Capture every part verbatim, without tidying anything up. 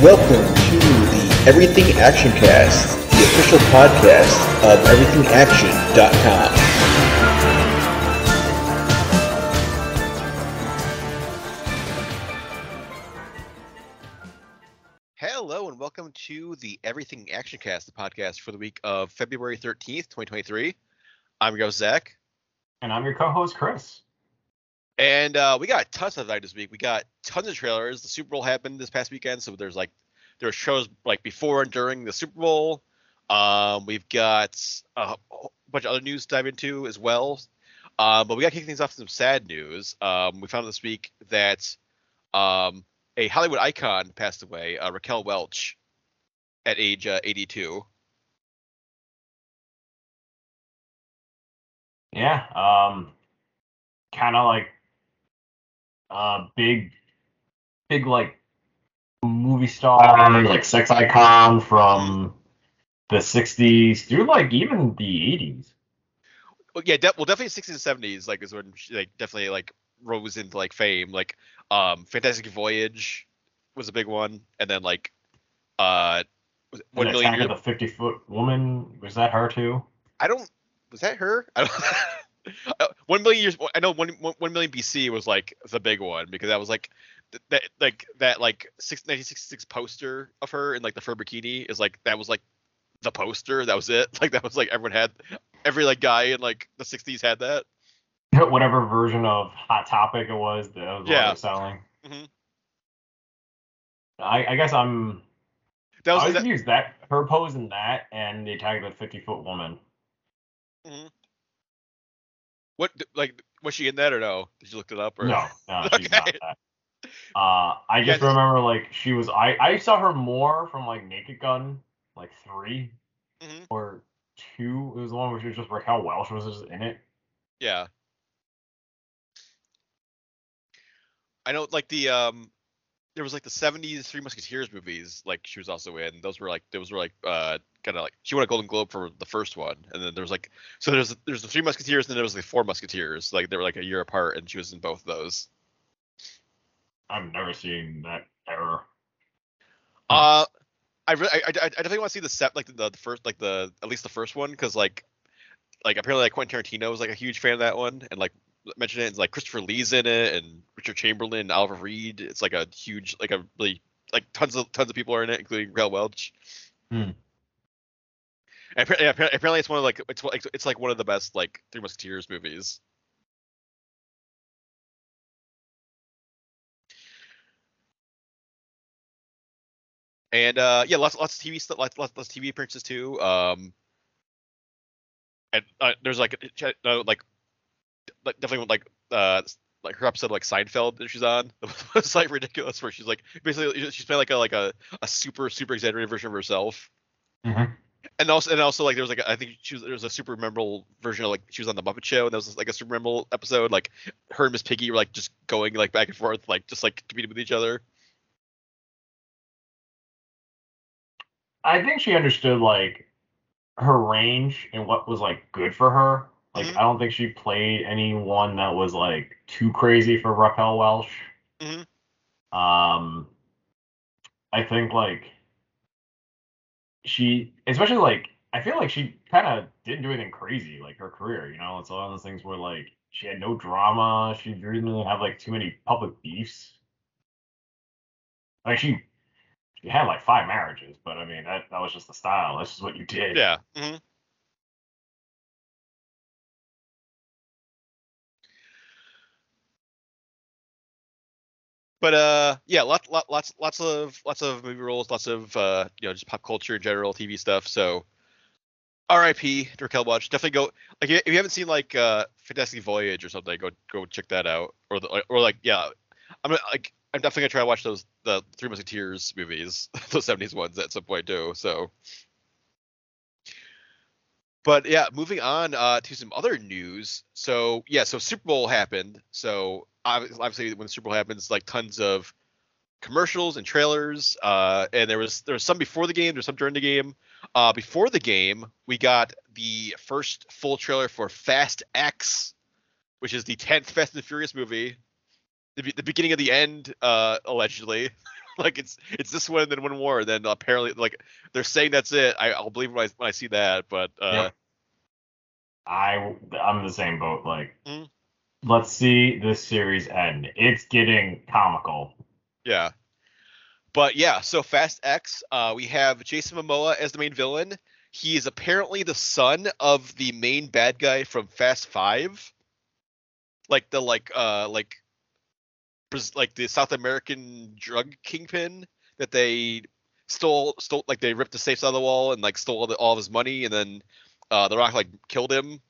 Welcome to the Everything Action Cast, the official podcast of everything action dot com. Hello and welcome to the Everything Action Cast, the podcast for the week of February thirteenth, twenty twenty-three. I'm your host, Zach. And I'm your co-host, Chris. And uh, we got tons of stuff this week. We got tons of trailers. The Super Bowl happened this past weekend, so there's like there were shows like before and during the Super Bowl. Um, we've got a bunch of other news to dive into as well. Uh, but we got to kick things off with some sad news. Um, we found this week that um, a Hollywood icon passed away, uh, Raquel Welch, at age uh, eighty-two. Yeah, um, kind of like. Uh, big, big like movie star, like sex icon from the sixties through like even the eighties. Well, yeah, de- well, definitely sixties and seventies. Like is when she, like definitely like rose into like fame. Like, um, Fantastic Voyage was a big one, and then like, uh, was it One Million Years? The fifty foot woman, was that her too? I don't. Was that her? I don't. One million years. I know one, one million B C was like the big one because that was like that like that like nineteen sixty-six poster of her in like the fur bikini is like that was like the poster. That was it. Like that was like everyone had every like guy in like the sixties had that. Whatever version of Hot Topic it was that was yeah. selling. Mm-hmm. I, I guess I'm. That was I that, use that her pose in that and they tagged a fifty foot woman. Mm-hmm. What like was she in that or no? Did you look it up or no? No, she's okay. not that. Uh, I just yeah, remember like she was. I, I saw her more from like Naked Gun, like three mm-hmm. or two. It was the one where she was just Raquel Welch was just in it. Yeah. I know, like the um, there was like the seventies Three Musketeers movies. Like she was also in those were like those were like uh. Kind of like she won a Golden Globe for the first one, and then there's like so there's there's the Three Musketeers and then there was the Four Musketeers. Like they were like a year apart, and she was in both of those. I've never seen that ever. Uh, I really I, I, I definitely want to see the set like the, the first like the at least the first one because like like apparently like Quentin Tarantino was like a huge fan of that one and like mentioned it and like Christopher Lee's in it and Richard Chamberlain, and Oliver Reed. It's like a huge like a really like tons of tons of people are in it, including Raquel Welch. Hmm. And apparently, it's one of like it's it's like one of the best like Three Musketeers movies. And uh, yeah, lots lots of T V stuff, lots lots lots of T V appearances too. Um, and uh, there's like no like definitely like uh like her episode like Seinfeld that she's on was like ridiculous where she's like basically she's playing like a like a, a super super exaggerated version of herself. Mm-hmm. And also, and also, like there was like I think she was there was a super memorable version of like she was on the Muppet Show, and there was like a super memorable episode like her and Miss Piggy were like just going like back and forth, like just like competing with each other. I think she understood like her range and what was like good for her. Like mm-hmm. I don't think she played anyone that was like too crazy for Raquel Welch. Mm-hmm. Um, I think like. She, especially like, I feel like she kind of didn't do anything crazy, like her career, you know? It's one of those things where like, she had no drama. She didn't have like too many public beefs. Like she, she had like five marriages, but I mean, that, that was just the style. That's just what you did. Yeah. Mm-hmm. But uh, yeah, lots, lot, lots, lots of, lots of movie roles, lots of uh, you know, just pop culture in general, T V stuff. So, R I P to Raquel Welch. Definitely go like if you haven't seen like uh, Fantastic Voyage or something, go go check that out. Or the, or like yeah, I'm like I'm definitely gonna try to watch those the Three Musketeers movies, those seventies ones at some point too. So, but yeah, moving on uh, to some other news. So yeah, so Super Bowl happened. So. Obviously, when the Super Bowl happens, like tons of commercials and trailers, uh, and there was there was some before the game, there's some during the game. Uh, before the game, we got the first full trailer for Fast X, which is the tenth Fast and Furious movie, the, the beginning of the end, uh, allegedly. Like it's it's this win, then one more, then apparently like they're saying that's it. I, I'll believe when I, when I see that, but uh, yeah. I I'm in the same boat. Like, mm. let's see this series end. It's getting comical. Yeah, but yeah. So Fast X, uh, we have Jason Momoa as the main villain. He is apparently the son of the main bad guy from Fast Five, like the like uh like. like the South American drug kingpin that they stole, stole like they ripped the safes out of the wall and like stole all, the, all of his money, and then uh, The Rock like killed him.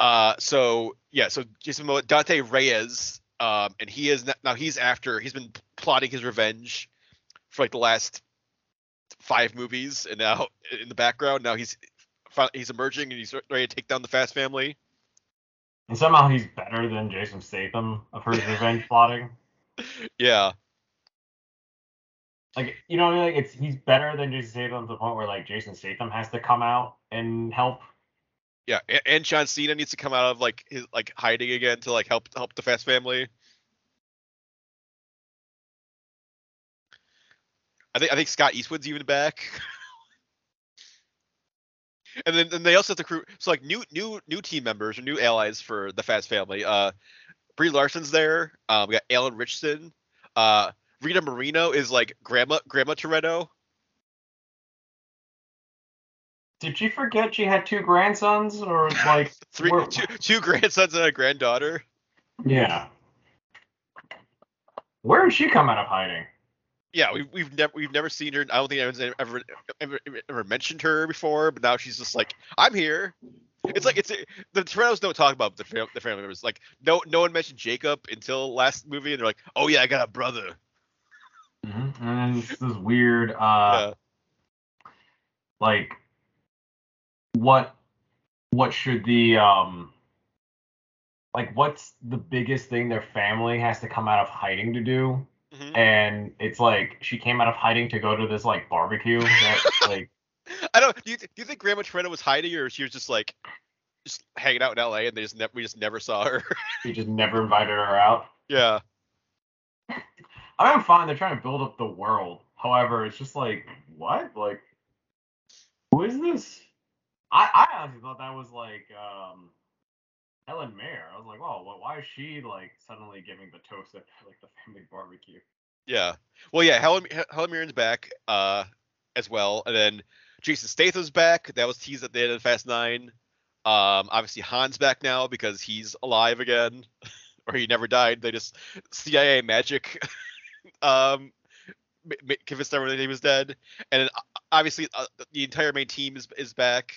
Uh, so yeah, so Jason Momoa, Dante Reyes, um, and he is now he's after he's been plotting his revenge for like the last five movies, and now in the background now he's he's emerging and he's ready to take down the Fast Family. And somehow he's better than Jason Statham of his revenge plotting. Yeah. Like, you know, like it's he's better than Jason Statham to the point where, like, Jason Statham has to come out and help. Yeah, and, and John Cena needs to come out of, like, his like hiding again to, like, help help the Fast Family. I think I think Scott Eastwood's even back. And then and they also have to crew. So like new new new team members or new allies for the Fast Family. Uh, Brie Larson's there. Uh, we got Alan Richson. Uh, Rita Moreno is like Grandma Grandma Toretto. Did she forget she had two grandsons or like three two, two grandsons and a granddaughter? Yeah. Where did she come out of hiding? Yeah, we've we've never we've never seen her. I don't think anyone's ever, ever ever mentioned her before. But now she's just like, I'm here. It's like it's the Toretto's don't talk about the fam- the family members. Like no no one mentioned Jacob until last movie, and they're like, oh yeah, I got a brother. Mm-hmm. And then this is weird. Uh, yeah. Like what what should the um like what's the biggest thing their family has to come out of hiding to do? Mm-hmm. And it's like she came out of hiding to go to this like barbecue. That, like, I don't. Do you, do you think Grandma Toretto was hiding, or she was just like just hanging out in L A and they just ne- we just never saw her? We just never invited her out. Yeah. I mean, fine. They're trying to build up the world. However, it's just like what? Like, who is this? I I honestly thought that was like um. Helen Mayer. I was like, oh, well, why is she like suddenly giving the toast at like the family barbecue? Yeah. Well, yeah. Helen Helen Mirren's back uh, as well, and then Jason Statham's back. That was teased at the end of Fast Nine. Um, obviously Han's back now because he's alive again, or he never died. They just C I A magic um, convinced everyone that he was dead, and then obviously uh, the entire main team is is back.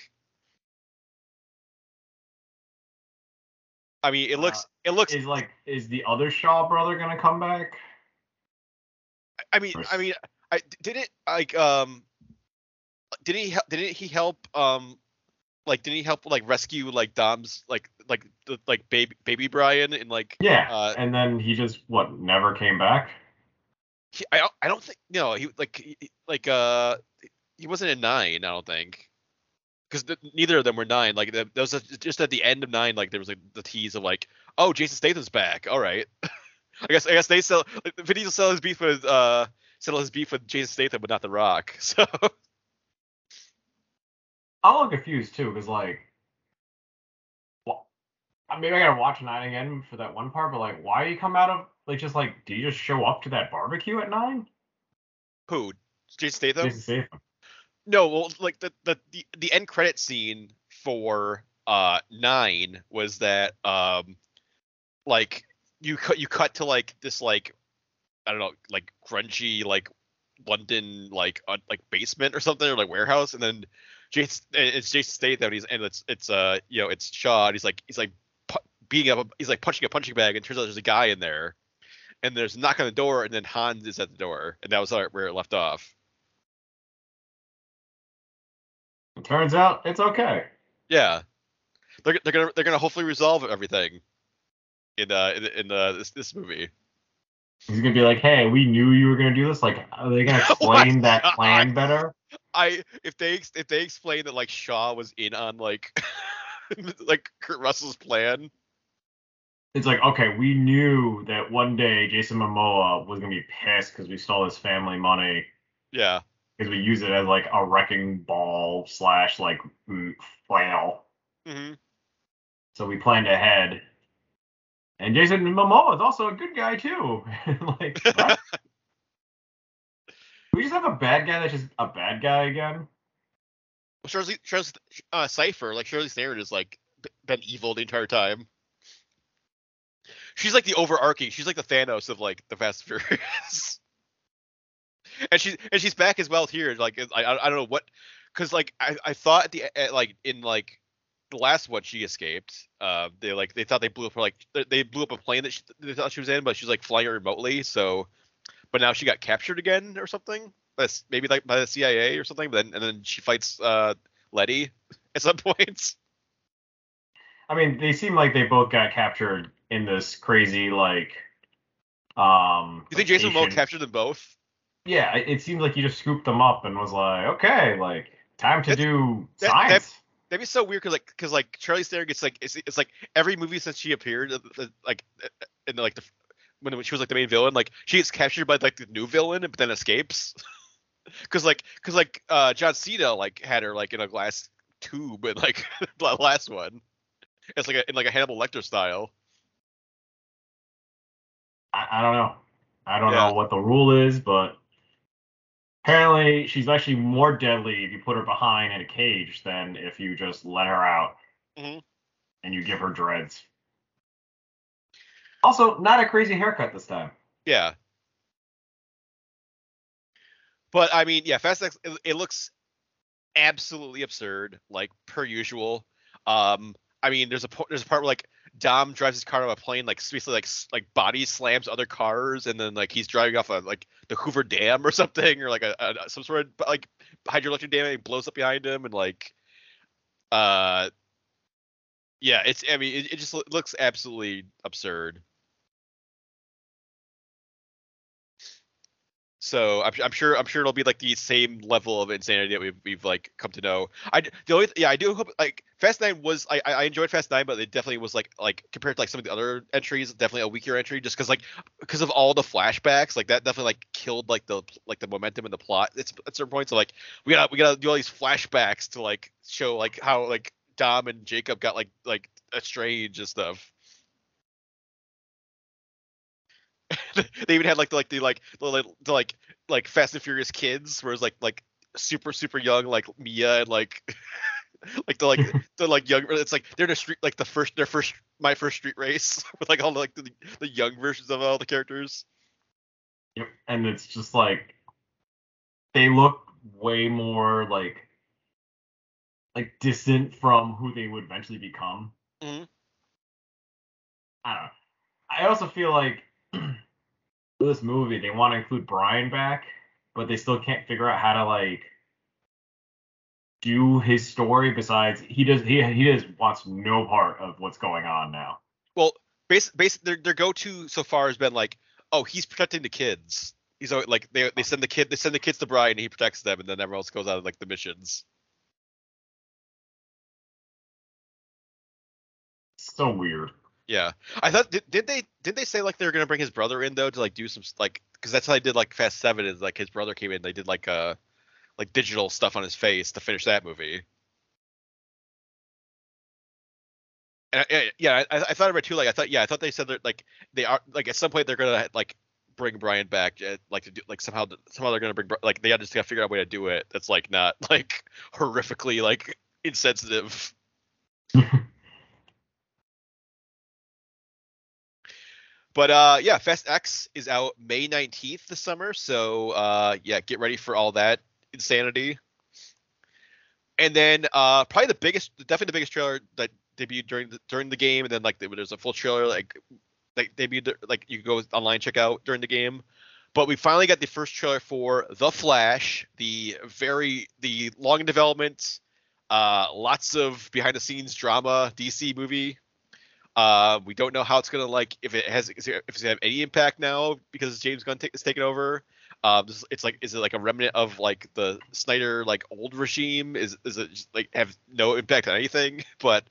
I mean, it looks. Uh, it looks. Is like, is the other Shaw brother gonna come back? I mean, I mean, I did it. Like, um, did he? Didn't he help? Um, like, didn't he help? Like, rescue like Dom's like like like baby baby Brian and like. Yeah. Uh, and then he just what never came back. He, I I don't think no he like he, like uh he wasn't in nine, I don't think. Because th- neither of them were nine. Like that was just at the end of nine. Like there was like the tease of like, oh, Jason Statham's back. All right. I guess I guess they sell. Like, Vin Diesel sell his beef with uh sell his beef with Jason Statham, but not The Rock. So I'm a little confused too, because like, well, I mean, I gotta watch nine again for that one part. But like, why do you come out of like just like? Do you just show up to that barbecue at nine? Who? Jason Statham. Jason Statham. No, well, like the, the the the end credit scene for uh nine was that um like you cut you cut to like this like I don't know like grungy like London like uh, like basement or something or like warehouse, and then Jason it's Jason Statham and he's and it's it's uh you know it's Shaw and he's like he's like pu- beating up a, he's like punching a punching bag, and turns out there's a guy in there, and there's a knock on the door, and then Hans is at the door, and that was where it left off. Turns out it's okay. Yeah, they're they're gonna they're gonna hopefully resolve everything in uh in, in uh this this movie. He's gonna be like, hey, we knew you were gonna do this. Like, are they gonna explain that God. plan better? I if they if they explain that like Shaw was in on like like Kurt Russell's plan, it's like, okay, we knew that one day Jason Momoa was going to be pissed because we stole his family money. Yeah. Because we use it as like a wrecking ball slash like flail. Mm-hmm. So we planned ahead. And Jason Momoa is also a good guy too. Like, what? We just have a bad guy that's just a bad guy again. Well, Shirley, Shirley, uh, Cypher, like Shirley Theron, has like been evil the entire time. She's like the overarching. She's like the Thanos of like the Fast and Furious. And she and she's back as well here. Like I I don't know what, because like I, I thought at the at, like in like the last one she escaped. Uh, they like they thought they blew up her, like they blew up a plane that she, they thought she was in, but she's like flying remotely. So, but now she got captured again or something. That's maybe like by the C I A or something. But then and then she fights uh, Letty at some point. I mean, they seem like they both got captured in this crazy like. Um, you think like Jason Momoa captured them both? Yeah, it seems like you just scooped them up and was like, okay, like time to that's, do that, science. That, that'd be so weird because like because like Charlize Theron gets like it's, it's like every movie since she appeared like in like the when she was like the main villain, like she gets captured by like the new villain but then escapes because like because like uh, John Cena like had her like in a glass tube in like the last one. It's like a, in like a Hannibal Lecter style. I, I don't know. I don't yeah. know what the rule is, but. Apparently, she's actually more deadly if you put her behind in a cage than if you just let her out mm-hmm. and you give her dreads. Also, not a crazy haircut this time. Yeah. But, I mean, yeah, Fast X, it, it looks absolutely absurd, like, per usual. Um, I mean, there's a there's a part where, like, Dom drives his car on a plane, like, basically, like, like body slams other cars, and then, like, he's driving off, a, like, the Hoover Dam or something, or, like, a, a some sort of, like, hydroelectric dam, and it blows up behind him, and, like, uh, yeah, it's, I mean, it, it just looks absolutely absurd. So I'm, I'm sure I'm sure it'll be like the same level of insanity that we've we've like come to know. I the only yeah I do hope like Fast Nine was I I enjoyed Fast Nine, but it definitely was like like compared to like some of the other entries, definitely a weaker entry just because like because of all the flashbacks like that definitely like killed like the like the momentum and the plot at, at certain points. So like we gotta we gotta do all these flashbacks to like show like how like Dom and Jacob got like like estranged and stuff. They even had like the like the like the like, the, like like Fast and Furious kids, where it's like like super super young like Mia and like like the like the like young. It's like they're in a street like the first their first my first street race with like all the, like the, the young versions of all the characters. Yep, and it's just like they look way more like like distant from who they would eventually become. Mm-hmm. I don't know. I also feel like. This movie, they want to include Brian back, but they still can't figure out how to like do his story. Besides, he does he he just wants no part of what's going on now. Well, base base their their go to so far has been like, oh, he's protecting the kids. He's always, like they they send the kid they send the kids to Brian and he protects them, and then everyone else goes out on like the missions. So weird. Yeah, I thought did, did they did they say like they were gonna bring his brother in though to like do some like because that's how they did like Fast Seven is like his brother came in they did like uh like digital stuff on his face to finish that movie. And I, yeah, I, I thought about it too. Like I thought yeah I thought they said that like they are like at some point they're gonna like bring Brian back like to do like somehow somehow they're gonna bring like they gotta just gotta figure out a way to do it that's like not like horrifically like insensitive. But, uh, yeah, Fast X is out May nineteenth this summer, so, uh, yeah, get ready for all that insanity. And then uh, probably the biggest, definitely the biggest trailer that debuted during the, during the game, and then, like, there's a full trailer, like, that debuted, like, you can go online, check out during the game. But we finally got the first trailer for The Flash, the very, the long development, uh, lots of behind-the-scenes drama D C movie. Uh, we don't know how it's gonna like if it has if it's gonna have any impact now because James Gunn t- is taking over. Um, it's like is it like a remnant of like the Snyder like old regime? Is is it just, like have no impact on anything? But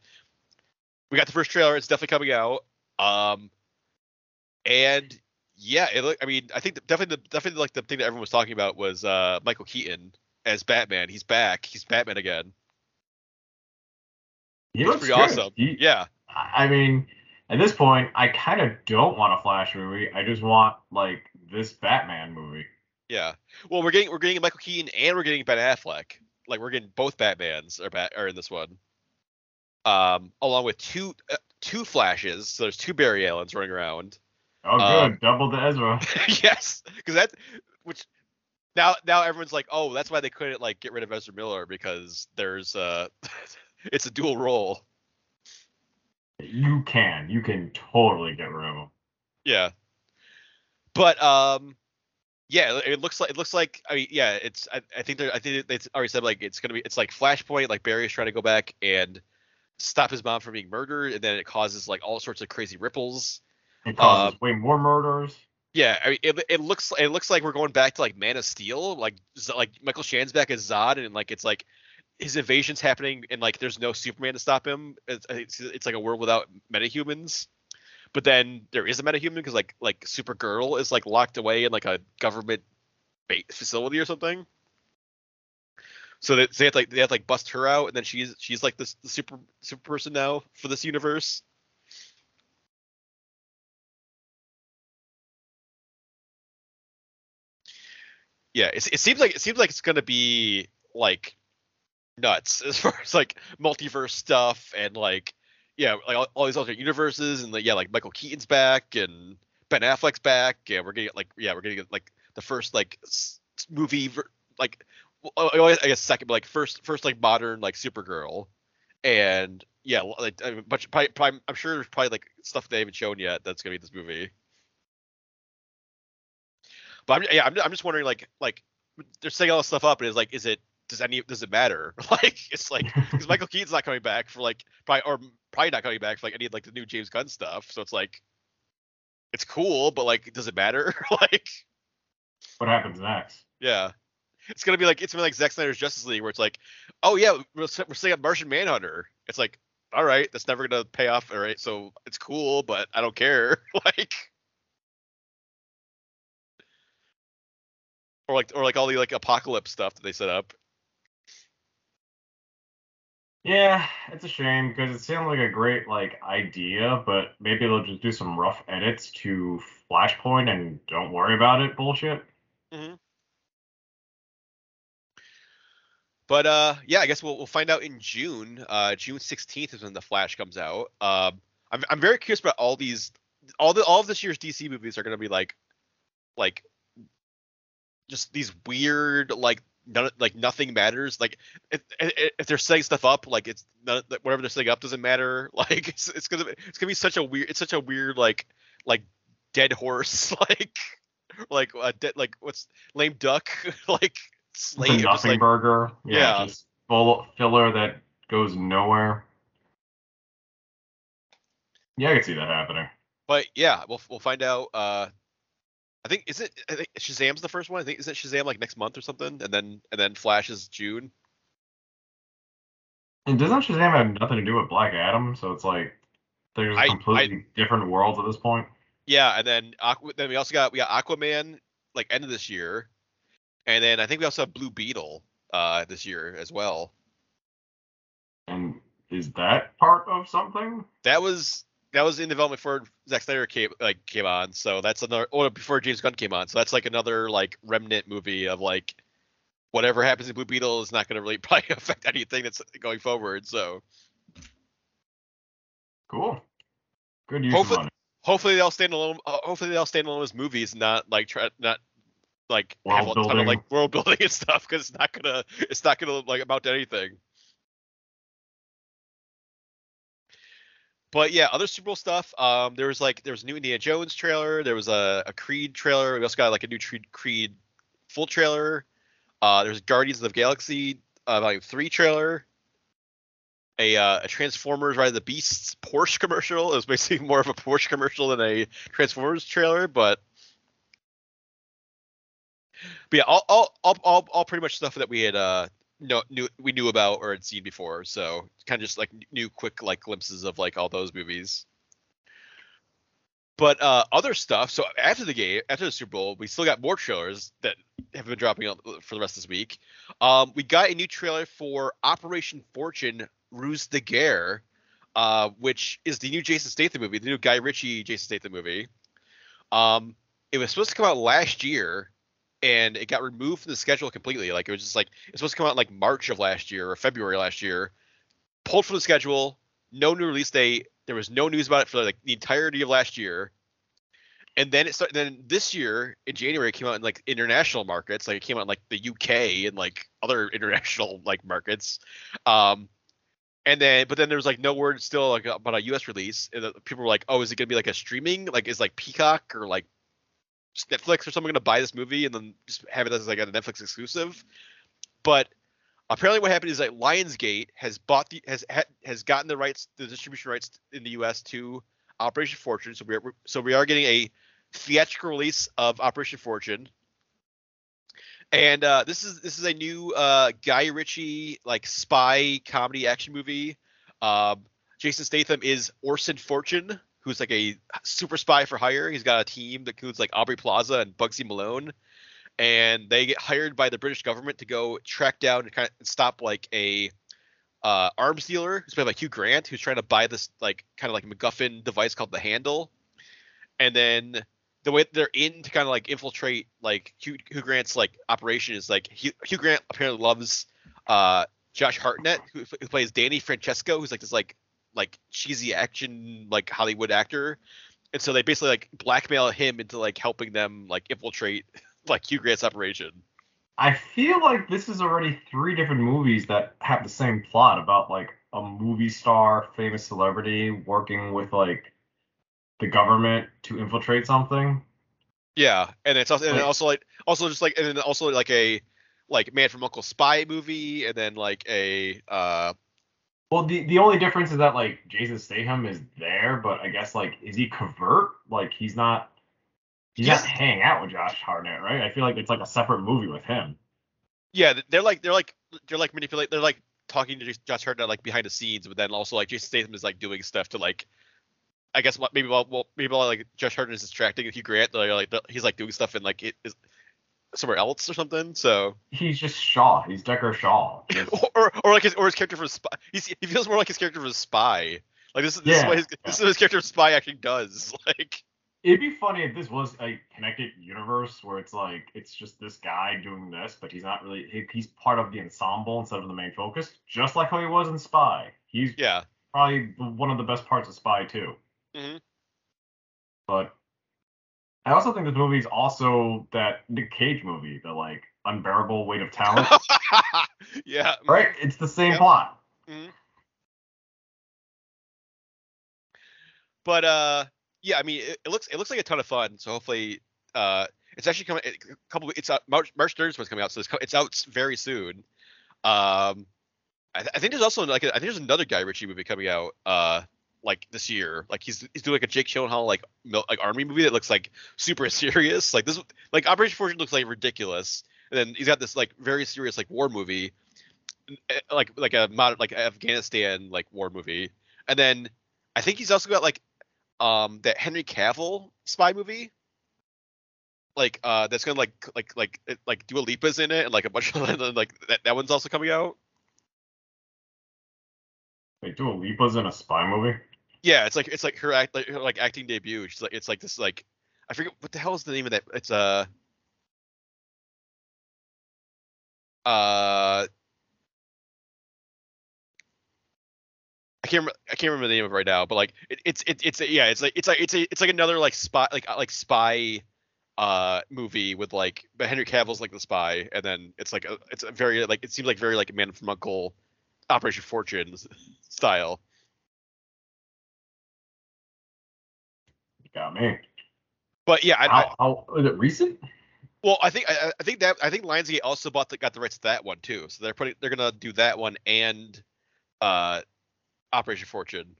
we got the first trailer. It's definitely coming out. Um, and yeah, it look, I mean, I think definitely, the, definitely like the thing that everyone was talking about was uh, Michael Keaton as Batman. He's back. He's Batman again. He looks pretty good. Awesome. He, yeah. I mean, at this point, I kind of don't want a Flash movie. I just want like this Batman movie. Yeah. Well, we're getting we're getting Michael Keaton and we're getting Ben Affleck. Like we're getting both Batmans are bat are in this one. Um, along with two uh, two Flashes. So there's two Barry Allens running around. Oh, good. Um, Double the Ezra. Yes, because that which. Now, now everyone's like, oh, that's why they couldn't like get rid of Ezra Miller because there's uh, it's a dual role. You can, you can totally get rid of him. Yeah, but um, yeah, it, it looks like it looks like I mean, yeah, it's I, I think I think it's already said like it's gonna be it's like Flashpoint, like Barry's trying to go back and stop his mom from being murdered, and then it causes like all sorts of crazy ripples. It causes um, way more murders. Yeah, I mean, it it looks it looks like we're going back to like Man of Steel, like like Michael Shannon's back as Zod, and like it's like his invasion's happening, and like there's no Superman to stop him. It's it's, it's like a world without metahumans, but then there is a metahuman because like like Supergirl is like locked away in like a government facility or something. So that so they have to, like they have to, like bust her out, and then she's she's like this the super super person now for this universe. Yeah, it, it seems like it seems like it's gonna be like nuts as far as like multiverse stuff and like yeah, like all, all these alternate universes and like yeah, like Michael Keaton's back and Ben Affleck's back. Yeah, we're getting like yeah, we're getting like the first like movie like I guess second, but like first first like modern like Supergirl and yeah, like a bunch probably, probably I'm sure there's probably like stuff they haven't shown yet that's gonna be in this movie. But I'm, yeah, I'm, I'm just wondering, like, like they're setting all this stuff up, and it's like, is it does any does it matter? Like, it's like because Michael Keaton's not coming back for like probably or probably not coming back for like any of like the new James Gunn stuff. So it's like, it's cool, but like, does it matter? Like, what happens next? Yeah, it's gonna be like it's gonna be like Zack Snyder's Justice League, where it's like, oh yeah, we're we're setting up Martian Manhunter. It's like, all right, that's never gonna pay off. All right, so it's cool, but I don't care. Like. Or like, or like all the like apocalypse stuff that they set up. Yeah, it's a shame because it sounded like a great like idea, but maybe they'll just do some rough edits to Flashpoint and don't worry about it bullshit. Mm-hmm. But uh, yeah, I guess we'll we'll find out in June. Uh, June sixteenth is when the Flash comes out. Um, I'm I'm very curious about all these, all the all of this year's D C movies are gonna be like, like. Just these weird, like, none, like nothing matters. Like, if, if they're setting stuff up, like it's none, whatever they're setting up doesn't matter. Like, it's it's gonna it's gonna be such a weird, it's such a weird like like dead horse, like like a dead like what's lame duck, like slave, nothing just, like, burger, yeah, yeah. Just full filler that goes nowhere. Yeah, I can see that happening. But yeah, we'll we'll find out. Uh, I think is it I think Shazam's the first one. I think isn't Shazam like next month or something, and then and then Flash is June. And doesn't Shazam have nothing to do with Black Adam? So it's like there's I, completely I, different worlds at this point. Yeah, and then Aqu- then we also got we got Aquaman like end of this year, and then I think we also have Blue Beetle uh, this year as well. And is that part of something? That was. That was in development before Zack Snyder came like came on, so that's another. Or before James Gunn came on, so that's like another like remnant movie of like whatever happens in Blue Beetle is not going to really probably affect anything that's going forward. So cool, good use hopefully, of money. Hopefully they all stand alone. Uh, hopefully they all stand alone as movies, not like try, not like world have a ton of like world building and stuff, because it's not gonna it's not gonna like amount to anything. But yeah, other Super Bowl stuff. Um, there was like there was a new Indiana Jones trailer. There was a, a Creed trailer. We also got like a new Creed full trailer. Uh, there's Guardians of the Galaxy uh, Volume Three trailer. A, uh, a Transformers Ride of the Beasts Porsche commercial. It was basically more of a Porsche commercial than a Transformers trailer, but. But yeah, all all all all, all pretty much stuff that we had. Uh, No, knew we knew about or had seen before, so kind of just like new quick like glimpses of like all those movies. But uh, other stuff. So after the game, after the Super Bowl, we still got more trailers that have been dropping for the rest of this week. Um, we got a new trailer for Operation Fortune: Ruse de Guerre, uh, which is the new Jason Statham movie, the new Guy Ritchie Jason Statham movie. Um, it was supposed to come out last year, and it got removed from the schedule completely. Like it was just like it's supposed to come out in like March of last year or February last year, pulled from the schedule. No new release date. There was no news about it for like the entirety of last year, and then it started. Then this year in January, it came out in like international markets. Like it came out in like the U K and like other international like markets. Um, and then, but then there was like no word still like about a U S release. And the, people were like, "Oh, is it gonna be like a streaming? Like is like Peacock or like Netflix or someone gonna buy this movie and then just have it as like a Netflix exclusive?" But apparently what happened is that Lionsgate has bought the has has gotten the rights, the distribution rights in the U S to Operation Fortune. So we are, so we are getting a theatrical release of Operation Fortune. And uh, this is this is a new uh, Guy Ritchie like spy comedy action movie. Um, Jason Statham is Orson Fortune, who's like a super spy for hire. He's got a team that includes like Aubrey Plaza and Bugsy Malone. And they get hired by the British government to go track down and kind of stop like a uh, arms dealer who's played by Hugh Grant, who's trying to buy this like kind of like MacGuffin device called the Handle. And then the way they're in to kind of like infiltrate like Hugh, Hugh Grant's like operation is like Hugh, Hugh Grant apparently loves uh, Josh Hartnett, who, who plays Danny Francesco, who's like this like like cheesy action like Hollywood actor. And so they basically like blackmail him into like helping them like infiltrate like Hugh Grant's operation. I feel like this is already three different movies that have the same plot about like a movie star, famous celebrity working with like the government to infiltrate something. Yeah, and it's also, and like, also like also just like and then also like a like Man from U N C L E spy movie, and then like a. Uh, well, the the only difference is that like Jason Statham is there, but I guess like is he covert? Like he's not. He's yes. not hanging out with Josh Hartnett, right? I feel like it's like a separate movie with him. Yeah, they're like they're like they're like manipulate. They're like talking to Josh Hartnett like behind the scenes, but then also like Jason Statham is like doing stuff to like, I guess maybe while well, maybe while like Josh Hartnett is distracting Hugh Grant, they're like he's like doing stuff in like it is somewhere else or something. So he's just Shaw. He's Decker Shaw. or or like his or his character from Spy. He's, he feels more like his character from Spy. Like this, this yeah. is what his, yeah. this is what his character from Spy actually does. Like. It'd be funny if this was a connected universe where it's like, it's just this guy doing this, but he's not really, he, he's part of the ensemble instead of the main focus, just like how he was in Spy. He's yeah. probably one of the best parts of Spy too. Mm-hmm. But I also think this movie is also that Nick Cage movie, the like unbearable weight of talent. yeah. Right? It's the same yeah. plot. Mm-hmm. But, uh, yeah, I mean, it, it looks it looks like a ton of fun. So hopefully, uh, it's actually coming a couple. It's out, March March third is coming out, so it's, it's out very soon. Um, I, th- I think there's also like a, I think there's another Guy Ritchie movie coming out, uh, like this year. Like he's he's doing like a Jake Gyllenhaal like mil- like army movie that looks like super serious. Like this like Operation Fortune looks like ridiculous, and then he's got this like very serious like war movie, like like a modern like Afghanistan like war movie, and then I think he's also got like. Um, that Henry Cavill spy movie, like uh, that's gonna like like like like Dua Lipa's in it, and like a bunch of other, like that, that one's also coming out. Wait, Dua Lipa's in a spy movie? Yeah, it's like it's like her act like her like acting debut. She's like it's like this like I forget what the hell is the name of that. It's uh uh I can't, I can't remember the name of it right now, but like it, it's it, it's yeah it's like it's like it's a, it's like another like spy like like spy uh movie with like but Henry Cavill's like the spy, and then it's like a, it's a very like it seems like very like Man from U N C L E Operation Fortune style. You got me. But yeah, I, how, how, is it recent? Well, I think I, I think that I think Lionsgate also bought the, got the rights to that one too, so they're putting they're gonna do that one and uh. Operation Fortune,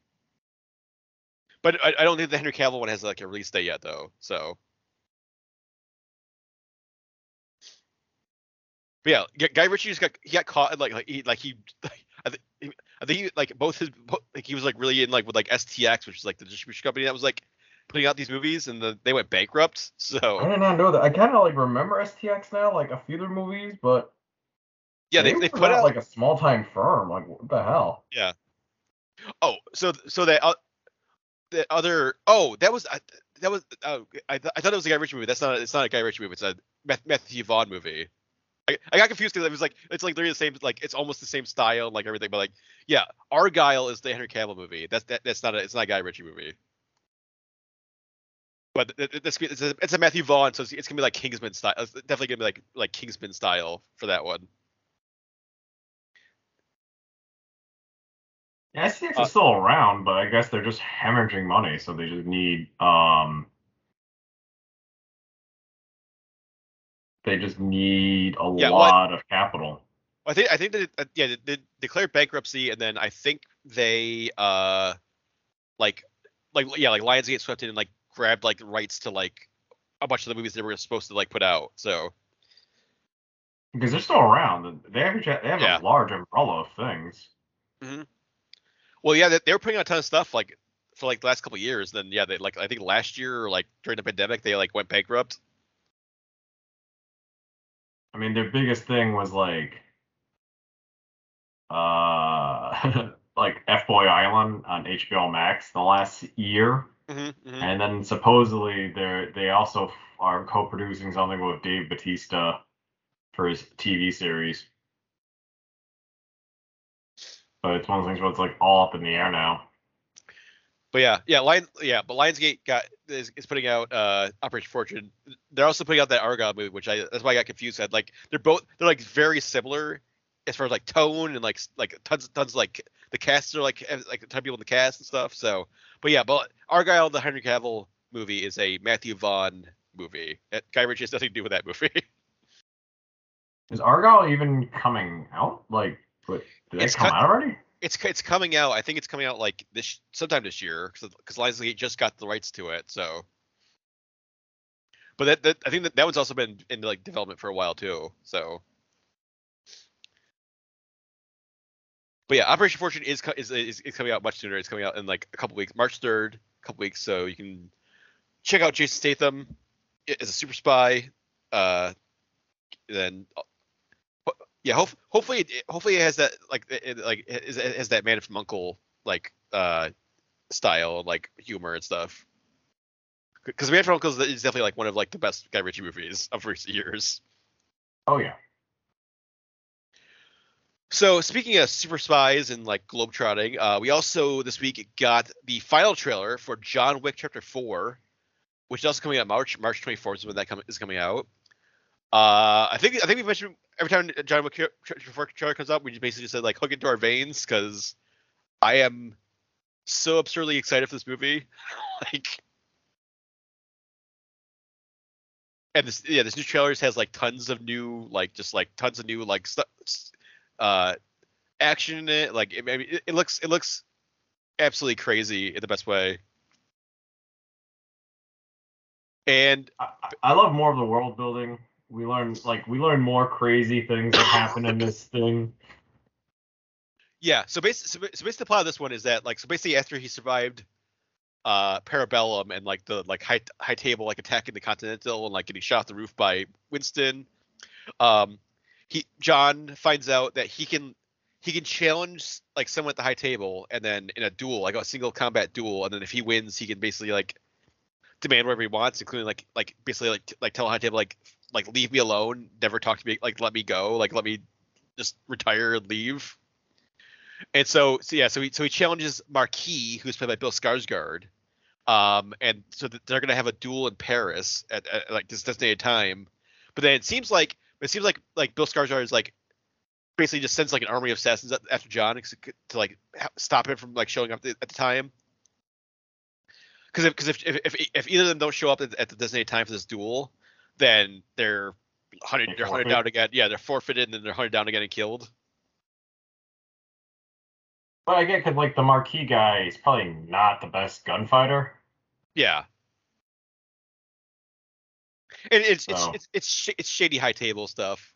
but I, I don't think the Henry Cavill one has like a release date yet, though. So, but yeah, Guy Ritchie just got he got caught in like like he like he like, I, th- I think he, like both his like he was like really in like with like S T X, which is like the distribution company that was like putting out these movies, and the, they went bankrupt. So I did not know that. I kind of like remember S T X now, like a few of their movies, but yeah, they, they, they put out like a small time firm. Like what the hell? Yeah. Oh, so so that uh, the other oh that was I, that was uh, I th- I thought it was a Guy Ritchie movie. That's not it's not a Guy Ritchie movie. It's a Matthew Vaughn movie. I, I got confused because it was like it's like literally the same, like it's almost the same style, like everything. But like yeah, Argyle is the Henry Cavill movie. That's that, that's not a it's not a Guy Ritchie movie. But it's a, it's a Matthew Vaughn, so it's, it's gonna be like Kingsman style. It's definitely gonna be like like Kingsman style for that one. Yeah, S T X uh, is still around, but I guess they're just hemorrhaging money, so they just need um, they just need a yeah, lot well, I, of capital. I think I think that uh, yeah, they, they declared bankruptcy, and then I think they uh, like like yeah, like Lionsgate swept in and like grabbed like rights to like a bunch of the movies they were supposed to like put out. So because they're still around, they have they have yeah. a large umbrella of things. Mm-hmm. Well, yeah, they, they were putting out a ton of stuff like for like the last couple of years. Then, yeah, they like I think last year, like during the pandemic, they like went bankrupt. I mean, their biggest thing was like, uh, like F-Boy Island on H B O Max the last year, mm-hmm, mm-hmm. and then supposedly they they also are co-producing something with Dave Bautista for his T V series. But it's one of the things where it's like all up in the air now. But yeah, yeah, Lion, yeah. But Lionsgate got is, is putting out uh, Operation Fortune. They're also putting out that Argyle movie, which I that's why I got confused. I'd like they're both they're like very similar as far as like tone and like like tons tons of, like the casts are like like the type of people in the cast and stuff. So, but yeah, but Argyle, the Henry Cavill movie, is a Matthew Vaughn movie. Guy Ritchie has nothing to do with that movie. Is Argyle even coming out? Like. But did it's it come co- out already? It's it's coming out. I think it's coming out like this sometime this year because Lionsgate just got the rights to it. So, but that, that I think that, that one's also been in like development for a while too. So, but yeah, Operation Fortune is is is, is coming out much sooner. It's coming out in like a couple weeks, March third, a couple weeks. So you can check out Jason Statham as a super spy. Uh, then. Yeah, hope, hopefully, hopefully it has that like, it, like it has that Man from U N C L E like uh, style, like humor and stuff. Because Man from U N C L E is definitely like one of like the best Guy Ritchie movies of recent years. Oh yeah. So speaking of super spies and like globetrotting, uh, we also this week got the final trailer for John Wick Chapter Four, which is also coming out March March twenty fourth is when that com- is coming out. Uh, I think I think we mentioned every time John Wick trailer comes up, we just basically just said like hook into our veins because I am so absurdly excited for this movie. Like, and this yeah, this new trailer has like tons of new like just like tons of new like stuff, uh, action in it. Like it, I mean, it, it looks it looks absolutely crazy in the best way. And I, I love more of the world building. We learn like we learn more crazy things that happen in this thing. Yeah, so basically, so basically the plot of this one is that like so basically after he survived uh, Parabellum and like the like high high table like attacking the Continental and like getting shot through the roof by Winston, um, he John finds out that he can he can challenge like someone at the high table and then in a duel like a single combat duel and then if he wins he can basically like demand whatever he wants including like like basically like like tell high table like. Like leave me alone, never talk to me. Like let me go. Like let me just retire and leave. And so, so yeah, so he so he challenges Marquis, who's played by Bill Skarsgård, um, and so they're gonna have a duel in Paris at, at like this designated time. But then it seems like it seems like like Bill Skarsgård is like basically just sends like an army of assassins after John to like stop him from like showing up at the time. Because because if if, if if if either of them don't show up at, at the designated time for this duel. Then they're hunted, they're hunted down again. Yeah, they're forfeited, and then they're hunted down again and killed. But I get because like the Marquis guy is probably not the best gunfighter. Yeah. And it's so. it's, it's it's it's shady high table stuff.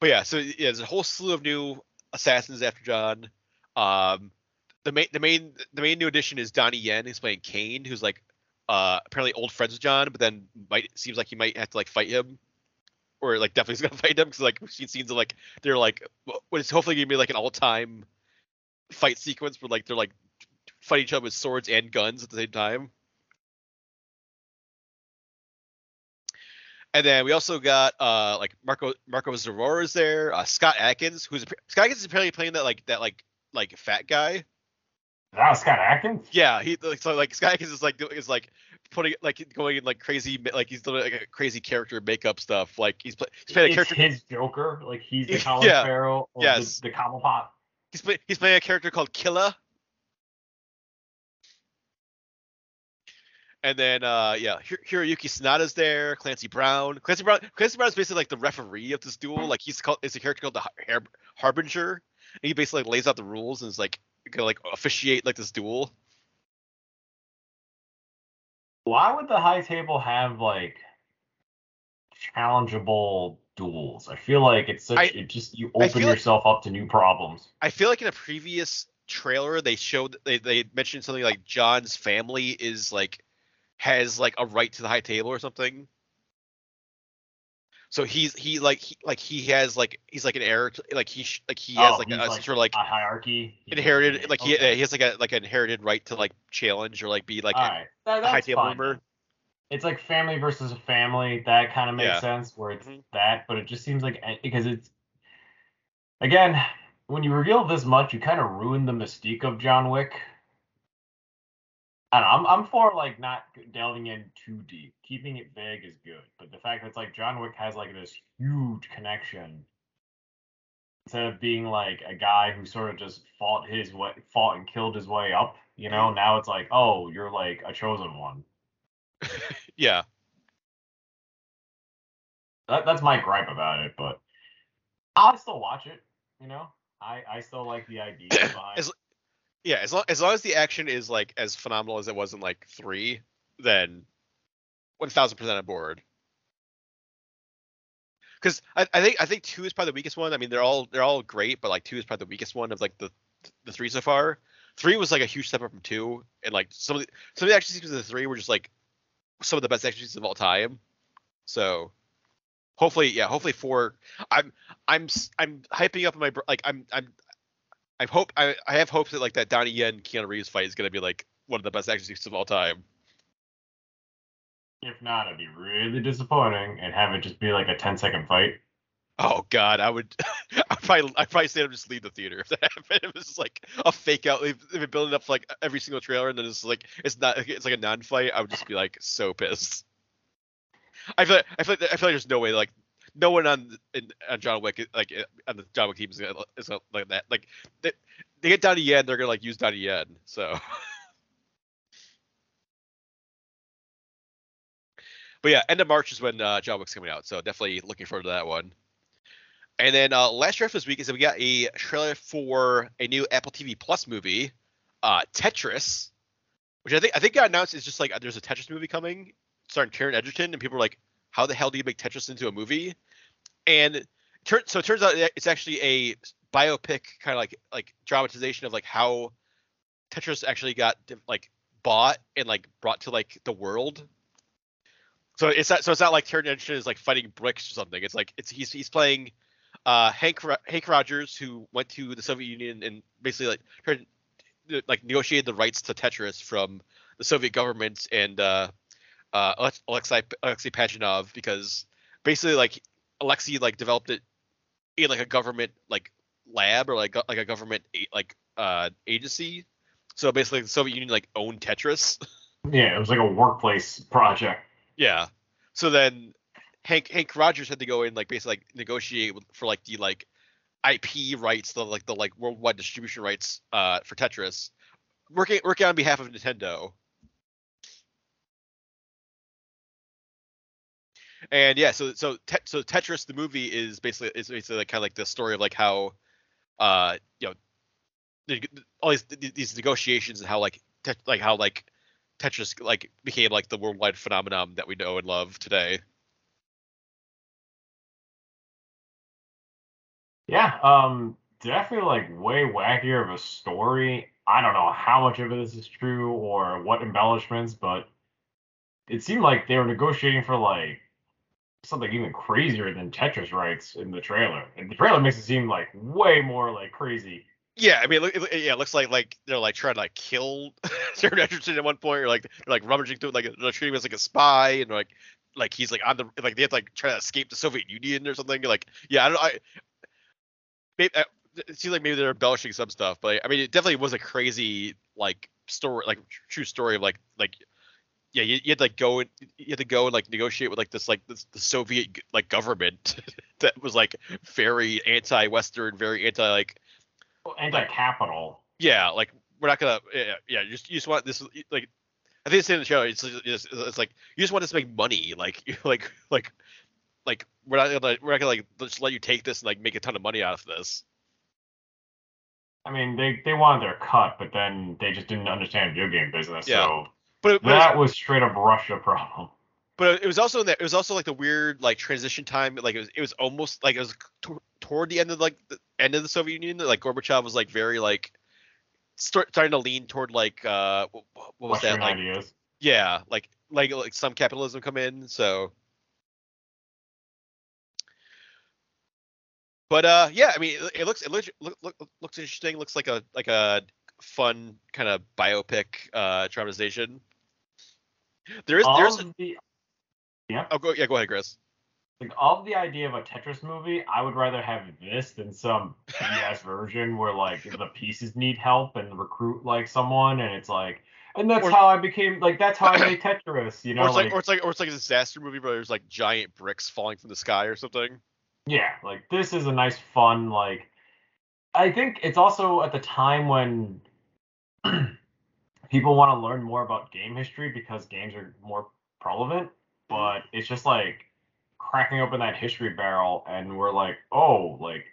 But yeah, so yeah, there's a whole slew of new assassins after John. Um, the main the main the main new addition is Donnie Yen, who's playing Kane, who's like uh, apparently old friends with John, but then might seems like he might have to like fight him, or like definitely is gonna fight him, because like we've seen scenes of like they're like what is hopefully gonna be like an all time fight sequence where like they're like fighting each other with swords and guns at the same time. And then we also got uh, like Marco Marco Zorora is there. Uh, Scott Adkins, who's Scott Adkins is apparently playing that like that like like fat guy. Wow, Scott Adkins. Yeah, he like, so like Scott Adkins is like is like putting like going in like crazy like he's doing like a crazy character makeup stuff. Like he's play, he's playing a character. It's his Joker, like he's the Colin yeah. Farrell or yes. the, the Cobblepot. He's play, he's playing a character called Killa. And then, uh, yeah, Hiroyuki Sanada's there. Clancy Brown. Clancy Brown. Clancy Brown is basically like the referee of this duel. Like he's called, it's a character called the Har- Harbinger, and he basically like, lays out the rules and is like gonna like officiate like this duel. Why would the high table have like challengeable duels? I feel like it's such. I, it just you open yourself like, up to new problems. I feel like in a previous trailer they showed they they mentioned something like John's family is like. Has like a right to the high table or something. So he's he like he like he has like he's like an heir to, like he sh- like he has oh, like a like sort of like a hierarchy inherited like okay. he, he has like a like an inherited right to like challenge or like be like all a, right. that, a high table fine. Member. It's like family versus a family that kind of makes yeah. sense where it's mm-hmm. that, but it just seems like because it's again when you reveal this much you kind of ruin the mystique of John Wick. I don't know, I'm I'm for like not delving in too deep. Keeping it vague is good, but the fact that it's like John Wick has like this huge connection, instead of being like a guy who sort of just fought his way, fought and killed his way up, you know. Now it's like, oh, you're like a chosen one. yeah. That that's my gripe about it, but I'll still watch it. You know, I I still like the idea behind. It's- Yeah, as long, as long as the action is like as phenomenal as it was in like three, then one thousand percent on board. Because I, I think I think two is probably the weakest one. I mean, they're all they're all great, but like two is probably the weakest one of like the the three so far. Three was like a huge step up from two, and like some of the some of the action sequences of the three were just like some of the best action sequences of all time. So hopefully, yeah, hopefully four. I'm I'm I'm hyping up my like I'm I'm. I hope I, I have hopes that like that Donnie Yen Keanu Reeves fight is gonna be like one of the best action sequences of all time. If not, it'd be really disappointing and have it just be like a ten second fight. Oh God, I would. I probably I probably say I'd just leave the theater if that happened. It was just like a fake out. They've been building up like every single trailer and then it's like it's not it's like a non-fight. I would just be like so pissed. I feel like, I feel like, I feel like there's no way like. No one on in, on John Wick like on the John Wick team is gonna, is gonna like that. Like they, they get Donnie Yen, they're gonna like use Donnie Yen. So, but yeah, end of March is when uh, John Wick's coming out. So definitely looking forward to that one. And then uh, last trailer this week is that we got a trailer for a new Apple T V Plus movie, uh, Tetris, which I think I think got announced is just like there's a Tetris movie coming starring Taron Egerton, and people are like. How the hell do you make Tetris into a movie? And tur- so it turns out it's actually a biopic kind of like like dramatization of like how Tetris actually got like bought and like brought to like the world. So it's not so it's not like Taron Egerton is like fighting bricks or something. It's like it's he's he's playing uh, Hank Ro- Hank Rogers who went to the Soviet Union and basically like tried to, like negotiated the rights to Tetris from the Soviet government and. Uh, Uh, Alexei Alexei Pachinov, because basically like Alexei like developed it in like a government like lab or like like a government like uh agency. So basically the Soviet Union like owned Tetris. Yeah, it was like a workplace project. Yeah. So then Hank Hank Rogers had to go in like basically like negotiate for like the like I P rights, the like the like worldwide distribution rights uh for Tetris, working working on behalf of Nintendo. And yeah, so so te- so Tetris the movie is basically is basically like, kind of like the story of like how, uh, you know, the, the, all these these negotiations and how like te- like how like Tetris like became like the worldwide phenomenon that we know and love today. Yeah, um, definitely like way wackier of a story. I don't know how much of this is true or what embellishments, but it seemed like they were negotiating for like something even crazier than Tetris rights in the trailer. And the trailer makes it seem like way more like crazy. Yeah, I mean, it, it, yeah, it looks like like they're like trying to like kill Sarah Richardson at one point, or like they're like rummaging through, like they're treating him as like a spy, and like like he's like on the like they have to like try to escape the Soviet Union or something. Like, yeah, I don't know. I, maybe, I, it seems like maybe they're embellishing some stuff, but I mean, it definitely was a crazy like story, like true story of like like yeah, you, you had to like go and you had to go and like negotiate with like this like this, the Soviet like government that was like very anti-Western, very anti like anti-capital. Yeah, like we're not gonna yeah, yeah you just you just want this like I think it's in the show. It's, it's it's like you just want us to make money, like like like like we're not gonna we're not gonna like just let you take this and like make a ton of money out of this. I mean, they, they wanted their cut, but then they just didn't understand video game business. Yeah. So but it, but that it was, was straight up Russia problem. But it was also that it was also like the weird like transition time. Like it was it was almost like it was t- toward the end of like the end of the Soviet Union. Like Gorbachev was like very like start, starting to lean toward like uh what, what was Western that like ideas. Yeah, like like like some capitalism come in. So. But uh, yeah, I mean, it, it looks it looks look, look, looks interesting. Looks like a like a fun kind of biopic uh, dramatization. There is there's a, the, yeah. Oh, go yeah, go ahead, Chris. Like of the idea of a Tetris movie, I would rather have this than some B S version where like the pieces need help and recruit like someone, and it's like, and that's or, how I became like that's how I made Tetris, you know? Or it's like, like or it's like or it's like a disaster movie where there's like giant bricks falling from the sky or something. Yeah, like this is a nice, fun, like I think it's also at the time when people want to learn more about game history because games are more prevalent, but it's just like cracking open that history barrel and we're like, oh, like,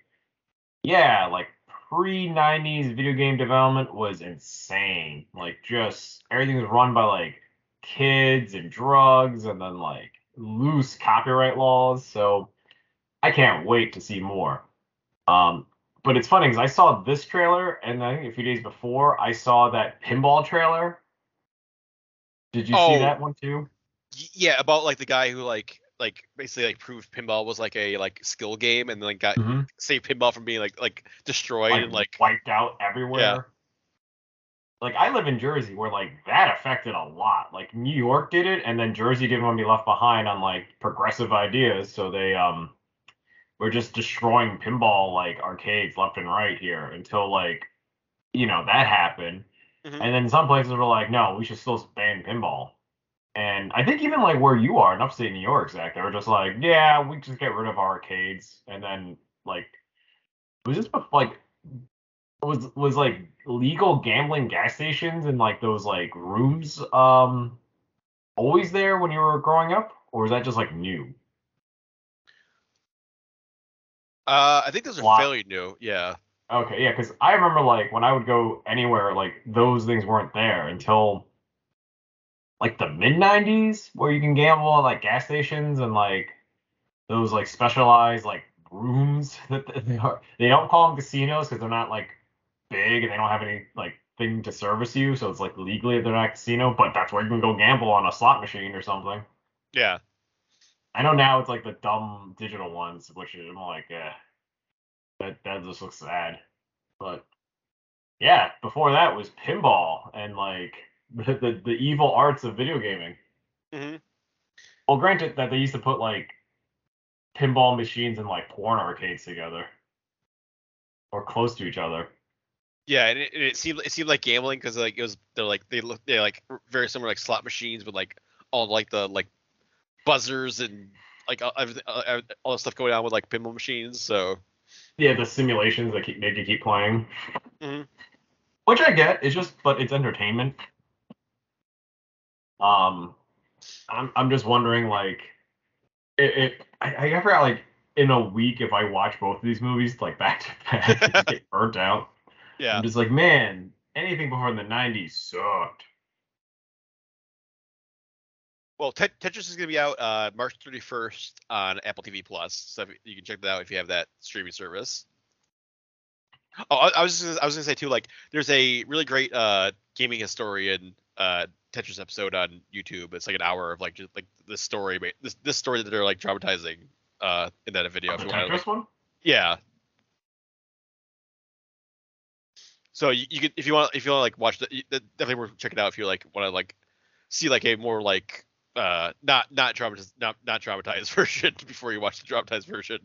yeah, like pre nineties video game development was insane. Like just everything was run by like kids and drugs and then like loose copyright laws. So I can't wait to see more. Um, but it's funny because I saw this trailer, and I think a few days before, I saw that pinball trailer. Did you oh, see that one too? Yeah, about like the guy who like like basically like proved pinball was like a like skill game, and then like got mm-hmm. saved pinball from being like like destroyed like, and like wiped out everywhere. Yeah. Like I live in Jersey, where like that affected a lot. Like New York did it, and then Jersey didn't want to be left behind on like progressive ideas, so they um. We're just destroying pinball, like, arcades left and right here until, like, you know, that happened. Mm-hmm. And then some places were like, no, we should still ban pinball. And I think even, like, where you are in upstate New York, Zach, they were just like, yeah, we just get rid of arcades. And then, like, was this, like, was, was like, legal gambling gas stations and, like, those, like, rooms um, always there when you were growing up? Or was that just, like, new? Uh, I think those are wow. fairly new, yeah. Okay, yeah, because I remember, like, when I would go anywhere, like, those things weren't there until, like, the mid nineties, where you can gamble at, like, gas stations and, like, those, like, specialized, like, rooms that they are. They don't call them casinos because they're not, like, big and they don't have any, like, thing to service you, so it's, like, legally they're not a casino, but that's where you can go gamble on a slot machine or something. Yeah. I know now it's like the dumb digital ones, which I'm like, yeah, that that just looks sad. But yeah, before that was pinball and like the the evil arts of video gaming. Mm-hmm. Well, granted that they used to put like pinball machines and like porn arcades together or close to each other. Yeah, and it, it seemed it seemed like gambling because like it was they're like they look they like very similar like slot machines with like all like the like. buzzers and like uh, uh, all the stuff going on with like pinball machines. So yeah, the simulations that keep make you keep playing, mm-hmm. which I get. It's just, but it's entertainment. Um, I'm I'm just wondering like, it, it I I forgot like in a week if I watch both of these movies like back to back get burnt out. Yeah, I'm just like man, anything before the nineties sucked. Well, Tet- Tetris is going to be out uh, March thirty-first on Apple T V Plus, so you can check that out if you have that streaming service. Oh, I, I was gonna, I was gonna say too. Like, there's a really great uh, gaming historian uh, Tetris episode on YouTube. It's like an hour of like just like this story, this this story that they're like dramatizing uh, in that video. Oh, the Tetris like, one. Yeah. So you, you could if you want if you want to like watch that, definitely worth checking out if you like want to like see like a more like uh not not traumatized not not traumatized version before you watch the traumatized version.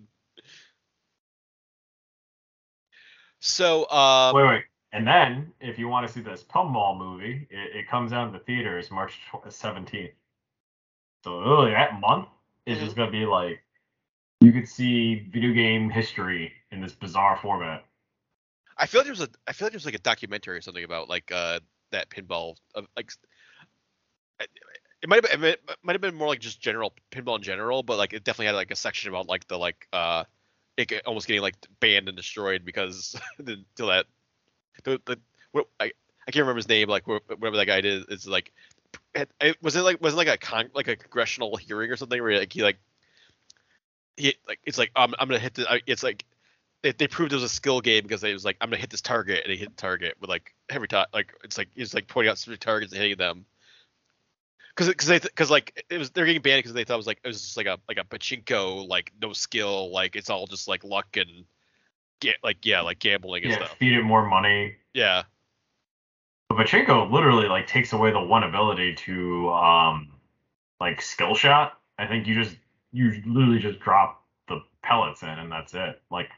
So um, wait, wait, and then if you want to see this Pumball movie, it, it comes out in the theaters March seventeenth. So really, that month is mm-hmm. just gonna be like you could see video game history in this bizarre format. I feel like there's a I feel like there's like a documentary or something about like uh that pinball uh, like it might have been, it might have been more like just general pinball in general, but like it definitely had like a section about like the like uh. It almost getting like banned and destroyed because until that, the, the, what, I I can't remember his name. Like whatever that guy did, it's like, it, was it like was it like a con, like a congressional hearing or something where like he like, he like it's like I'm I'm gonna hit this. It's like they, they proved it was a skill game because they was like I'm gonna hit this target and he hit the target with like every time like it's like he's like pointing out specific targets and hitting them. Cause, cause they, cause like it was, they're getting banned because they thought it was like it was just like a like a pachinko, like no skill, like it's all just like luck and get like yeah, like gambling and yeah, stuff. Feed it more money. Yeah. But pachinko literally like takes away the one ability to um like skill shot. I think you just you literally just drop the pellets in and that's it. Like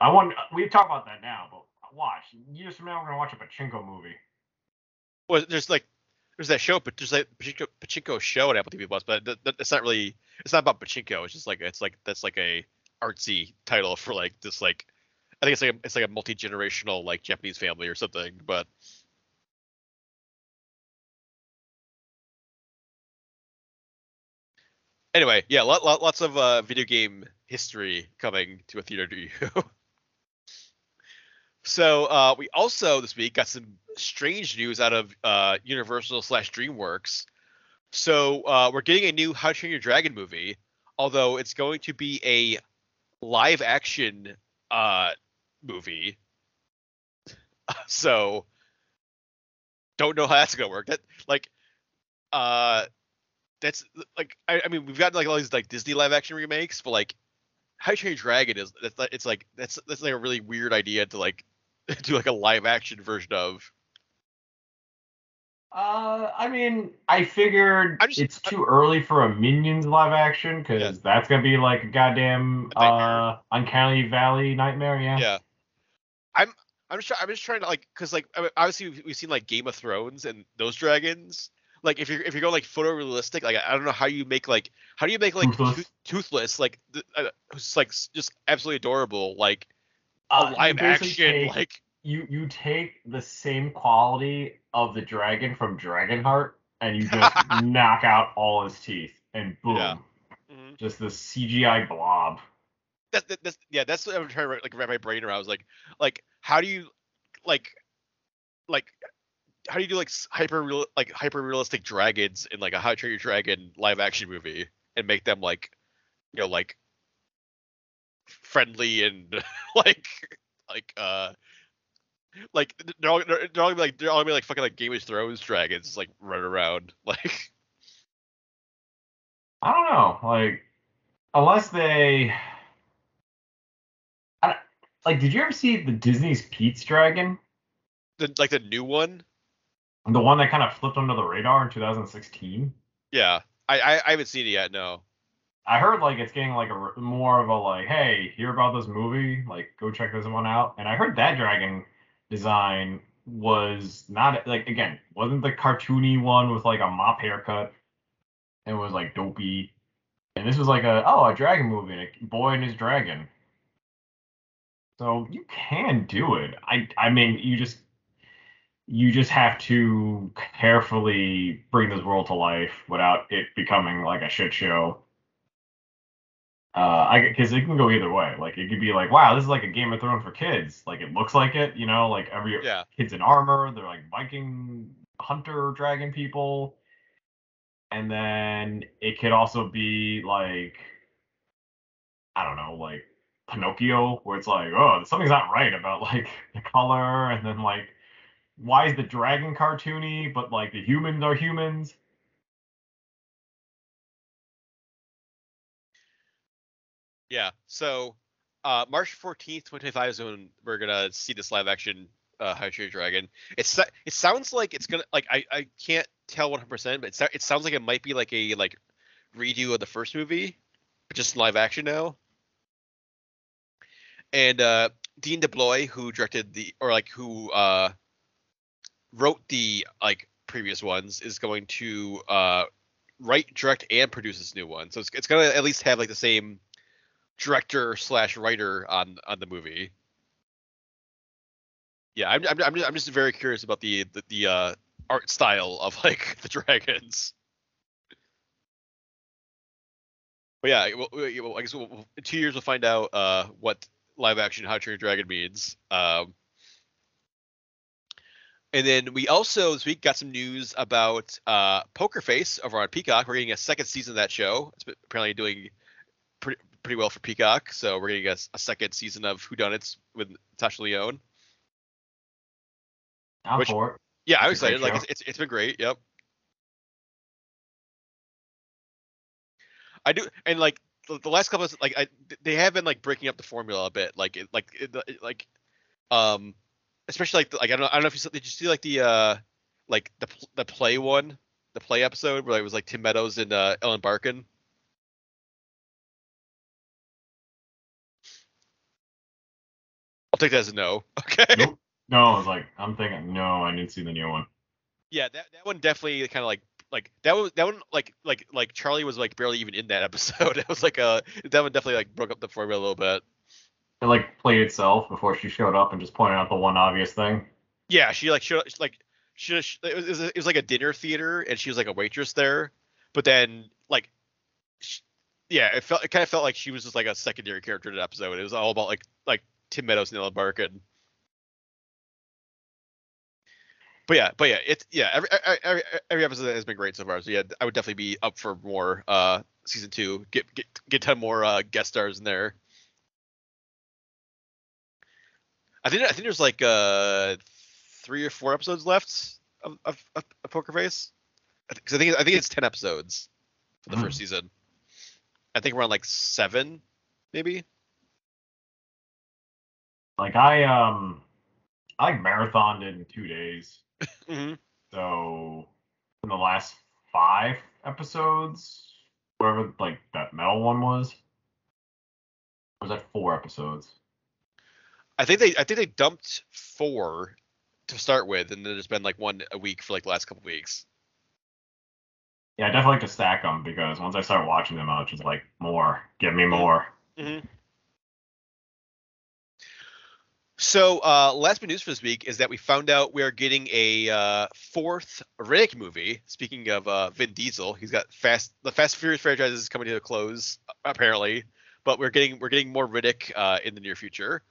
I want we talk about that now, but watch years from now we're gonna watch a pachinko movie. Well, there's like. There's that show, but there's that pachinko, pachinko show on Apple T V Plus, but th- th- it's not really, it's not about pachinko. It's just like it's like that's like a artsy title for like this like, I think it's like a, it's like a multi generational like Japanese family or something. But anyway, yeah, lot, lot, lots of uh, video game history coming to a theater near you. So uh, we also this week got some strange news out of uh, Universal slash DreamWorks. So uh, we're getting a new How to Train Your Dragon movie, although it's going to be a live action uh, movie. So don't know how that's gonna work. That like uh, that's like I, I mean we've got like all these like Disney live action remakes, but like How to Train Your Dragon is that's it's like that's that's like a really weird idea to like. Do like a live action version of. Uh, I mean, I figured I just, it's I, too early for a Minions live action because yeah. that's gonna be like a goddamn a uh, Uncanny Valley nightmare. Yeah. Yeah. I'm I'm just I'm just trying to like because like obviously we've, we've seen like Game of Thrones and those dragons. Like if you're if you're going like photorealistic, like I don't know how you make like how do you make like toothless, to- toothless like th- uh, it's like just absolutely adorable like. Uh, live action take, like you you take the same quality of the dragon from Dragonheart and you just knock out all his teeth and boom yeah. mm-hmm. just this C G I blob that, that, that's yeah that's what I'm trying to like wrap my brain around. I was like like how do you like like how do you do like hyper real like hyper realistic dragons in like a How to Train Your Dragon live action movie and make them like you know like friendly and like like uh like they're all they're, they're all gonna be like they're all gonna be like fucking like Game of Thrones dragons like run around like I don't know like unless they I don't, like did you ever see the Disney's Pete's Dragon the like the new one the one that kind of flipped under the radar in two thousand sixteen yeah I I, I haven't seen it yet no I heard like it's getting like a more of a like, hey, hear about this movie? Like, go check this one out. And I heard that dragon design was not like again wasn't the cartoony one with like a mop haircut and was like dopey. And this was like a oh a dragon movie, and a boy and his dragon. So you can do it. I I mean you just you just have to carefully bring this world to life without it becoming like a shit show. Uh, I because it can go either way. Like it could be like, wow, this is like a Game of Thrones for kids. Like it looks like it, you know. Like every yeah. kid's in armor. They're like Viking hunter dragon people. And then it could also be like, I don't know, like Pinocchio, where it's like, oh, something's not right about like the color, and then like, why is the dragon cartoony, but like the humans are humans? Yeah. So uh, March fourteenth, twenty twenty-five is when we're gonna see this live action uh, How to Train Your Dragon. It's it sounds like it's gonna like I, I can't tell one hundred percent, but it, it sounds like it might be like a like redo of the first movie, but just live action now. And uh, Dean DeBlois, who directed the or like who uh, wrote the like previous ones, is going to uh, write, direct, and produce this new one. So it's it's gonna at least have like the same director slash writer on on the movie. Yeah, I'm I'm I'm just, I'm just very curious about the the, the uh, art style of like the dragons. But yeah, we'll, we'll, I guess we'll, we'll, in two years we'll find out uh, what live action How to Train Your Dragon means. Um, and then we also this week got some news about uh, Poker Face over on Peacock. We're getting a second season of that show. It's apparently doing pretty. pretty well for Peacock, so we're getting a, a second season of Whodunits with Natasha Lyonne. I'm Which, for it. Yeah, I'm excited. Like it's, it's it's been great. Yep. I do, and like the, the last couple of like I they have been like breaking up the formula a bit, like it, like it, like um especially like the, like I don't know, I don't know if you saw, did you see like the uh like the the play one the play episode where it was like Tim Meadows and uh, Ellen Barkin. I'll take that as a no. Okay. Nope. No, I was like, I'm thinking, no, I didn't see the new one. Yeah, that, that one definitely kind of like like that was that one like like like Charlie was like barely even in that episode. It was like a that one definitely like broke up the formula a little bit. It like played itself before she showed up and just pointed out the one obvious thing. Yeah, she like showed like she, she it, was, it, was, it was like a dinner theater and she was like a waitress there, but then like. She, yeah, it felt it kind of felt like she was just like a secondary character in that episode. It was all about like like. Tim Meadows and Ellen Barkin. But yeah, but yeah, it's yeah. Every, every every episode has been great so far. So yeah, I would definitely be up for more uh, season two. Get get get ten more uh, guest stars in there. I think I think there's like uh, three or four episodes left of of, of Poker Face. Because I, I think I think it's ten episodes for the mm. first season. I think we're on like seven, maybe. Like I um I marathoned in two days. Mm-hmm. So in the last five episodes, whatever like that metal one was, was that four episodes? I think they I think they dumped four to start with, and then there's been like one a week for like the last couple weeks. Yeah, I definitely like to stack them because once I start watching them, I was just like, more, give me more. Mm-hmm. So uh, last bit news for this week is that we found out we are getting a uh, fourth Riddick movie. Speaking of uh, Vin Diesel, he's got Fast the Fast and Furious franchise is coming to a close apparently, but we're getting we're getting more Riddick uh, in the near future.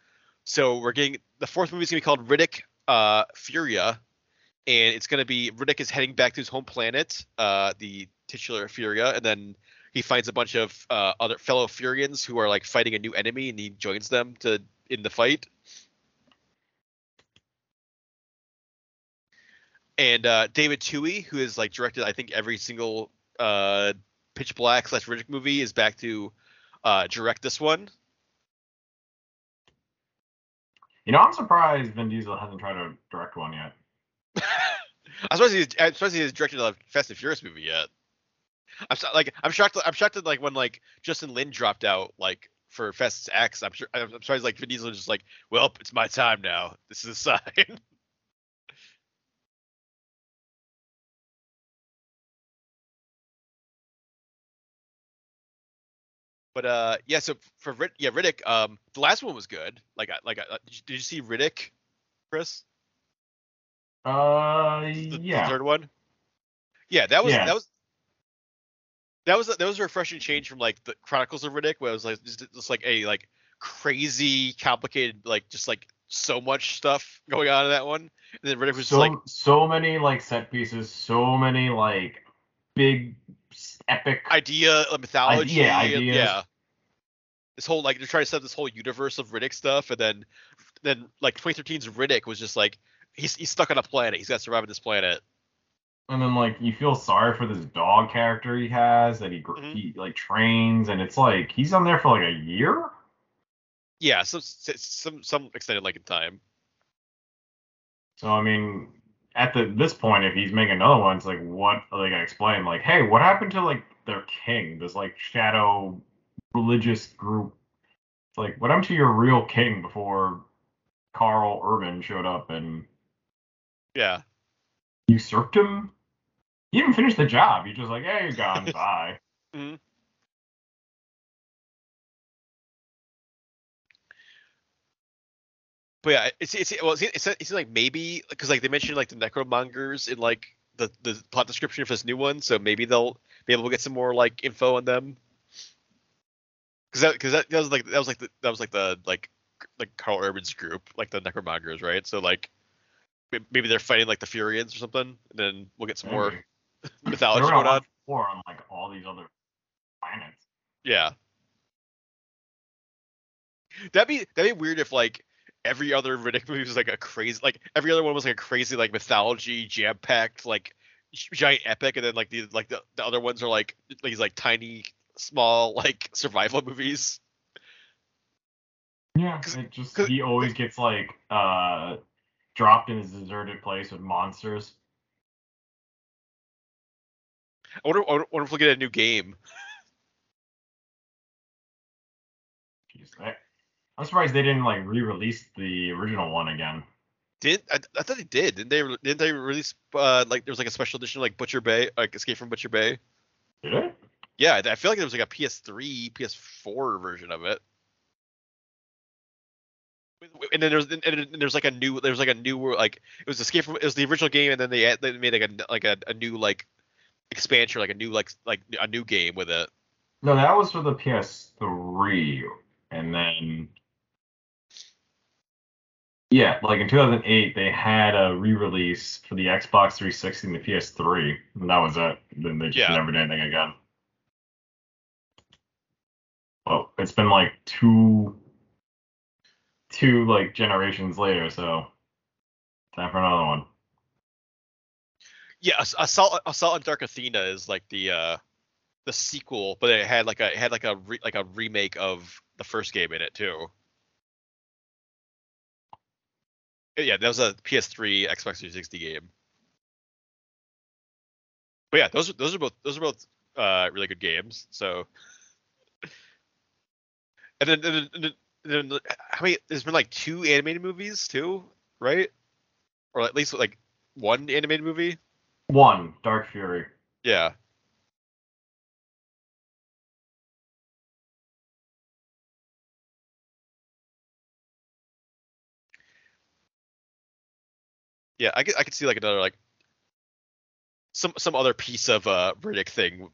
So we're getting the fourth movie is gonna be called Riddick uh, Furia, and it's gonna be Riddick is heading back to his home planet, uh, the titular Furia, and then he finds a bunch of uh, other fellow Furians who are like fighting a new enemy, and he joins them to in the fight. And uh, David Tui, who is like directed, I think every single uh, Pitch Black slash Riddick movie, is back to uh, direct this one. You know, I'm surprised Vin Diesel hasn't tried to direct one yet. I'm surprised he's, I'm surprised he has directed a Fast and Furious movie yet. I'm so, like, I'm shocked. I'm shocked that like when like Justin Lin dropped out like for Fast X. I'm sure. I'm surprised like Vin Diesel was just like, well, it's my time now. This is a sign. But uh, yeah, so for Rid- yeah Riddick, um, the last one was good. Like, like, uh, did, you, did you see Riddick, Chris? Uh, the, yeah. The third one. Yeah, that was yeah. that was that was that was a refreshing change from like the Chronicles of Riddick, where it was like just, just like a like crazy, complicated, like just like so much stuff going on in that one. And then Riddick was so, just, like so many like set pieces, so many like big. Epic idea, mythology, idea, ideas. Yeah. this whole, like, they're trying to set up this whole universe of Riddick stuff, and then then like twenty thirteen's Riddick was just like, he's he's stuck on a planet, he's got to survive on this planet. And then, like, you feel sorry for this dog character he has that he, mm-hmm. he like trains, and it's like he's on there for like a year. Yeah, some some some extended like in time. So I mean, at the this point, if he's making another one, it's like, what are they gonna explain? Like, hey, what happened to like their king? This like shadow religious group. It's like, what happened to your real king before Karl Urban showed up and yeah usurped him? He didn't finish the job. He's just like, hey, you're gone, bye. Mm-hmm. But yeah, it's it's well, it's, it's, it's like maybe because like they mentioned like the necromongers in like the, the plot description for this new one, so maybe they'll maybe we'll get some more like info on them. Because that because that, that was like that was like the, that was like the like like Karl Urban's group, like the necromongers, right? So like maybe they're fighting like the Furians or something, and then we'll get some maybe. more mythology going on. War on like all these other planets. Yeah, that'd be that'd be weird if like. Every other Riddick movie was like a crazy, like every other one was like a crazy, like mythology jam packed, like giant epic, and then like the like the, the other ones are like these like tiny, small like survival movies. Yeah, it just he always gets like uh, dropped in his deserted place with monsters. I wonder, I wonder if we'll get a new game. Jeez, that. I'm surprised they didn't like re-release the original one again. Did I, I thought they did? Didn't they? Didn't they release uh, like there was like a special edition like Butcher Bay, like Escape from Butcher Bay? Did it? Yeah, I feel like there was like a P S three, P S four version of it. And then there's and there's like a new there's like a new like it was Escape from it was the original game, and then they they made like a like a, a new like expansion, like a new like like a new game with it. No, that was for the P S three, and then. Yeah, like in two thousand eight, they had a re-release for the Xbox three sixty and the P S three, and that was it. Then they just yeah. never did anything again. Well, it's been like two, two like generations later, so time for another one. Yeah, Assault, Assault on Dark Athena is like the uh, the sequel, but it had like a it had like a re, like a remake of the first game in it too. Yeah, that was a P S three, Xbox three sixty game. But yeah, those those are both those are both uh, really good games. So, and then, and then, and then how many? There's been like two animated movies too, right? Or at least like one animated movie. One, Dark Fury. Yeah. Yeah, I could I could see like another like some some other piece of uh Riddick thing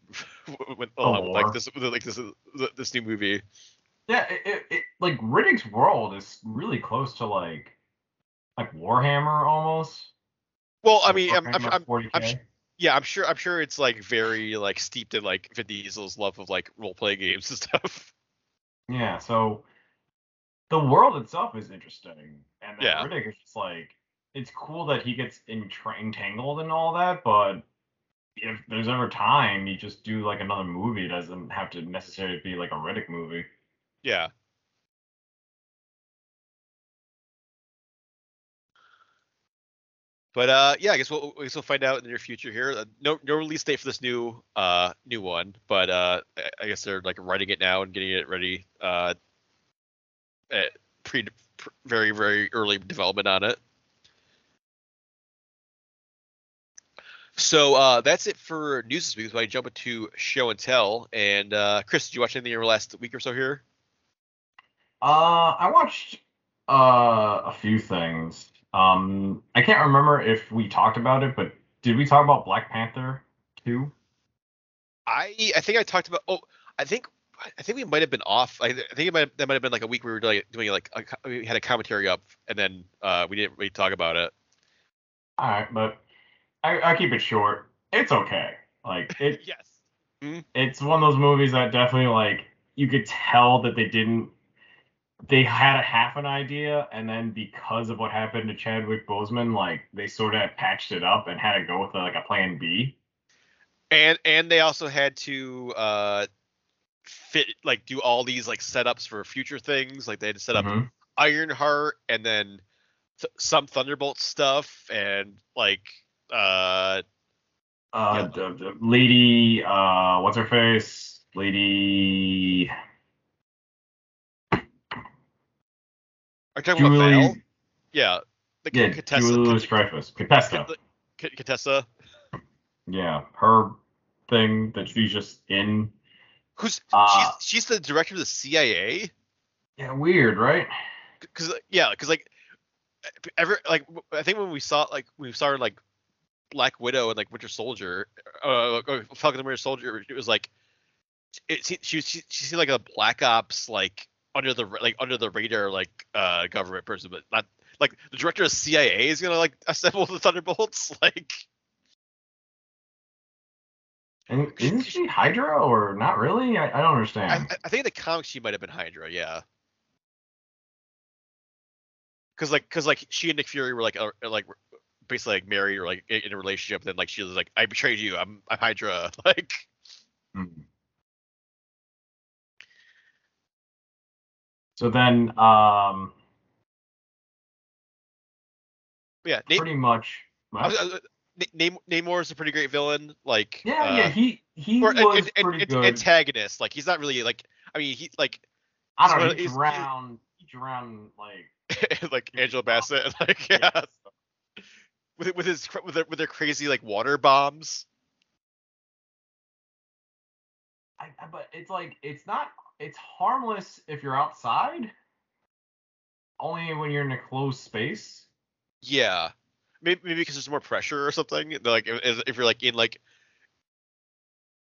with oh, like this like this this new movie. Yeah, it, it like Riddick's world is really close to like like Warhammer almost. Well, I like mean, I'm, I'm, I'm yeah, I'm sure I'm sure it's like very like steeped in like Vin Diesel's love of like role playing games and stuff. Yeah, so the world itself is interesting, and then yeah. Riddick is just like. It's cool that he gets entra- entangled in all that, but if there's ever time, you just do like another movie. It doesn't have to necessarily be like a Riddick movie. Yeah. But uh, yeah, I guess we'll I guess we'll find out in the near future here. Uh, no no release date for this new uh new one, but uh, I guess they're like writing it now and getting it ready. Uh, at pre, pre very very early development on it. So uh, that's it for news this week. So I jump into show and tell. And uh, Chris, did you watch anything in the last week or so here? Uh, I watched uh, a few things. Um, I can't remember if we talked about it, but did we talk about Black Panther two? I I think I talked about. Oh, I think I think we might have been off. I, I think it might have, that might have been like a week we were like, doing like a, we had a commentary up, and then uh, we didn't really talk about it. All right, but. I, I keep it short. It's okay. Like it. Yes. Mm-hmm. It's one of those movies that definitely like you could tell that they didn't, they had a half an idea, and then because of what happened to Chadwick Boseman, like they sort of patched it up and had to go with a, like a plan B. And and they also had to uh, fit like do all these like setups for future things. Like they had to set up mm-hmm. Ironheart and then th- some Thunderbolt stuff and like uh, uh you know, d- d- Lady uh what's her face Lady. Are you talking Julie, about Val? Yeah, the yeah, Contessa. Julie Louis-Dreyfus, Contessa. Contessa. Yeah, her thing that she's just in. Who's uh, she's, she's the director of the C I A. Yeah, weird, right? Because yeah, because like every like I think when we saw like we saw like Black Widow and like Winter Soldier, uh, Falcon and Winter Soldier, it was like it. She she she, she seemed like a Black Ops like. Under the like under the radar like uh government person, but not like the director of C I A is gonna like assemble the Thunderbolts like. And isn't she Hydra or not really? I, I don't understand. I, I think in the comics she might have been Hydra, yeah. Because like because like she and Nick Fury were like uh, like basically like married or like in a relationship. Then like she was like, I betrayed you. I'm I'm Hydra like. Mm-hmm. So then, um, yeah, Name- pretty much. Well, I was, I was, Name- Namor is a pretty great villain. Like, yeah, uh, yeah, he he or, was an, pretty an, good. Antagonist. Like, he's not really like. I mean, he like. I don't know. He drowned. He drowned like. Like Angela Bassett. Like yeah. yeah. With with his with their, with their crazy like water bombs. I, I, but it's like it's not. It's harmless if you're outside. Only when you're in a closed space. Yeah, maybe, maybe because there's more pressure or something. Like if, if you're like in like,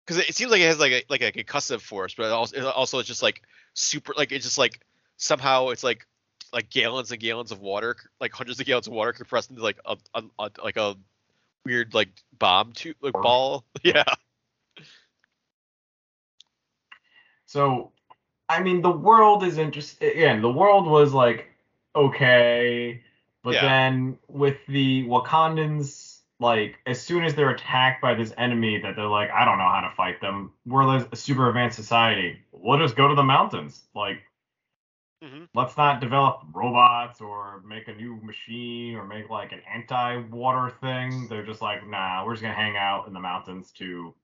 because it seems like it has like a, like a concussive force, but it also it also it's just like super like it's just like somehow it's like like gallons and gallons of water, like hundreds of gallons of water compressed into like a, a, a like a weird like bomb tube like ball. Yeah. So. I mean, the world is interesting. Again, the world was like, okay. But yeah. Then with the Wakandans, like, as soon as they're attacked by this enemy that they're like, I don't know how to fight them. We're a super advanced society. We'll just go to the mountains. Like, mm-hmm. Let's not develop robots or make a new machine or make, like, an anti-water thing. They're just like, nah, we're just going to hang out in the mountains to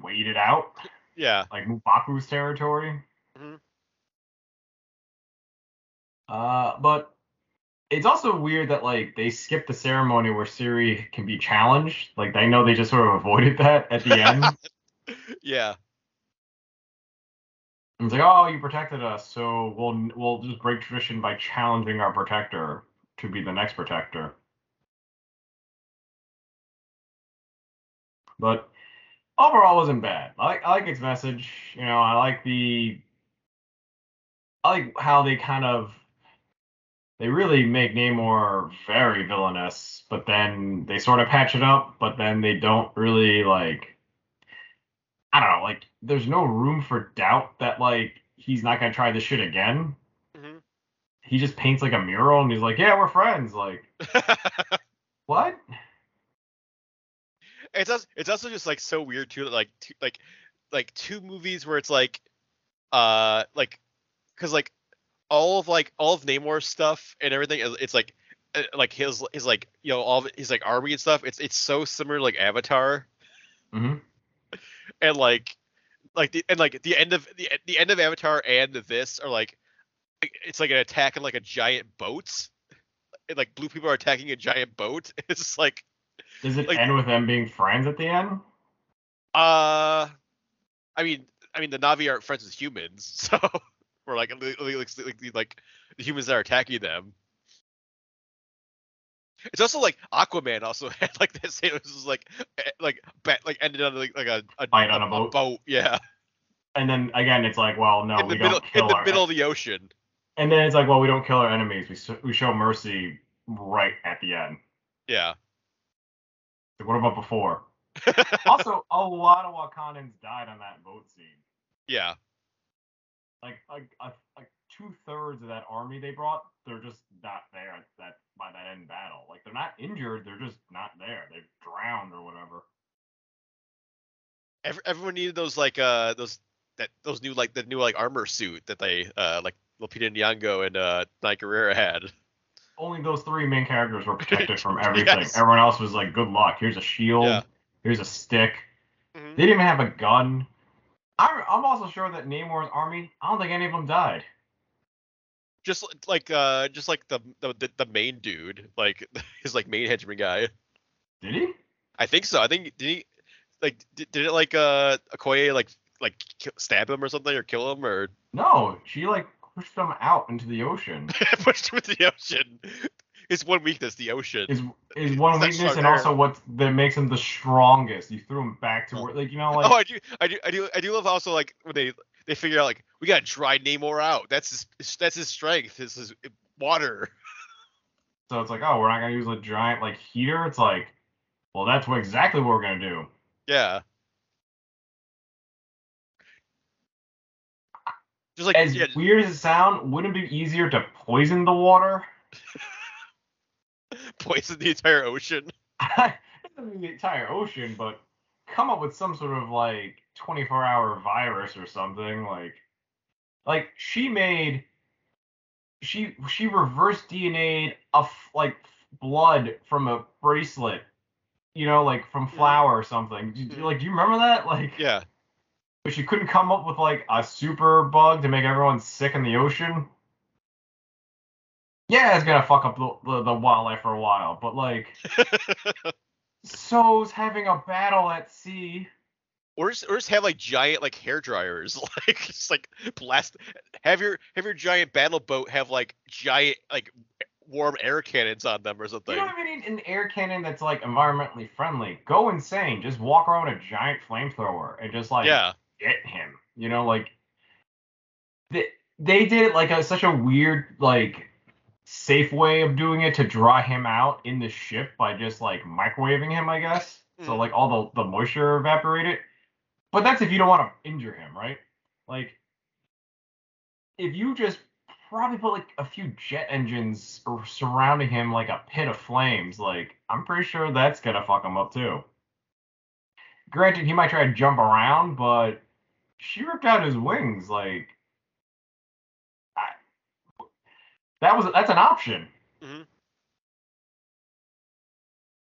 wait it out. Yeah. Like M'Baku's territory. Mm-hmm. Uh, but it's also weird that like they skipped the ceremony where Siri can be challenged. Like I know they just sort of avoided that at the end. Yeah. It's like, oh, you protected us, so we'll we'll just break tradition by challenging our protector to be the next protector. But overall, wasn't bad. I like, I like its message. You know, I like the, I like how they kind of, they really make Namor very villainous, but then they sort of patch it up, but then they don't really like, I don't know, like there's no room for doubt that like he's not gonna try this shit again. Mm-hmm. He just paints like a mural and he's like, yeah, we're friends. Like, what? It's also, it's also just like so weird too, like two, like like two movies where it's like uh like because like all of like all of Namor's stuff and everything, it's like like his his like you know all of his like army and stuff, it's it's so similar to, like Avatar. Mm-hmm. and like like the and like the end of the the end of Avatar and this are like it's like an attack on like a giant boat, and like blue people are attacking a giant boat. It's just like. Does it like, end with them being friends at the end? Uh, I mean, I mean the Na'vi aren't friends with humans, so we're like, like, like, like the humans that are attacking them. It's also like Aquaman also had like this. It was like, like, like ended on like, like a, a fight on a, a boat. boat, yeah. And then again, it's like, well, no, in we the don't middle, kill in the our middle en- of the ocean. And then it's like, well, we don't kill our enemies. We we show mercy right at the end. Yeah. What about before? Also, a lot of Wakandans died on that boat scene. Yeah. Like, like, like two-thirds of that army they brought, they're just not there at that by that end battle. Like, they're not injured, they're just not there. They've drowned or whatever. Every, everyone needed those, like, uh, those that those new, like, the new, like, armor suit that they, uh, like, Lupita Nyong'o and uh, Nai Guerrera had. Only those three main characters were protected from everything. Yes. Everyone else was like, good luck. Here's a shield. Yeah. Here's a stick. Mm-hmm. They didn't even have a gun. I, I'm also sure that Namor's army, I don't think any of them died. Just like uh, just like the, the the main dude, like his like main henchman guy. Did he? I think so. I think did he like did, did it like uh Okoye like like stab him or something or kill him or? No, she like pushed him out into the ocean. Pushed him into the ocean. His one weakness, the ocean. His his one it's weakness, and also what that makes him the strongest. You threw him back to where, like you know, like. Oh, I do, I do, I do, I do love also like when they. They figure out, like, we got to dry Namor out. That's his, that's his strength. This is water. So it's like, oh, we're not going to use a giant, like, heater? It's like, well, that's what, exactly what we're going to do. Yeah. Just like As yeah. weird as it sounds, wouldn't it be easier to poison the water? Poison the entire ocean? Not the entire ocean, but come up with some sort of, like, twenty-four hour virus or something. Like like she made she she reverse D N A'd a f- like blood from a bracelet, you know, like from flour or something. Do, like do you remember that? Like yeah, but she couldn't come up with like a super bug to make everyone sick in the ocean. Yeah, it's gonna fuck up the, the, the wildlife for a while, but like so's having a battle at sea. Or just, or just have like giant like hair dryers, like just like blast. Have your have your giant battle boat have like giant like warm air cannons on them or something. You don't even need an air cannon that's like environmentally friendly. Go insane. Just walk around with a giant flamethrower and just like yeah. get him. You know, like they they did like a, such a weird like safe way of doing it to dry him out in the ship by just like microwaving him, I guess. Mm. So like all the the moisture evaporated. But that's if you don't want to injure him, right? Like, if you just probably put, like, a few jet engines surrounding him like a pit of flames, like, I'm pretty sure that's going to fuck him up, too. Granted, he might try to jump around, but she ripped out his wings, like, I, that was that's an option. Mm-hmm.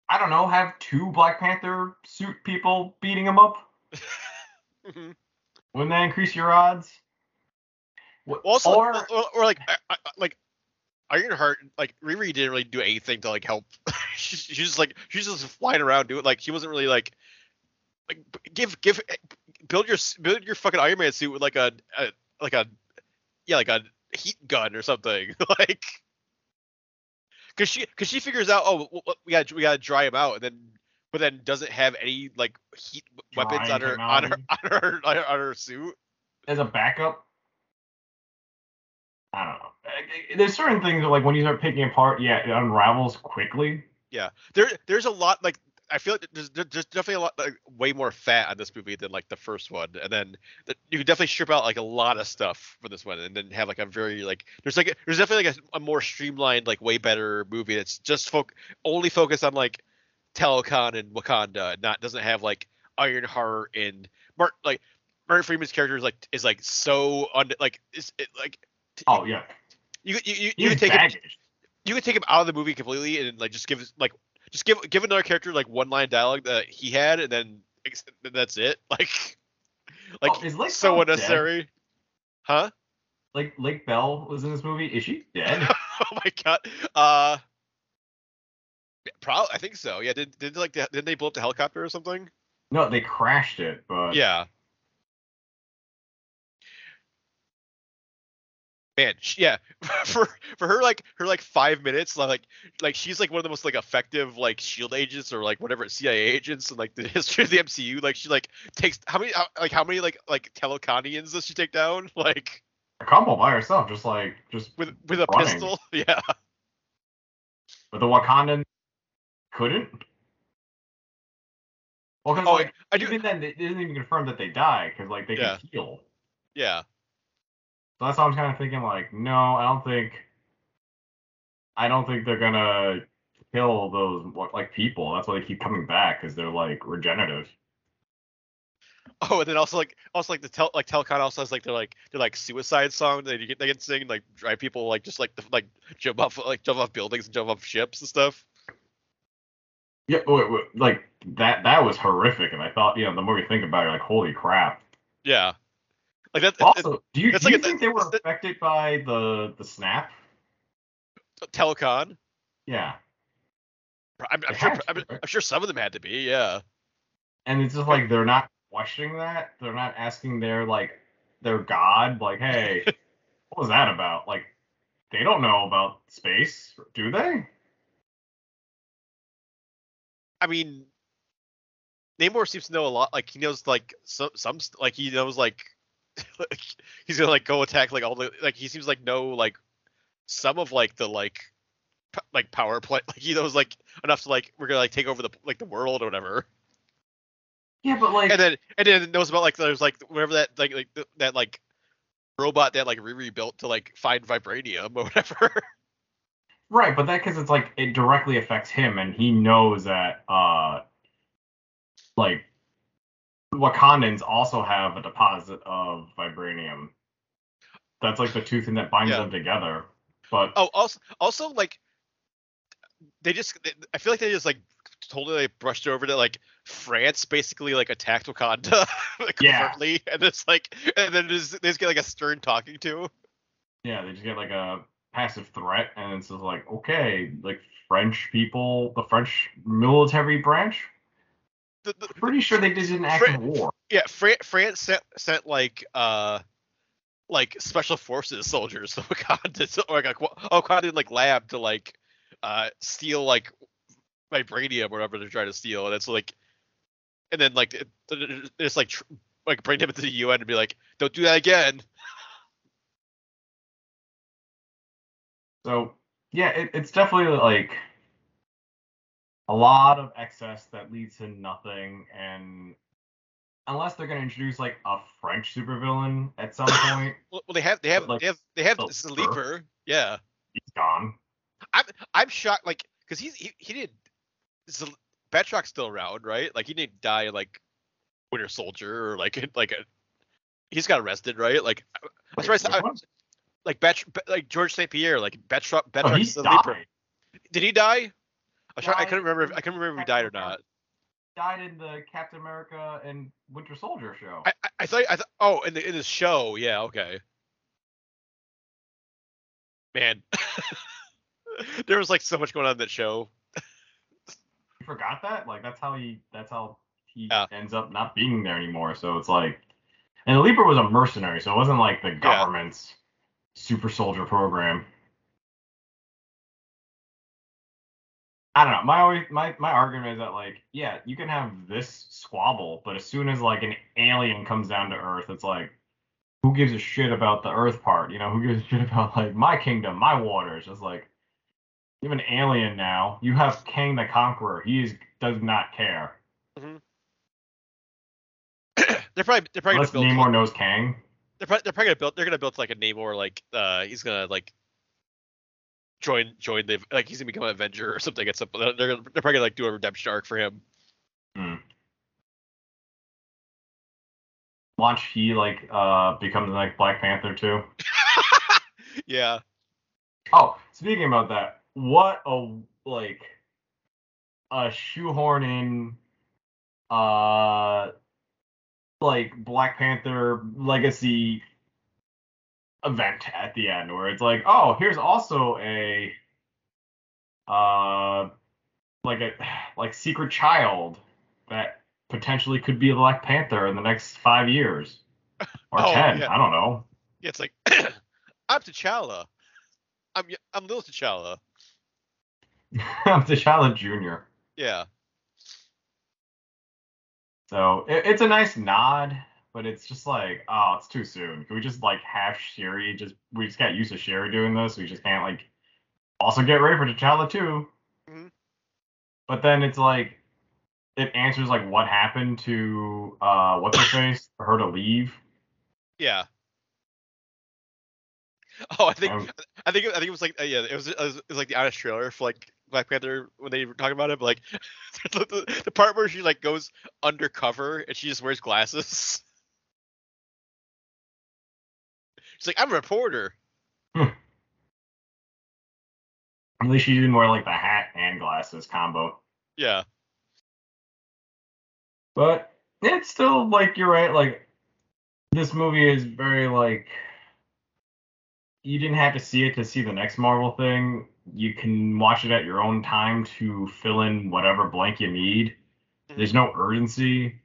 I don't know, have two Black Panther suit people beating him up? Mm-hmm. Wouldn't that increase your odds? Also, or, or, or like, I, I, like Ironheart, like Riri didn't really do anything to like help. she, she just like she's just flying around doing like she wasn't really like like give give build your build your fucking Iron Man suit with like a, a like a yeah like a heat gun or something like because she because she figures out oh we got we got to dry him out and then. But then doesn't have any like heat weapons on her, on her on her on her on her suit as a backup. I don't know. There's certain things that like when you start picking apart, yeah, it unravels quickly. Yeah, there there's a lot like I feel like there's there's definitely a lot like, way more fat on this movie than like the first one, and then the, you can definitely strip out like a lot of stuff for this one, and then have like a very like there's like a, there's definitely like a, a more streamlined like way better movie that's just fo- only focused on like. Telecon and Wakanda, not doesn't have like Ironheart and Martin like Martin Freeman's character is like is like so un like is it like oh yeah you you you, you could take him, you could take him out of the movie completely and like just give like just give give another character like one line dialogue that he had and then that's it like like oh, is Lake so Bell unnecessary dead? Huh like Lake Bell was in this movie is she dead oh my god uh. Probably, I think so. Yeah, did did like didn't they blow up the helicopter or something? No, they crashed it. But yeah, man, she, yeah. for for her like her like five minutes like like she's like one of the most like effective like SHIELD agents or like whatever C I A agents in like the history of the M C U. Like she like takes how many like how many like like Telocanians does she take down? Like a couple by herself, just like just with with a running. Pistol. Yeah, but the Wakandans. Couldn't? Well, because oh, like, even then, it isn't even confirmed that they die, because, like, they yeah. can heal. Yeah. So that's how I'm kind of thinking, like, no, I don't think, I don't think they're gonna kill those, like, people. That's why they keep coming back, because they're, like, regenerative. Oh, and then also, like, also, like, the tel- like, Telcon also has, like, they're, like, they're, like, suicide songs. They get, they can sing, like, drive people, like, just, like, the, like, jump off, like, jump off buildings and jump off ships and stuff. Yeah, wait, wait, like, that, that was horrific, and I thought, you know, the more you think about it, like, holy crap. Yeah. Like, that, also, it, do you, do like you a, think they were affected by the, the snap? Telcon? Yeah. I'm, I'm, sure, I'm, I'm sure some of them had to be, yeah. And it's just, like, they're not questioning that. They're not asking their, like, their god, like, hey, what was that about? Like, they don't know about space, do they? I mean, Namor seems to know a lot. Like, he knows, like, some, some like, he knows, like, like, he's gonna, like, go attack, like, all the, like, he seems, like, know, like, some of, like, the, like, p- like, power play, like, he knows, like, enough to, like, we're gonna, like, take over the, like, the world or whatever. Yeah, but, like... And then, and then it knows about, like, there's, like, whatever that, like, like th- that, like, robot that, like, Riri built to, like, find vibranium or whatever. Right, but that, because it's, like, it directly affects him, and he knows that, uh, like, Wakandans also have a deposit of vibranium. That's, like, the two thing that binds yeah. them together, but... Oh, also, also, like, they just, they, I feel like they just, like, totally like, brushed over to, like, France basically, like, attacked Wakanda like, yeah. covertly, and it's, like, and then just, they just get, like, a stern talking to. Yeah, they just get, like, a passive threat, and it's just like, okay, like, French people, the French military branch? The, the, pretty sure they just didn't act Fran- in war. Yeah, Fran- France sent, sent, like, uh, like, special forces soldiers to Wakanda, so, like, a, Wakanda, like, lab to, like, uh, steal, like, vibranium or whatever they're trying to steal, and it's, like, and then, like, it, it's, like, tr- like, bring them to the U N and be like, don't do that again. So, yeah, it, it's definitely, like, a lot of excess that leads to nothing, and unless they're going to introduce, like, a French supervillain at some point. Well, they have, they have, like, they have, they have Sleeper, yeah. He's gone. I'm, I'm shocked, like, because he's, he, he didn't, Batrock's still around, right? Like, he didn't die, like, Winter Soldier, or, like, like, a, he's got arrested, right? Like, that's right, I, Like Bat- like George Saint Pierre, like Batrock, Batrock oh, he's the died. Leaper. Did he die? I, died. Sure, I couldn't remember. If, I couldn't remember if he died or not. Died in the Captain America and Winter Soldier show. I, I, I thought. I thought. Oh, in the in the show. Yeah. Okay. Man, there was like so much going on in that show. You forgot that? Like that's how he. That's how he yeah. ends up not being there anymore. So it's like, and the Leaper was a mercenary, so it wasn't like the government's. Yeah. Super soldier program. I don't know. My my my argument is that like, yeah, you can have this squabble, but as soon as like an alien comes down to Earth, it's like, who gives a shit about the Earth part? You know, who gives a shit about like my kingdom, my waters? It's like, you have an alien now. You have Kang the Conqueror. He is, does not care. Mm-hmm. they're probably they're probably unless gonna build Namor knows Kang. They're probably, they're probably gonna build. They're gonna build like a Namor, like uh, he's gonna like join, join the like he's gonna become an Avenger or something. At some point, they're, they're probably gonna like do a redemption arc for him. Mm. Watch he like uh becomes like Black Panther too. Yeah. Oh, speaking about that, what a like a shoehorn in uh. like Black Panther Legacy event at the end where it's like, oh, here's also a uh like a like secret child that potentially could be Black Panther in the next five years or oh, ten. Yeah. I don't know. Yeah, it's like I'm T'Challa. I'm I'm little T'Challa. I'm T'Challa Junior Yeah. So it, it's a nice nod, but it's just like, oh, it's too soon. Can we just like have Shuri? Just we just got used to Shuri doing this. We just can't like also get ready for T'Challa too. Mm-hmm. But then it's like it answers like what happened to uh what's her face for her to leave. Yeah. Oh, I think um, I think I think it was like uh, yeah, it was, it was it was like the honest trailer for like Black Panther when they were talking about it. But like the, the, the part where she like goes undercover and she just wears glasses. She's like, I'm a reporter. Hmm. At least she did more like the hat and glasses combo. Yeah. But it's still like you're right. Like this movie is very like. You didn't have to see it to see the next Marvel thing. You can watch it at your own time to fill in whatever blank you need. There's no urgency.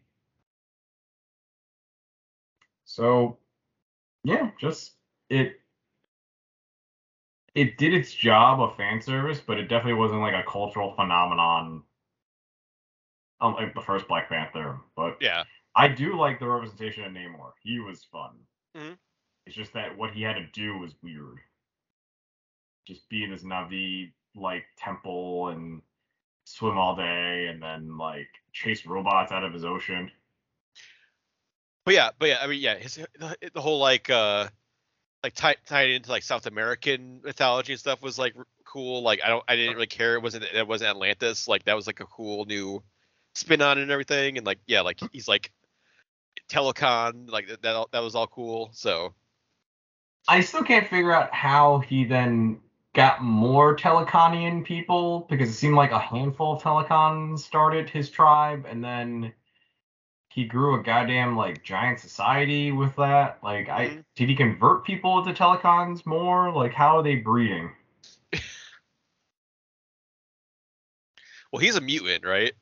So, yeah, just it. It did its job of fan service, but it definitely wasn't like a cultural phenomenon, unlike the first Black Panther. But yeah, I do like the representation of Namor. He was fun. Mm-hmm. It's just that what he had to do was weird. Just be in this Na'vi like temple and swim all day and then like chase robots out of his ocean. But yeah, but yeah, I mean yeah, his the, the whole like uh like tie, tied into like South American mythology and stuff was like cool. Like I don't I didn't really care it wasn't it wasn't Atlantis. Like that was like a cool new spin on it and everything. And like yeah, like he's like Telecon, like that that, that was all cool. So I still can't figure out how he then got more Teleconian people, because it seemed like a handful of Telecon started his tribe, and then he grew a goddamn, like, giant society with that. Like, I mm-hmm. did he convert people to Telecons more? Like, how are they breeding? Well, he's a mutant, right?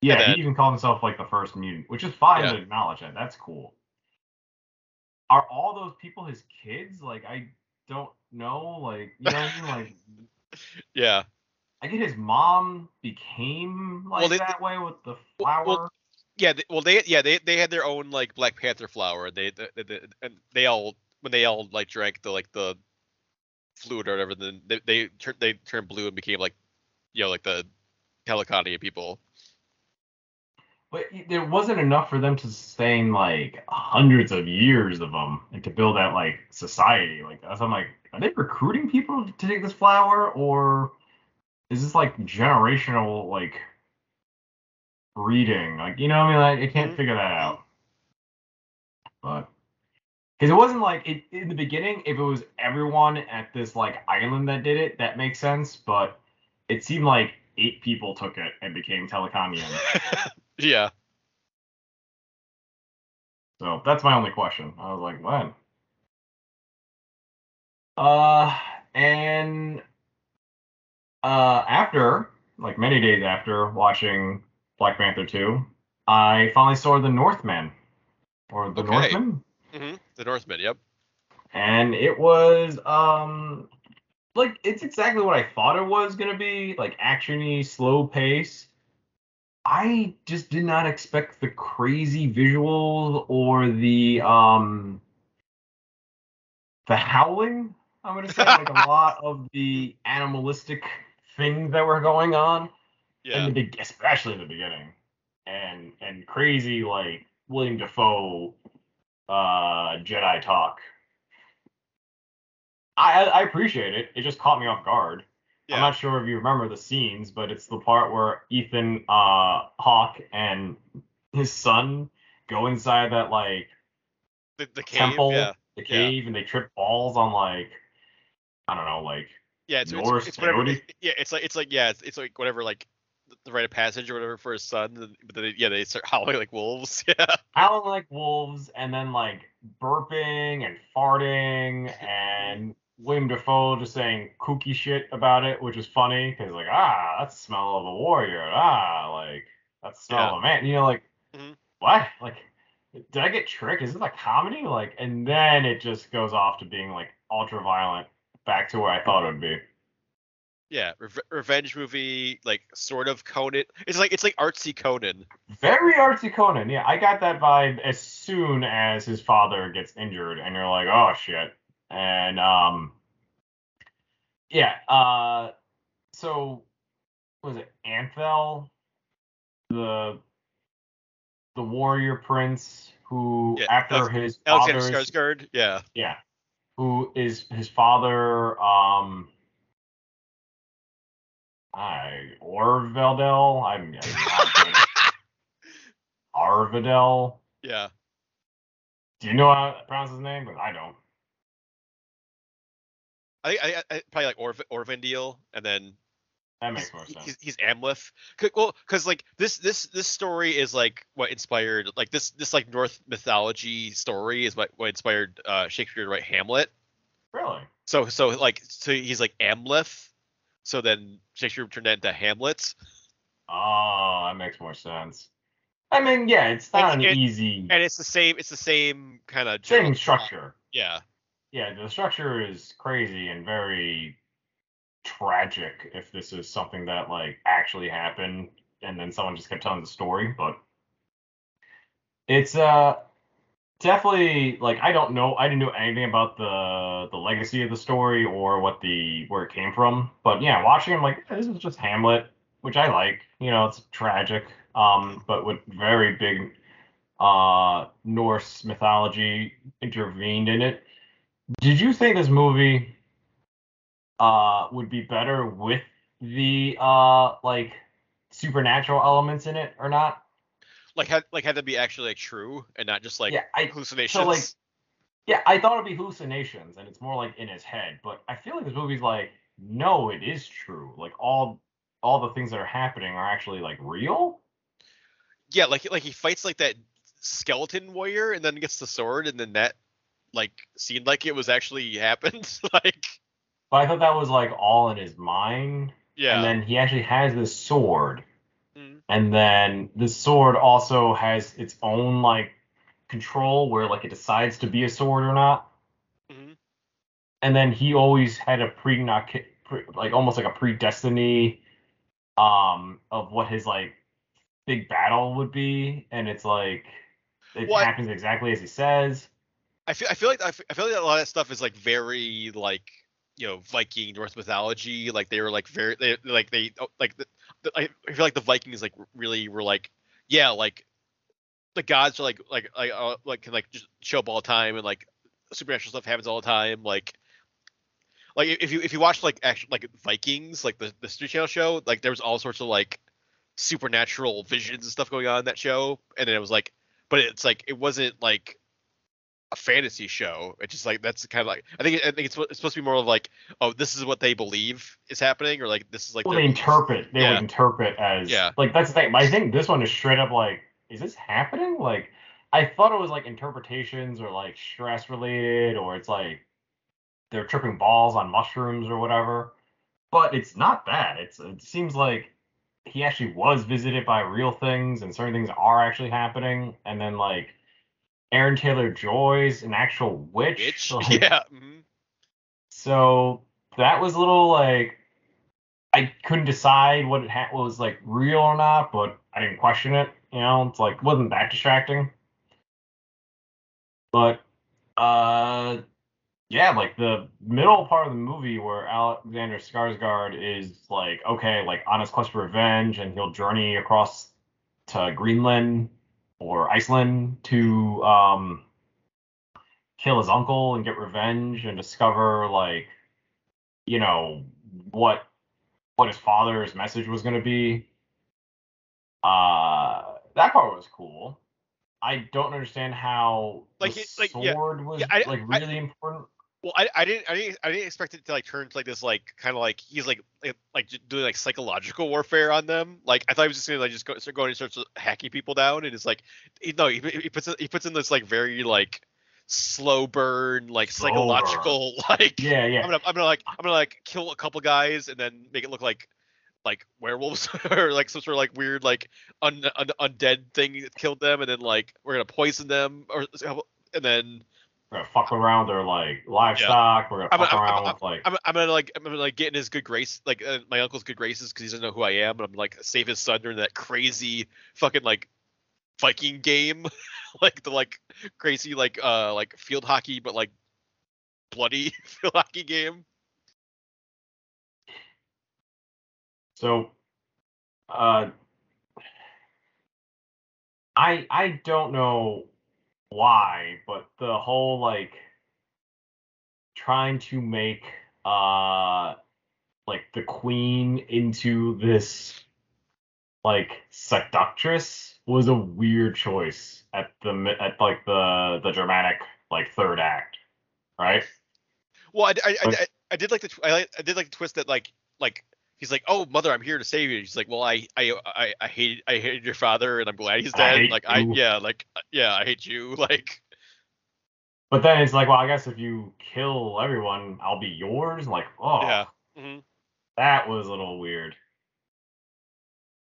Yeah, then, he even called himself, like, the first mutant, which is fine yeah. to acknowledge that. That's cool. Are all those people his kids? Like, I don't know. Like, you know what I mean? Like, yeah. I get his mom became like well, they, that way with the flower. Well, yeah. They, well, they yeah they they had their own like Black Panther flower. They they, they, they and they all when they all like drank the like the fluid or whatever. Then they they turned they turned blue and became like you know like the Teleconian people. But there wasn't enough for them to sustain, like, hundreds of years of them and to build that, like, society. Like, so I'm like, are they recruiting people to take this flower? Or is this, like, generational, like, breeding? Like, you know what I mean? Like, I can't figure that out. But, because it wasn't, like, it, in the beginning, if it was everyone at this, like, island that did it, that makes sense. But it seemed like eight people took it and became Teleconian. Yeah. So that's my only question. I was like, when? Uh, and uh, after, like many days after watching Black Panther two, I finally saw The Northman. Or The okay. Northman? Mm-hmm. The Northman, yep. And it was, um, like, it's exactly what I thought it was going to be. Like, action-y, slow pace. I just did not expect the crazy visuals or the um the howling, I'm gonna say, like a lot of the animalistic things that were going on. Yeah. In the be- especially in the beginning. And and crazy like William Dafoe uh Jedi talk. I I appreciate it. It just caught me off guard. Yeah. I'm not sure if you remember the scenes, but it's the part where Ethan uh, Hawke and his son go inside that, like, the, the cave, temple, yeah. the cave, yeah. and they trip balls on, like, I don't know, like, yeah, it's, Norse it's, it's whatever, it, yeah, it's like, it's like, yeah, it's, it's like whatever, like, the rite of passage or whatever for his son, but then, yeah, they start howling like wolves, yeah. Howling like wolves, and then, like, burping and farting and... William Dafoe just saying kooky shit about it, which is funny because like ah, that's the smell of a warrior. Ah, like that's the smell yeah. of a man. You know, like mm-hmm. what? Like, did I get tricked? Is this a comedy? Like, and then it just goes off to being like ultra violent, back to where I thought it would be. Yeah, re- revenge movie, like sort of Conan. It's like it's like artsy Conan. Very artsy Conan. Yeah, I got that vibe as soon as his father gets injured, and you're like, oh shit. And, um, yeah, uh, so, what was it, Anthel, the the warrior prince who, yeah, after Alex, his father's... Alexander Skarsgård, yeah. Yeah, who is his father, um, I, Orvidel? I'm, I'm Arvidel? Yeah. Do you know how to pronounce his name? But I don't. I think I, I, probably like Orv, Orvindil, and then that makes more sense. He's, he's Amleth. Well, because like this, this, this story is like what inspired like this, this like Norse mythology story is what, what inspired uh, Shakespeare to write Hamlet. Really? So, so like, so he's like Amleth. So then Shakespeare turned that into Hamlet. Oh, that makes more sense. I mean, yeah, it's not it's, an it, easy. And it's the same. It's the same kind of same structure. Yeah. Yeah, the structure is crazy and very tragic if this is something that, like, actually happened and then someone just kept telling the story, but it's, uh, definitely, like, I don't know, I didn't know anything about the the legacy of the story or what the, where it came from, but, yeah, watching it, I'm like, this is just Hamlet, which I like, you know, it's tragic, um, but with very big, uh, Norse mythology intervened in it. Did you think this movie uh, would be better with the uh, like supernatural elements in it or not? Like, had like had to be actually like true and not just like yeah, I, hallucinations. So like, yeah, I thought it'd be hallucinations and it's more like in his head. But I feel like this movie's like, no, it is true. Like all all the things that are happening are actually like real. Yeah, like like he fights like that skeleton warrior and then gets the sword and then that. Like seemed like it was actually happened. Like, but I thought that was like all in his mind. Yeah. And then he actually has this sword, mm-hmm. and then this sword also has its own like control where like it decides to be a sword or not. Mm-hmm. And then he always had a pre like almost like a predestiny, um, of what his like big battle would be, and it's like it what? happens exactly as he says. I feel I feel like I feel like a lot of that stuff is like very like you know Viking Norse mythology, like they were like very they, like they like the, the, I feel like the Vikings like really were like yeah like the gods are like like like uh, like can like just show up all the time and like supernatural stuff happens all the time like like if you if you watch like actually like Vikings like the the History Channel show like there was all sorts of like supernatural visions and stuff going on in that show and then it was like but it's like it wasn't like a fantasy show. It's just like that's kind of like I think I think it's, it's supposed to be more of like oh this is what they believe is happening or like this is like well, they interpret they yeah. would interpret as yeah. like that's the thing. But I think this one is straight up like is this happening? Like I thought it was like interpretations or like stress related or it's like they're tripping balls on mushrooms or whatever. But it's not that. It's it seems like he actually was visited by real things and certain things are actually happening and then like Aaron Taylor-Joy's an actual witch. witch? Like, yeah. Mm-hmm. So that was a little like I couldn't decide what it ha- was like real or not, but I didn't question it. You know, it's like wasn't that distracting. But uh, yeah, like the middle part of the movie where Alexander Skarsgård is like, okay, like on his quest for revenge, and he'll journey across to Greenland. Or Iceland to um, kill his uncle and get revenge and discover like, you know, what what his father's message was going to be. Uh, that part was cool. I don't understand how like, the it, like, sword yeah, was yeah, I, like really I, important. Well, I, I didn't I didn't I didn't expect it to like turn to like this like kind of like he's like like, like doing like psychological warfare on them. Like I thought he was just gonna like just go start going and start hacking people down, and it's like he, no he, he puts he puts in this like very like slow burn like slow psychological burn. like yeah yeah I'm gonna I'm gonna like I'm gonna like kill a couple guys and then make it look like like werewolves or like some sort of like weird like un, un, undead thing that killed them, and then like we're gonna poison them or and then. We're gonna fuck around their like livestock. Yeah. We're gonna fuck I'm, around I'm, with like. I'm, I'm gonna like I'm gonna like get in his good grace, like uh, my uncle's good graces, because he doesn't know who I am, and I'm like save his son during that crazy fucking like Viking game, like the like crazy like uh like field hockey, but like bloody field hockey game. So, uh, I I don't know. Why, but the whole like trying to make uh like the queen into this like seductress was a weird choice at the at like the the dramatic like third act, right? Well, I, I, I, I did like the I, I did like the twist that like like he's like, oh mother, I'm here to save you. And she's like, well, I I I I hated I hated your father, and I'm glad he's dead. I like you. I yeah like yeah I hate you like. But then it's like, well, I guess if you kill everyone, I'll be yours. Like, oh, yeah, mm-hmm. That was a little weird.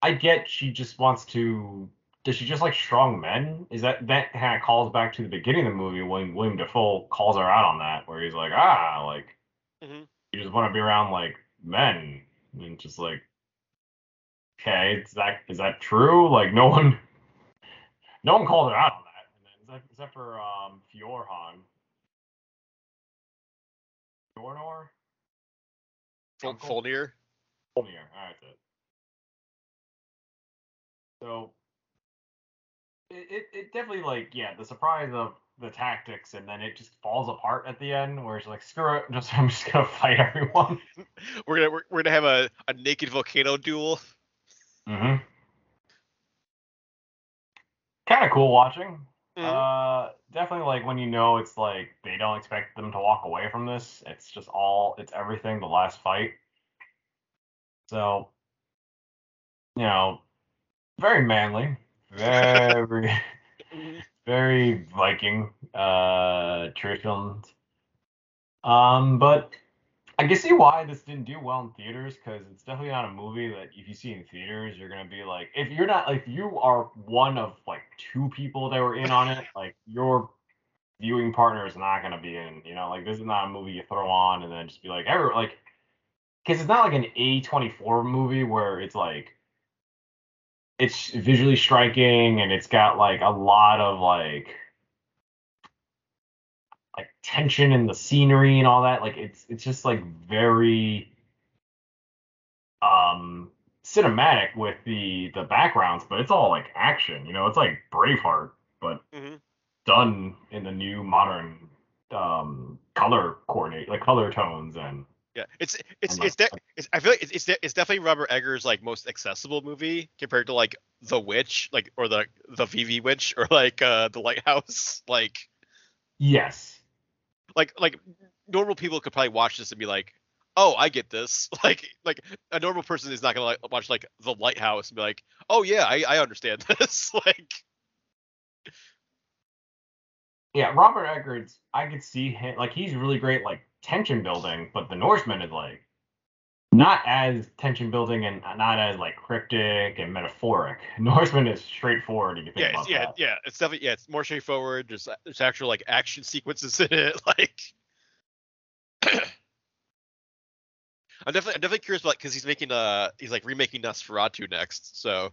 I get she just wants to. Does she just like strong men? Is that that kind of calls back to the beginning of the movie when William Dafoe calls her out on that, where he's like, ah, like mm-hmm. you just want to be around like men, and just like, okay, is that is that true? Like no one, no one calls her out on that. Except for um, Fjorhan. Fjornor? From Foldir? Foldir, alright, that's it. So, it, it definitely, like, yeah, the surprise of the tactics, and then it just falls apart at the end, where it's like, screw it, just, I'm just gonna fight everyone. we're gonna we're, we're gonna have a, a naked volcano duel. Mm-hmm. Kind of cool watching. Mm-hmm. Uh, definitely like when you know it's like they don't expect them to walk away from this. It's just all, it's everything, the last fight. So, you know, very manly, very, very Viking, uh, tradition. Um, but I can see why this didn't do well in theaters, because it's definitely not a movie that if you see in theaters, you're gonna be like, if you're not, if you are one of like two people that were in on it, like your viewing partner is not gonna be in, you know, like this is not a movie you throw on and then just be like, every like, because it's not like an A twenty-four movie where it's like, it's visually striking and it's got like a lot of like. like tension and the scenery and all that. Like it's it's just like very um cinematic with the the backgrounds, but it's all like action, you know, it's like Braveheart, but mm-hmm. done in the new modern um color coordinate, like color tones and yeah. It's it's it's, de- it's I feel like it's it's, de- it's definitely Robert Eggers' like most accessible movie compared to like The Witch, like or the the V V Witch or like uh The Lighthouse, like yes. Like, like normal people could probably watch this and be like, "Oh, I get this." Like, like a normal person is not gonna like, watch like The Lighthouse and be like, "Oh yeah, I, I understand this." Like, yeah, Robert Eggers, I could see him like he's really great like tension building, but The Northman is like not as tension building and not as like cryptic and metaphoric. Northman is straightforward. If you think yeah, about yeah, that. yeah. It's definitely yeah. It's more straightforward. There's there's actual like action sequences in it. Like, I'm definitely I'm definitely curious about because like, he's making uh he's like remaking Nosferatu next. So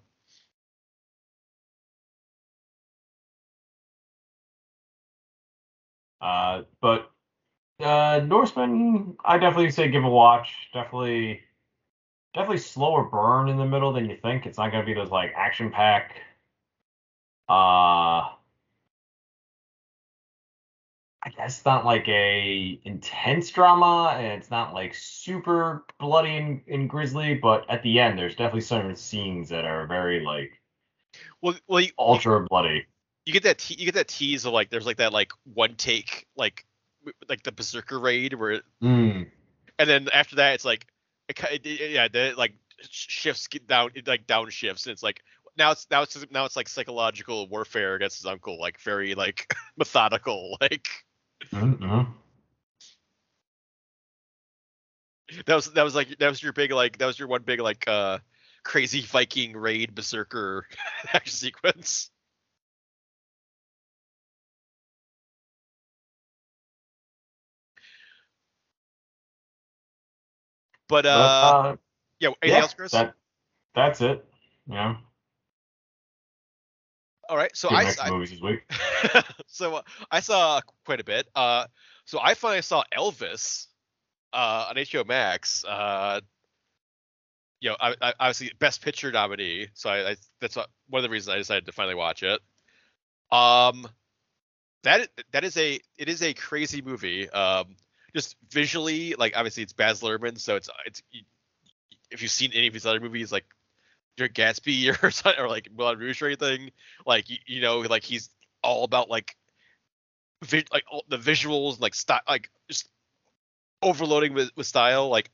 uh, but. Uh, Norseman, I definitely say give a watch. Definitely, definitely slower burn in the middle than you think. It's not gonna be those like action pack. Uh, I guess it's not like a intense drama, and it's not like super bloody and, and grisly. But at the end, there's definitely certain scenes that are very like, well, well, you, ultra you, bloody. You get that te- you get that tease of like there's like that like one take like. Like the Berserker raid, where, it, mm. and then after that, it's like, it, it, yeah, then it like shifts down, it like downshifts, and it's like now it's now it's now it's like psychological warfare against his uncle, like very like methodical, like. Mm-hmm. That was that was like that was your big like that was your one big like uh crazy Viking raid Berserker action sequence. But, uh, but, uh, yeah, anything yeah, else, Chris? That, that's it, yeah. All right, so I, I so uh, I saw quite a bit. Uh, so I finally saw Elvis uh, on H B O Max. Uh, you know, I, I, obviously, Best Picture nominee, so I, I, that's one of the reasons I decided to finally watch it. Um, that that is a, it is a crazy movie. Um, just visually, like, obviously it's Baz Luhrmann, so it's it's if you've seen any of his other movies, like Dirk Gatsby or something, or like Moulin Rouge or anything, like you, you know, like he's all about like vi- like all the visuals, like style, like just overloading with, with style, like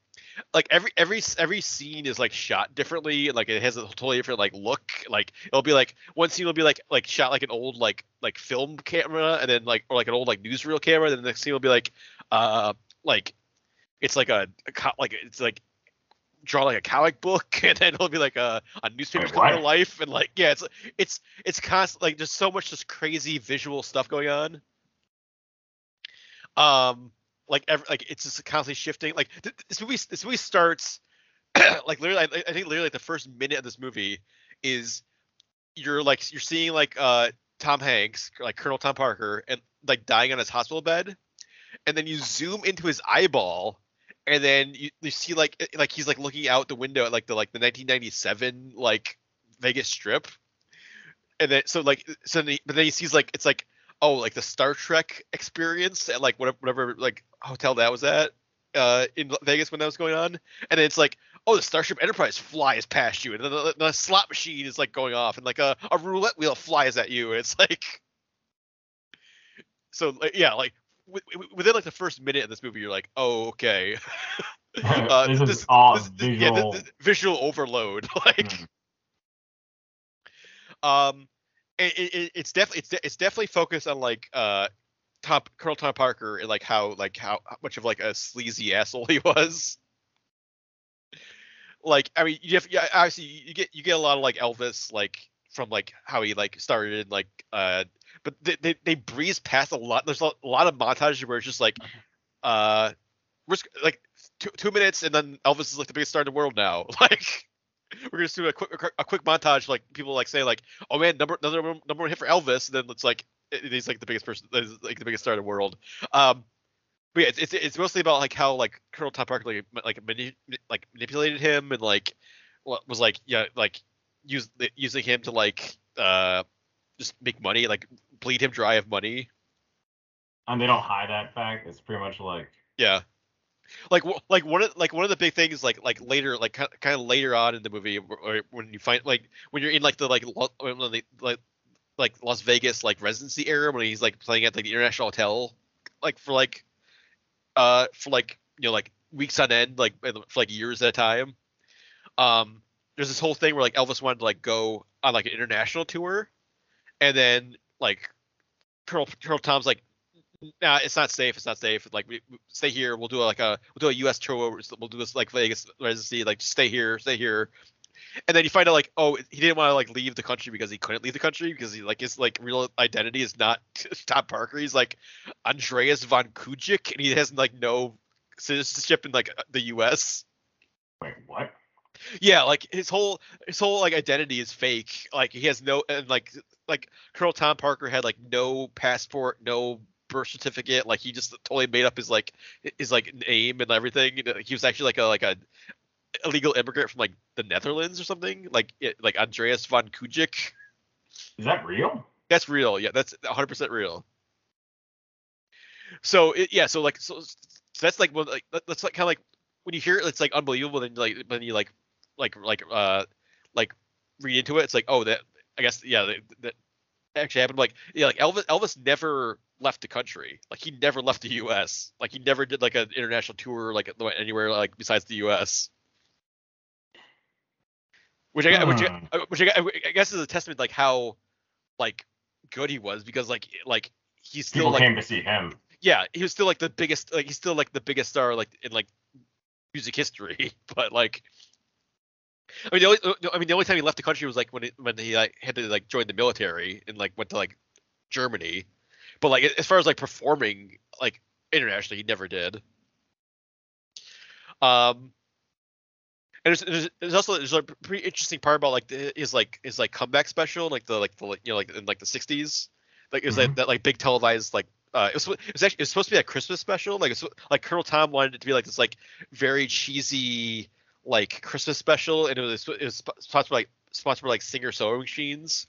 like every every every scene is like shot differently, and like it has a totally different like look. Like it'll be like one scene will be like like shot like an old like like film camera, and then like or like an old like newsreel camera. Then the next scene will be like uh like it's like a, a co- like it's like draw like a comic book, and then it'll be like a a newspaper oh, wow. life, and like yeah, it's it's it's constant, like there's so much just crazy visual stuff going on. Um. Like every, like it's just constantly shifting. Like th- this movie, this movie starts like literally. I, I think literally like the first minute of this movie is you're like you're seeing like uh Tom Hanks, like Colonel Tom Parker, and like dying on his hospital bed, and then you zoom into his eyeball, and then you, you see like like he's like looking out the window at like the like the nineteen ninety-seven like Vegas Strip, and then so like so then he, but then he sees like it's like. Oh, like the Star Trek experience at like whatever, whatever like hotel that was at uh, in Vegas when that was going on, and then it's like, oh, the Starship Enterprise flies past you, and then the, the slot machine is like going off, and like a, a roulette wheel flies at you, and it's like, so like, yeah, like w- w- within like the first minute of this movie, you're like, oh, okay, uh, this, this is all this, visual, yeah, this, this visual overload, like, mm. um. It, it, it's definitely it's, de- it's definitely focused on like uh Tom, Colonel Tom Parker and like how like how, how much of like a sleazy asshole he was. Like I mean, you have, yeah, obviously you get you get a lot of like Elvis like from like how he like started like uh but they they, they breeze past a lot. There's a lot of montages where it's just like uh we're just, like two two minutes and then Elvis is like the biggest star in the world now, like. We're gonna do a quick a quick montage, like people like say like, oh man, number another number, number one hit for Elvis, and then it's like he's like the biggest person, like the biggest star in the world. Um, but yeah, it's it's, it's mostly about like how like Colonel Tom Parker like like, mani- like manipulated him and like was like yeah like use using him to like uh just make money, like bleed him dry of money. And they don't hide that fact. It's pretty much like yeah. Like like one of like one of the big things like like later like kind of later on in the movie when you find like when you're in like the like like like Las Vegas like residency era when he's like playing at like the International Hotel like for like uh for like you know like weeks on end like for like years at a time. Um, there's this whole thing where like Elvis wanted to like go on like an international tour, and then like Colonel Colonel Tom's like. Nah, it's not safe. It's not safe. Like, we, we stay here. We'll do like a we'll do a U S tour. We'll do this like Vegas residency. Like, just stay here, stay here. And then you find out like, oh, he didn't want to like leave the country because he couldn't leave the country because he like his like real identity is not Tom Parker. He's like Andreas von Kujic, and he has like no citizenship in like the U S. Wait, what? Yeah, like his whole his whole like identity is fake. Like he has no and like like Colonel Tom Parker had like no passport, no. Birth certificate, like he just totally made up his like his like name and everything. He was actually like a like a illegal immigrant from like the Netherlands or something. Like it, like Andreas von Kujic. Is that real? That's real. Yeah, that's one hundred percent real. So it, yeah, so like so, so that's like, well, like that's like kind of like when you hear it, it's like unbelievable. Then like when you like like like uh like read into it, it's like oh that I guess yeah that, that actually happened. Like yeah, like Elvis Elvis never. left the country. Like he never left the U S. Like he never did like an international tour like anywhere like besides the U S. Which I, uh. which, I, which I, I guess is a testament like how like good he was because like like he's still people like, came to see him. Yeah, he was still like the biggest like he's still like the biggest star like in like music history. But like I mean the only, I mean the only time he left the country was like when it, when he like had to like join the military and like went to like Germany. But like as far as like performing like internationally, he never did. Um, and there's, there's, there's also there's a pretty interesting part about like the, his like his like comeback special, like the like the you know like in like the sixties, like it was mm-hmm. like that like big televised like uh it was it was actually it was supposed to be a Christmas special, like it's like Colonel Tom wanted it to be like this like very cheesy like Christmas special, and it was it was sponsored by, like sponsored by like Singer sewing machines,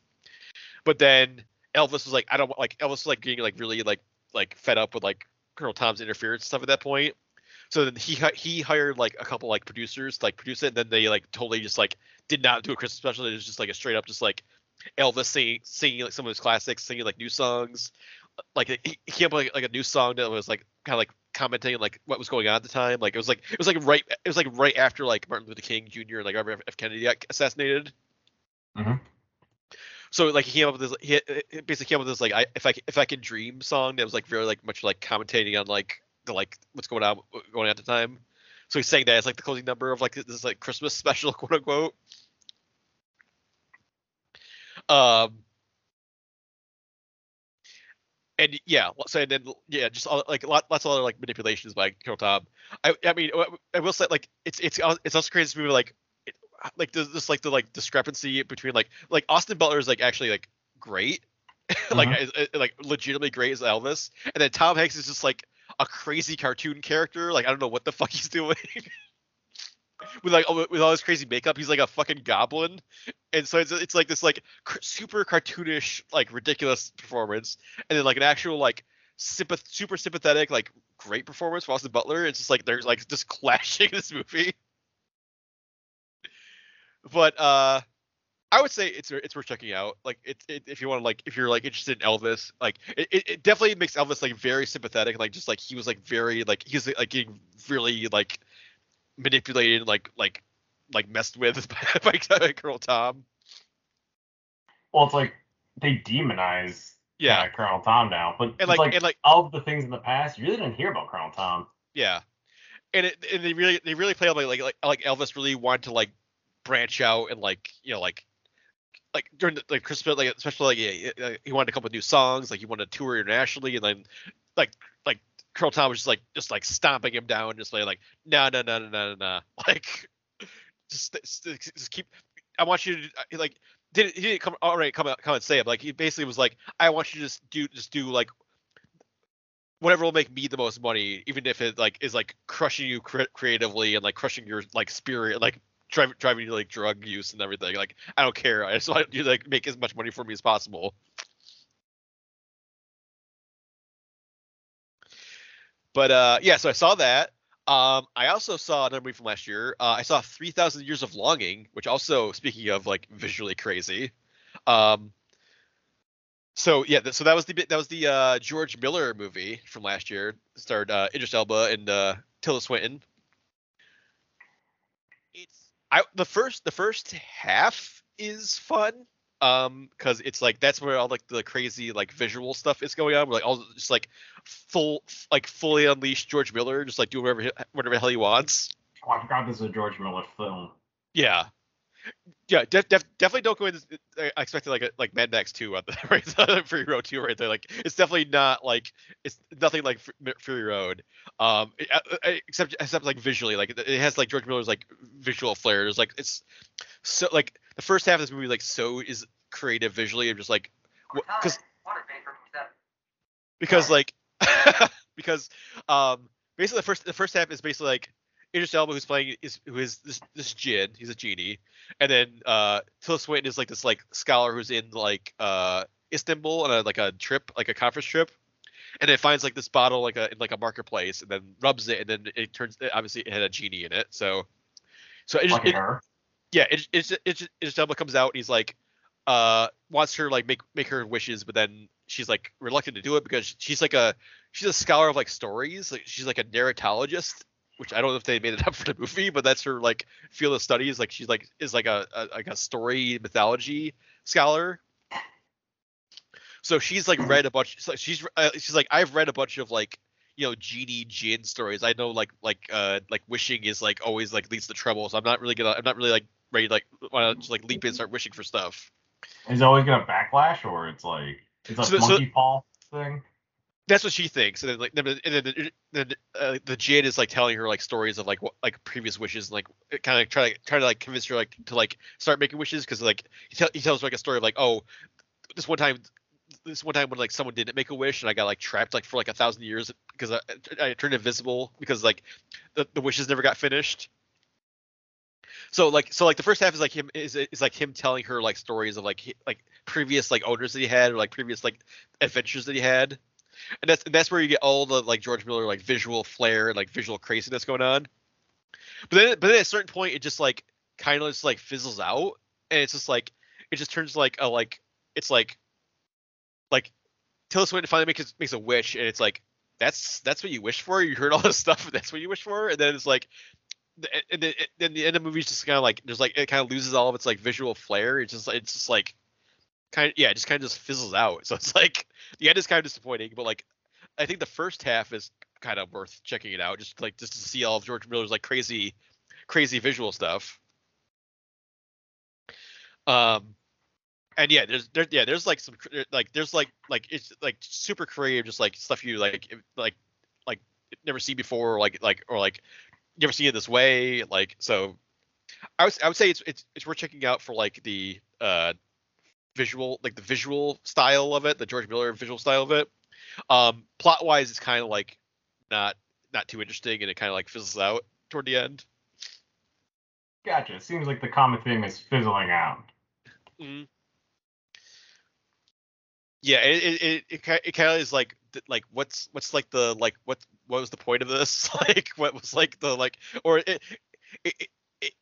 but then. Elvis was like, I don't want, like, Elvis was like getting like really like like fed up with like Colonel Tom's interference stuff at that point. So then he he hired like a couple like producers to, like produce it, and then they like totally just like did not do a Christmas special. It was just like a straight up just like Elvis singing, singing like some of his classics, singing like new songs. Like he, he came up with, like, like a new song that was like kind of like commenting on, like what was going on at the time. Like it was like it was like right it was like right after like Martin Luther King Junior and like Robert F. Kennedy got assassinated. Mm-hmm. So like he came up with this, he basically came up with this like I, if I if I can dream song that was like very like much like commentating on like the like what's going on going on at the time. So he sang that as like the closing number of like this like Christmas special, quote unquote. Um. And yeah, so and then yeah, just all, like lot, lots of other like manipulations by Colonel Tom. I I mean I will say like it's it's it's also crazy to me like it, like there's this like the like discrepancy between like like Austin Butler is like actually like great, mm-hmm. like is, is, like legitimately great as Elvis, and then Tom Hanks is just like a crazy cartoon character. Like I don't know what the fuck he's doing with like with all his crazy makeup. He's like a fucking goblin. And so it's it's like this like cr- super cartoonish like ridiculous performance, and then like an actual like sympath- super sympathetic like great performance for Austin Butler. It's just like they're like just clashing this movie. But uh, I would say it's it's worth checking out. Like it, it if you want to like if you're like interested in Elvis, like it, it definitely makes Elvis like very sympathetic. Like just like he was like very like he's like getting really like manipulated like like. like messed with by, by Colonel Tom. Well, it's like they demonize yeah uh, Colonel Tom now, but and like, like, and like all of the things in the past, you really didn't hear about Colonel Tom. Yeah, and it, and they really they really play on like like like Elvis really wanted to like branch out and like you know like like during the, like Christmas like especially like he wanted to come up with new songs, like he wanted to tour internationally, and then like like Colonel Tom was just like just like stomping him down, just like like no no no no no no like. Just, just, just keep. I want you to like. Did he didn't come? All right, come come and say it. But, like he basically was like, I want you to just do just do like whatever will make me the most money, even if it like is like crushing you cre- creatively and like crushing your like spirit, like driving driving you like drug use and everything. Like I don't care. I just want you to like make as much money for me as possible. But uh, yeah, so I saw that. Um, I also saw another movie from last year. Uh, I saw three thousand Years of Longing, which also, speaking of like visually crazy. Um, so yeah, th- so that was the that was the uh, George Miller movie from last year. It starred uh, Idris Elba and uh, Tilda Swinton. It's I the first the first half is fun um, because it's like that's where all like the crazy like visual stuff is going on. We're like all just like. Full, like fully unleashed George Miller, just like do whatever whatever the hell he wants. Oh, I forgot this is a George Miller film. Yeah, yeah, def, def, definitely don't go in. This, I expected like a, like Mad Max two on the right, Fury Road two right there. Like it's definitely not like it's nothing like Fury Road, um, except except like visually, like it has like George Miller's like visual flares. Like it's so like the first half of this movie like so is creative visually. I'm just like because because like. because um, basically the first the first half is basically like Idris Elba who's playing is who is this this djinn, he's a genie, and then uh, Tilda Swinton is like this like scholar who's in like uh, Istanbul on a like a trip like a conference trip, and then finds like this bottle like a in like a marketplace and then rubs it and then it turns obviously it had a genie in it so so it just, it, yeah it it's it's Idris Elba comes out and he's like uh, wants her like make make her wishes, but then she's like reluctant to do it because she's like a she's a scholar of like stories. Like she's like a narratologist, which I don't know if they made it up for the movie, but that's her like field of studies. Like she's like is like a, a like a story mythology scholar. So she's like read a bunch. So she's uh, she's like I've read a bunch of like you know genie djinn stories. I know like like uh like wishing is like always like leads to trouble. So I'm not really gonna I'm not really like ready to, like wanna just like leap in and start wishing for stuff. Is it always gonna backlash or it's like. It's a so, monkey so, paw thing. That's what she thinks, and then like, and then, then uh, the djinn is like telling her like stories of like what, like previous wishes, and like kind of try to try to like convince her like to like start making wishes because like he, tell, he tells her like a story of like oh this one time this one time when like someone didn't make a wish and I got like trapped like for like a thousand years because I, I turned invisible because like the, the wishes never got finished. So like so like the first half is like him is is like him telling her like stories of like he, like previous like owners that he had or like previous like adventures that he had, and that's and that's where you get all the like George Miller like visual flair and like visual craziness going on. But then, but then at a certain point, it just like kind of just like fizzles out, and it's just like it just turns like a like it's like like Tilda Swinton finally makes makes a wish, and it's like that's that's what you wish for. You heard all this stuff, and that's what you wish for, and then it's like. And then, and the end of the movie is just kind of like there's like it kind of loses all of its like visual flair. It's just it's just like kind of yeah, it just kind of just fizzles out. So it's like the end is kind of disappointing, but like I think the first half is kind of worth checking it out just like just to see all of George Miller's like crazy, crazy visual stuff. Um, and yeah, there's there yeah there's like some like there's like like it's like super creative, just like stuff you like like like never see before, or like like or like. You ever see it this way? Like, so I would I would say it's it's it's worth checking out for like the uh visual like the visual style of it, the George Miller visual style of it. Um, plot wise, it's kind of like not not too interesting, and it kind of like fizzles out toward the end. Gotcha. It seems like the common theme is fizzling out. Mm-hmm. Yeah, it it it, it, it kind of is like. Like what's what's like the like what what was the point of this like what was like the like or it it it it,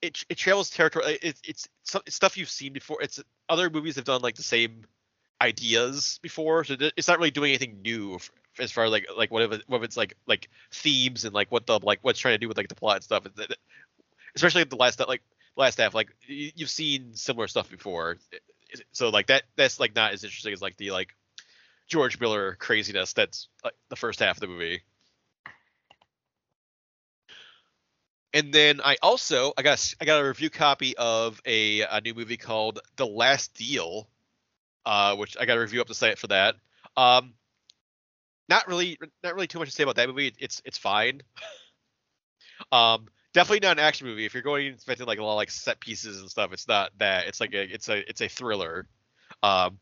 it, it travels territory it, it's it's stuff you've seen before. It's other movies have done like the same ideas before, so it's not really doing anything new as far as like like what if, it, what if it's like like themes and like what the like what's trying to do with like the plot and stuff, especially the last like last half like you've seen similar stuff before, so like that that's like not as interesting as like the like George Miller craziness that's like the first half of the movie. And then I also I got I got a review copy of a, a new movie called The Last Deal, uh, which I got a review up the site for that. Um, not really not really too much to say about that movie. It's it's fine. um, definitely not an action movie. If you're going expecting like a lot of like set pieces and stuff, it's not that. It's like a it's a it's a thriller. Um,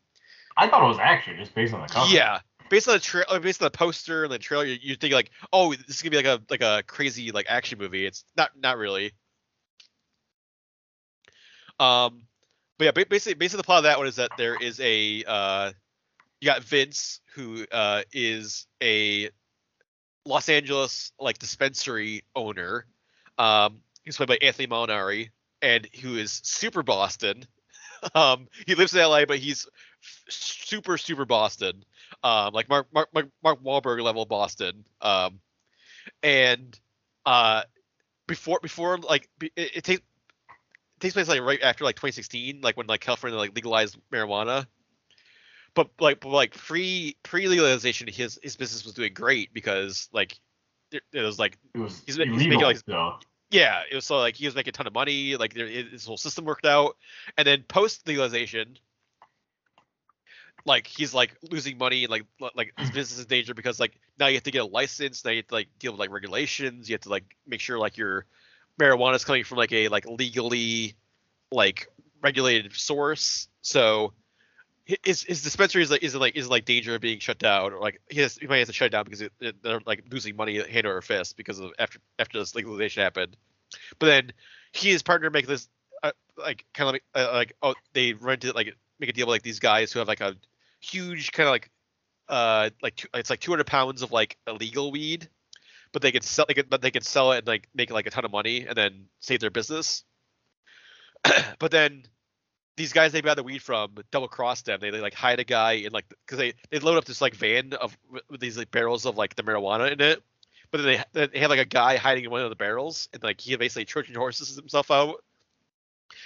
I thought it was action just based on the cover. Yeah, based on the tra- based on the poster and the trailer, you, you think like, oh, this is gonna be like a like a crazy like action movie. It's not not really. Um, but yeah, basically basically the plot of that one is that there is a uh, you got Vince who uh is a Los Angeles like dispensary owner. Um, he's played by Anthony Molinari, and who is super Boston. Um, he lives in L A, but he's super super Boston, um like Mark Mark Mark Wahlberg level Boston, um and uh before before like it, it takes it takes place like right after like twenty sixteen, like when like California like legalized marijuana, but like but, like pre pre legalization his his business was doing great because like it, it was like it was he's, illegal, he's making like so. Yeah, it was so like he was making a ton of money, like there, his whole system worked out, and then post legalization. Like he's like losing money, like like his business is in danger because like now you have to get a license, now you have to like deal with like regulations, you have to like make sure like your marijuana is coming from like a like legally like regulated source. So his his dispensary is like is like is like danger of being shut down, or like he has he might have to shut it down because it, it, they're like losing money hand over fist because of after after this legalization happened. But then he and his partner make this uh, like kind of like, uh, like oh they run to like make a deal with like these guys who have like a huge kind of like uh like it's like two hundred pounds of like illegal weed, but they could sell they could, but they could sell it and like make like a ton of money and then save their business. But then these guys they got the weed from double cross them. They, they like hide a guy in like because they they load up this like van of with these like barrels of like the marijuana in it, but then they they have like a guy hiding in one of the barrels, and like he basically Trojan horses himself out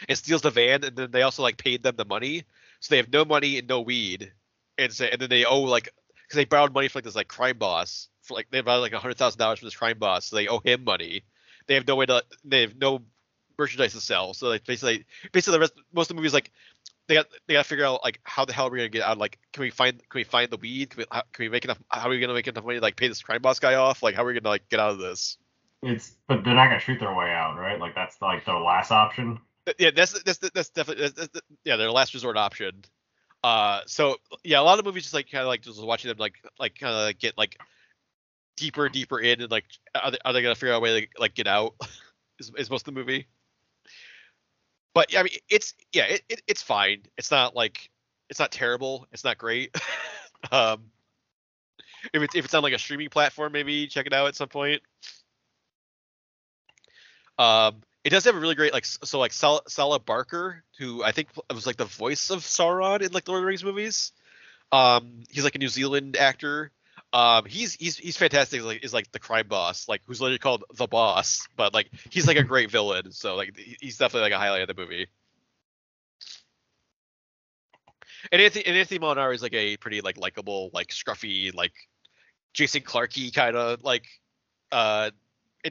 and steals the van, and then they also like paid them the money. So they have no money and no weed, and so, and then they owe like because they borrowed money from like this like crime boss for like they borrowed like a hundred thousand dollars from this crime boss, so they owe him money. They have no way to they have no merchandise to sell, so like basically basically the rest most of the movie is like they got they got to figure out like how the hell are we gonna get out? Like can we find can we find the weed? Can we how, can we make enough? How are we gonna make enough money to like pay this crime boss guy off? Like how are we gonna like get out of this? It's but they're not gonna shoot their way out, right? Like that's like their last option. Yeah, that's that's that's definitely that's, that's, yeah their last resort option. Uh, so yeah, a lot of movies just like kind of like just watching them like like kind of like get like deeper and deeper in and like are they, are they gonna figure out a way to like get out? is is most of the movie. But yeah, I mean it's yeah it, it it's fine. It's not like it's not terrible. It's not great. um, If it's if it's on like a streaming platform, maybe check it out at some point. Um, it does have a really great like so like Sala, Sala Barker, who I think was like the voice of Sauron in like the Lord of the Rings movies. Um, he's like a New Zealand actor. Um, he's he's he's fantastic. Like is like the crime boss, like who's literally called the boss, but like he's like a great villain. So like he's definitely like a highlight of the movie. And Anthony, and Anthony Molinari is like a pretty like likable, like scruffy, like Jason Clarke kind of like uh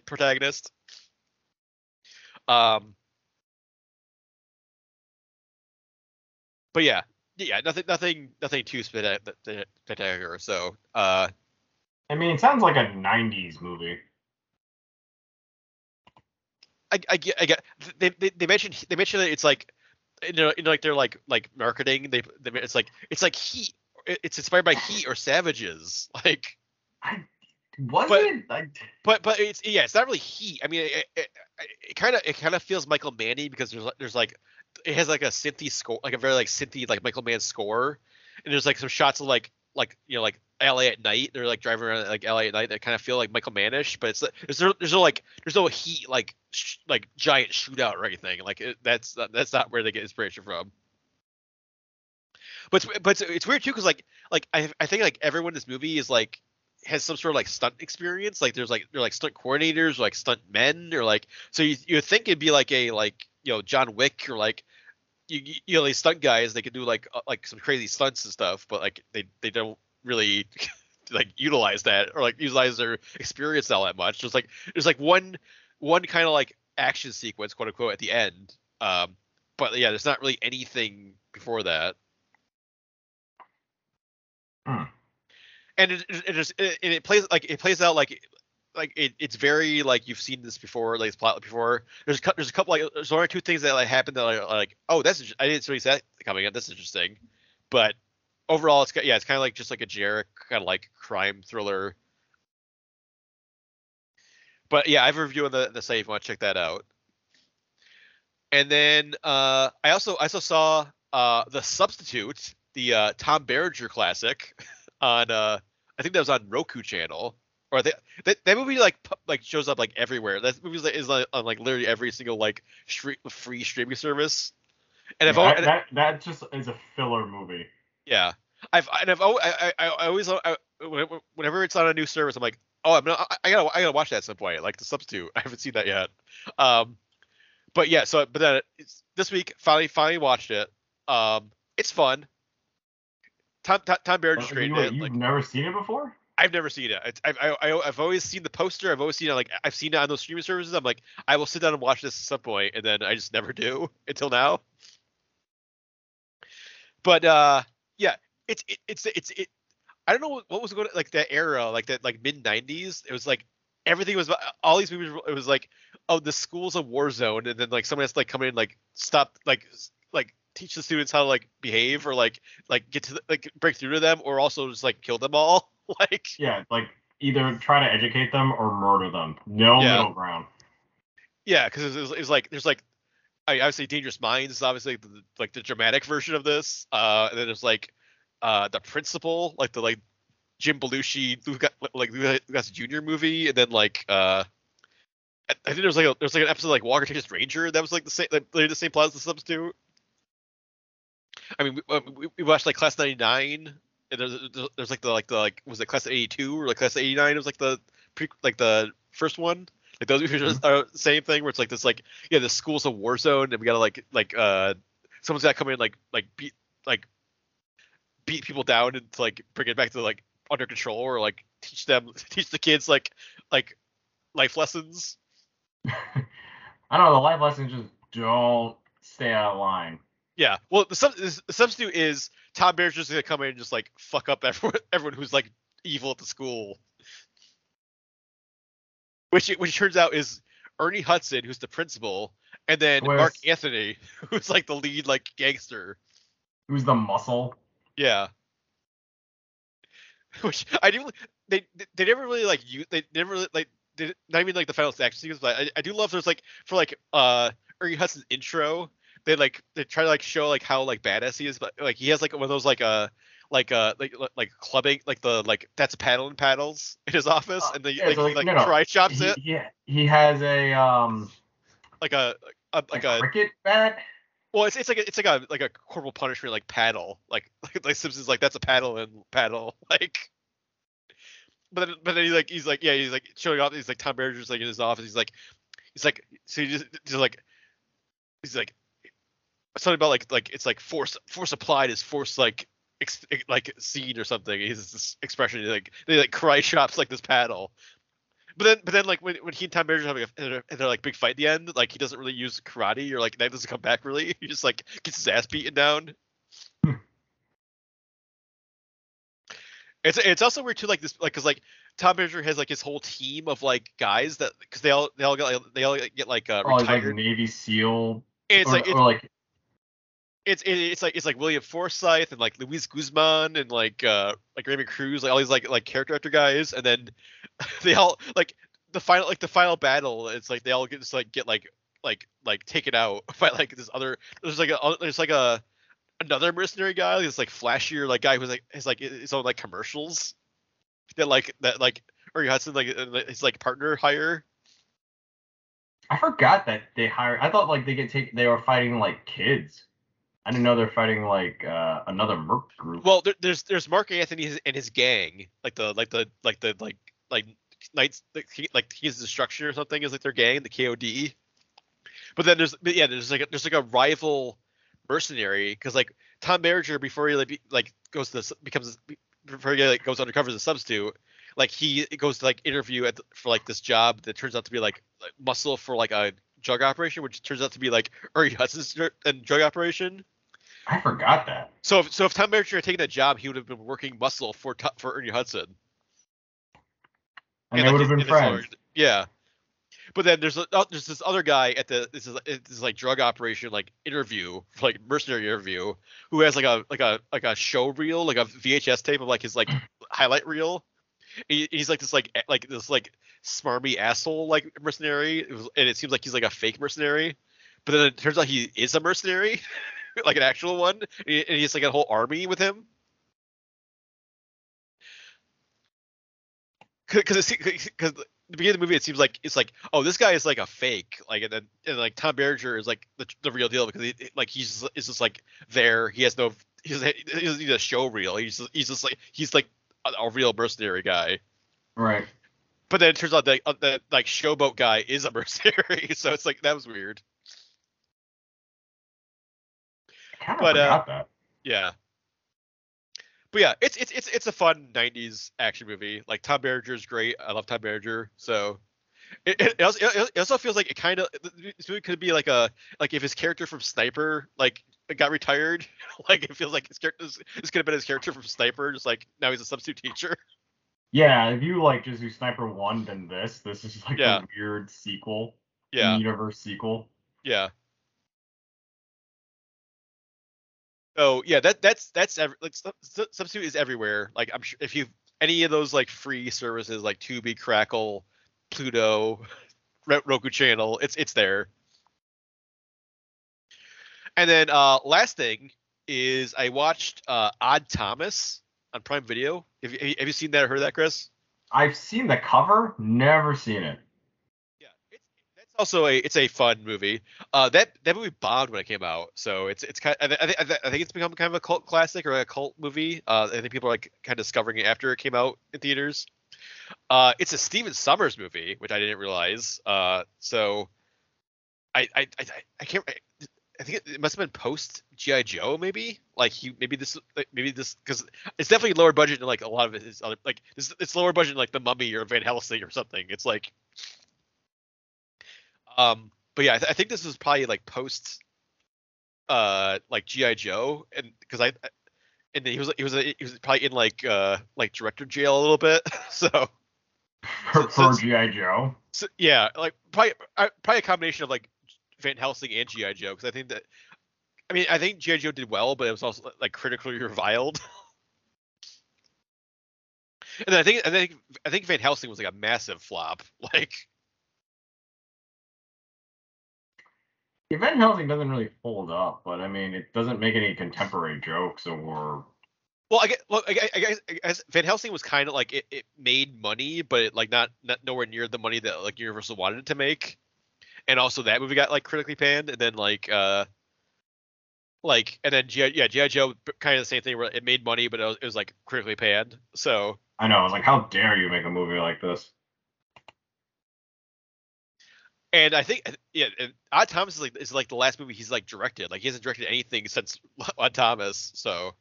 protagonist. Um, but yeah, yeah, nothing, nothing, nothing too spectacular. So, uh, I mean, it sounds like a nineties movie. I, I, I get they, they they mentioned they mentioned that it's like. You know, you know, like they're like like marketing. They, they it's like it's like Heat. It's inspired by Heat or Savages. Like, I wasn't. But, I... but but it's yeah, it's not really Heat. I mean, it kind of it, it kind of feels Michael Mann-y because there's there's like it has like a synthy score, like a very like synthy like Michael Mann score. And there's like some shots of like like you know like L A at night. They're like driving around like L A at night. That kind of feel like Michael Mann-ish. But it's like, there's no there's no like there's no Heat like. Sh- like giant shootout or anything like it, that's not, that's not where they get inspiration from. But it's, but it's, it's weird too because like like I I think like everyone in this movie is like has some sort of like stunt experience. Like there's like they're like stunt coordinators or like stunt men or like so you you think it'd be like a like you know John Wick or like you you know these stunt guys they could do like uh, like some crazy stunts and stuff but like they they don't really. Like utilize that or like utilize their experience all that much. There's like there's like one. One kind of like action sequence, quote unquote, at the end. Um, but yeah, there's not really anything before that. Mm. And it, it just it, and it plays like it plays out like like it, it's very like you've seen this before, like this plot before. There's there's a couple like there's one or two things that like happen that are like oh that's I didn't see that coming up. That's interesting. But overall, it's yeah, it's kind of like just like a generic kind of like crime thriller. But yeah, I have a review on the, the site if you want to check that out. And then uh, I also I also saw uh, The Substitute, the uh, Tom Berenger classic, on uh, I think that was on Roku channel. Or they, that that movie like like shows up like everywhere. That movie is, is like, on like literally every single like street, free streaming service. And yeah, I've always, that, that that just is a filler movie. Yeah, I've and I've I I, I always I, whenever it's on a new service, I'm like. Oh, I'm not, I gotta, I gotta watch that at some point. Like The Substitute, I haven't seen that yet. Um, but yeah, so but then it's, this week, finally, finally watched it. Um, it's fun. Tom, Tom, Tom Berenger created it. You've like, never seen it before? I've never seen it. I, I, I, I've always seen the poster. I've always seen it. Like I've seen it on those streaming services. I'm like, I will sit down and watch this at some point, and then I just never do until now. But uh, yeah, it's it, it's it's it. I don't know what was going to, like that era, like that like mid nineties. It was like everything was all these movies. It was like, oh, the school's a war zone, and then like someone has to like come in and like stop, like like teach the students how to like behave or like like get to the, like break through to them, or also just like kill them all. Like yeah, like either try to educate them or murder them. No yeah. middle ground. Yeah, because it's it was like there's like I obviously Dangerous Minds is obviously the, like the dramatic version of this, uh, and then there's like. Uh, the Principal, like the like Jim Belushi, Lucas, like Lucas Junior movie, and then like uh, I think there was like a, there was like an episode of, like Walker Texas Ranger that was like the same like the same plot as The Substitute. I mean, we, we watched like Class ninety-nine, and there's there's like the like the like was it Class eighty-two or like Class eighty-nine? It was like the pre like the first one. Like those movies are the same thing where it's like this like yeah the school's a war zone and we gotta like like uh someone's gotta come in like like beat like. beat people down and to, like bring it back to like under control or like teach them teach the kids like like life lessons. I don't know, the life lessons just don't stay out of line. Yeah, well the, sub- the substitute is Tom Berenger just gonna come in and just like fuck up everyone everyone who's like evil at the school, which which turns out is Ernie Hudson, who's the principal, and then Where's... Mark Anthony, who's like the lead like gangster, who's the muscle. Yeah, which I do. They they never really like you. They never really, like. They, not even like the final action sequence, but I, I do love there's like for like uh Ernie Hudson's intro. They like they try to like show like how like badass he is, but like he has like one of those like uh like uh like like clubbing, like the like that's panel and panels in his office, and the uh, like, so like, like no, karate chops he, it. Yeah, he has a um like a, a like, like a cricket bat. Well, it's it's like a, it's like a like a corporal punishment like paddle, like like, like Simpsons like that's a paddle and paddle like. But then, but then he's like he's like yeah he's like showing off. He's like Tom Berenger like in his office. He's like he's like so he just just like he's like something about like like it's like force force applied is force like ex, like seen or something. He's this expression he's like they like karate chops like this paddle. But then, but then, like when, when he and Tom Berenger are having a and they're like big fight at the end, like he doesn't really use karate or like that doesn't come back really. He just like gets his ass beaten down. Hmm. It's it's also weird too, like this, like because like Tom Berenger has like his whole team of like guys that because they all they all get like, they all get like uh, retired. Oh, like Navy SEAL. And it's or, like, it's, or like it's it's like it's like William Forsythe and like Luis Guzman and like uh like Raymond Cruz, like all these like like character actor guys, and then they all like the final like the final battle. It's like they all get just like get like like like taken out by like this other. There's like a there's like a another mercenary guy, this like flashier like guy who's like has like his own like commercials that like that like Ernie Hudson like his like partner hire. I forgot that they hired. I thought like they get take they were fighting like kids. I didn't know they're fighting like uh, another merc group. Well, there, there's there's Mark Anthony and his gang, like the like the like the like like Knights like he, like Kings of Destruction or something is like their gang, the K O D. But then there's but yeah there's like a, there's like a rival mercenary because like Tom Berenger before he like, be, like goes to the, becomes before he like goes undercover as a substitute, like he goes to like interview at the, for like this job that turns out to be like muscle for like a drug operation, which turns out to be like Ernie Hudson's and drug operation. I forgot that. So if so if Tom Berenger had taken that job, he would have been working muscle for for Ernie Hudson. And, and they like would his, have been friends. Yeah, but then there's a, oh, there's this other guy at the this is this like drug operation like interview like mercenary interview who has like a like a like a show reel like a V H S tape of like his like highlight reel. And he, he's like this like like this like smarmy asshole like mercenary, and it seems like he's like a fake mercenary, but then it turns out he is a mercenary. Like an actual one, and he's like a whole army with him. Because because the beginning of the movie, it seems like it's like, oh, this guy is like a fake, like and then and like Tom Berenger is like the, the real deal because he like he's is just like there. He has no he's he's a show reel. He's just, he's just like he's like a, a real mercenary guy. Right. But then it turns out that that like showboat guy is a mercenary, so it's like that was weird. But uh, that. yeah, but yeah, it's it's it's it's a fun nineties action movie. Like Tom Berenger is great. I love Tom Berenger. So it it, it, also, it also feels like it kind of this movie could be like a like if his character from Sniper like got retired, like it feels like his character this, this could have been his character from Sniper. Just like now he's a substitute teacher. Yeah, if you like just do Sniper One, then this this is like yeah. a weird sequel. Yeah. Universe sequel. Yeah. Oh yeah, that that's that's every, like Substitute is everywhere. Like I'm sure if you any of those like free services like Tubi, Crackle, Pluto, Roku channel, it's it's there. And then uh, last thing is I watched uh, Odd Thomas on Prime Video. Have you, have you seen that or heard of that, Chris? I've seen the cover, never seen it. Also, a it's a fun movie. Uh, that that movie bombed when it came out, so it's it's kind. Of, I, th- I, th- I think it's become kind of a cult classic or a cult movie. Uh, I think people are like kind of discovering it after it came out in theaters. Uh, it's a Stephen Sommers movie, which I didn't realize. Uh, so I I I, I can't. I, I think it, it must have been post G I Joe, maybe. Like he maybe this like, maybe this because it's definitely lower budget than like a lot of his other like it's, it's lower budget than like The Mummy or Van Helsing or something. It's like. Um, but yeah, I, th- I think this was probably like post, uh, like G I Joe, and because I, I, and he was he was he was probably in like uh like director jail a little bit, so. For, so, for G I Joe. So, yeah, like probably uh, probably a combination of like Van Helsing and G I Joe, because I think that, I mean, I think G I Joe did well, but it was also like critically reviled. And then I think I think I think Van Helsing was like a massive flop, like. Van Helsing doesn't really hold up, but I mean, it doesn't make any contemporary jokes or Well, I guess, well, I, I, guess, I guess Van Helsing was kind of like it, it made money, but it, like not, not nowhere near the money that like Universal wanted it to make. And also that movie got like critically panned, and then like uh, like and then G I, yeah, G I Joe kind of the same thing where it made money, but it was, it was like critically panned. So I know, I was like, how dare you make a movie like this? And I think, yeah, and Odd Thomas is like is like the last movie he's like directed. Like he hasn't directed anything since Odd Thomas, so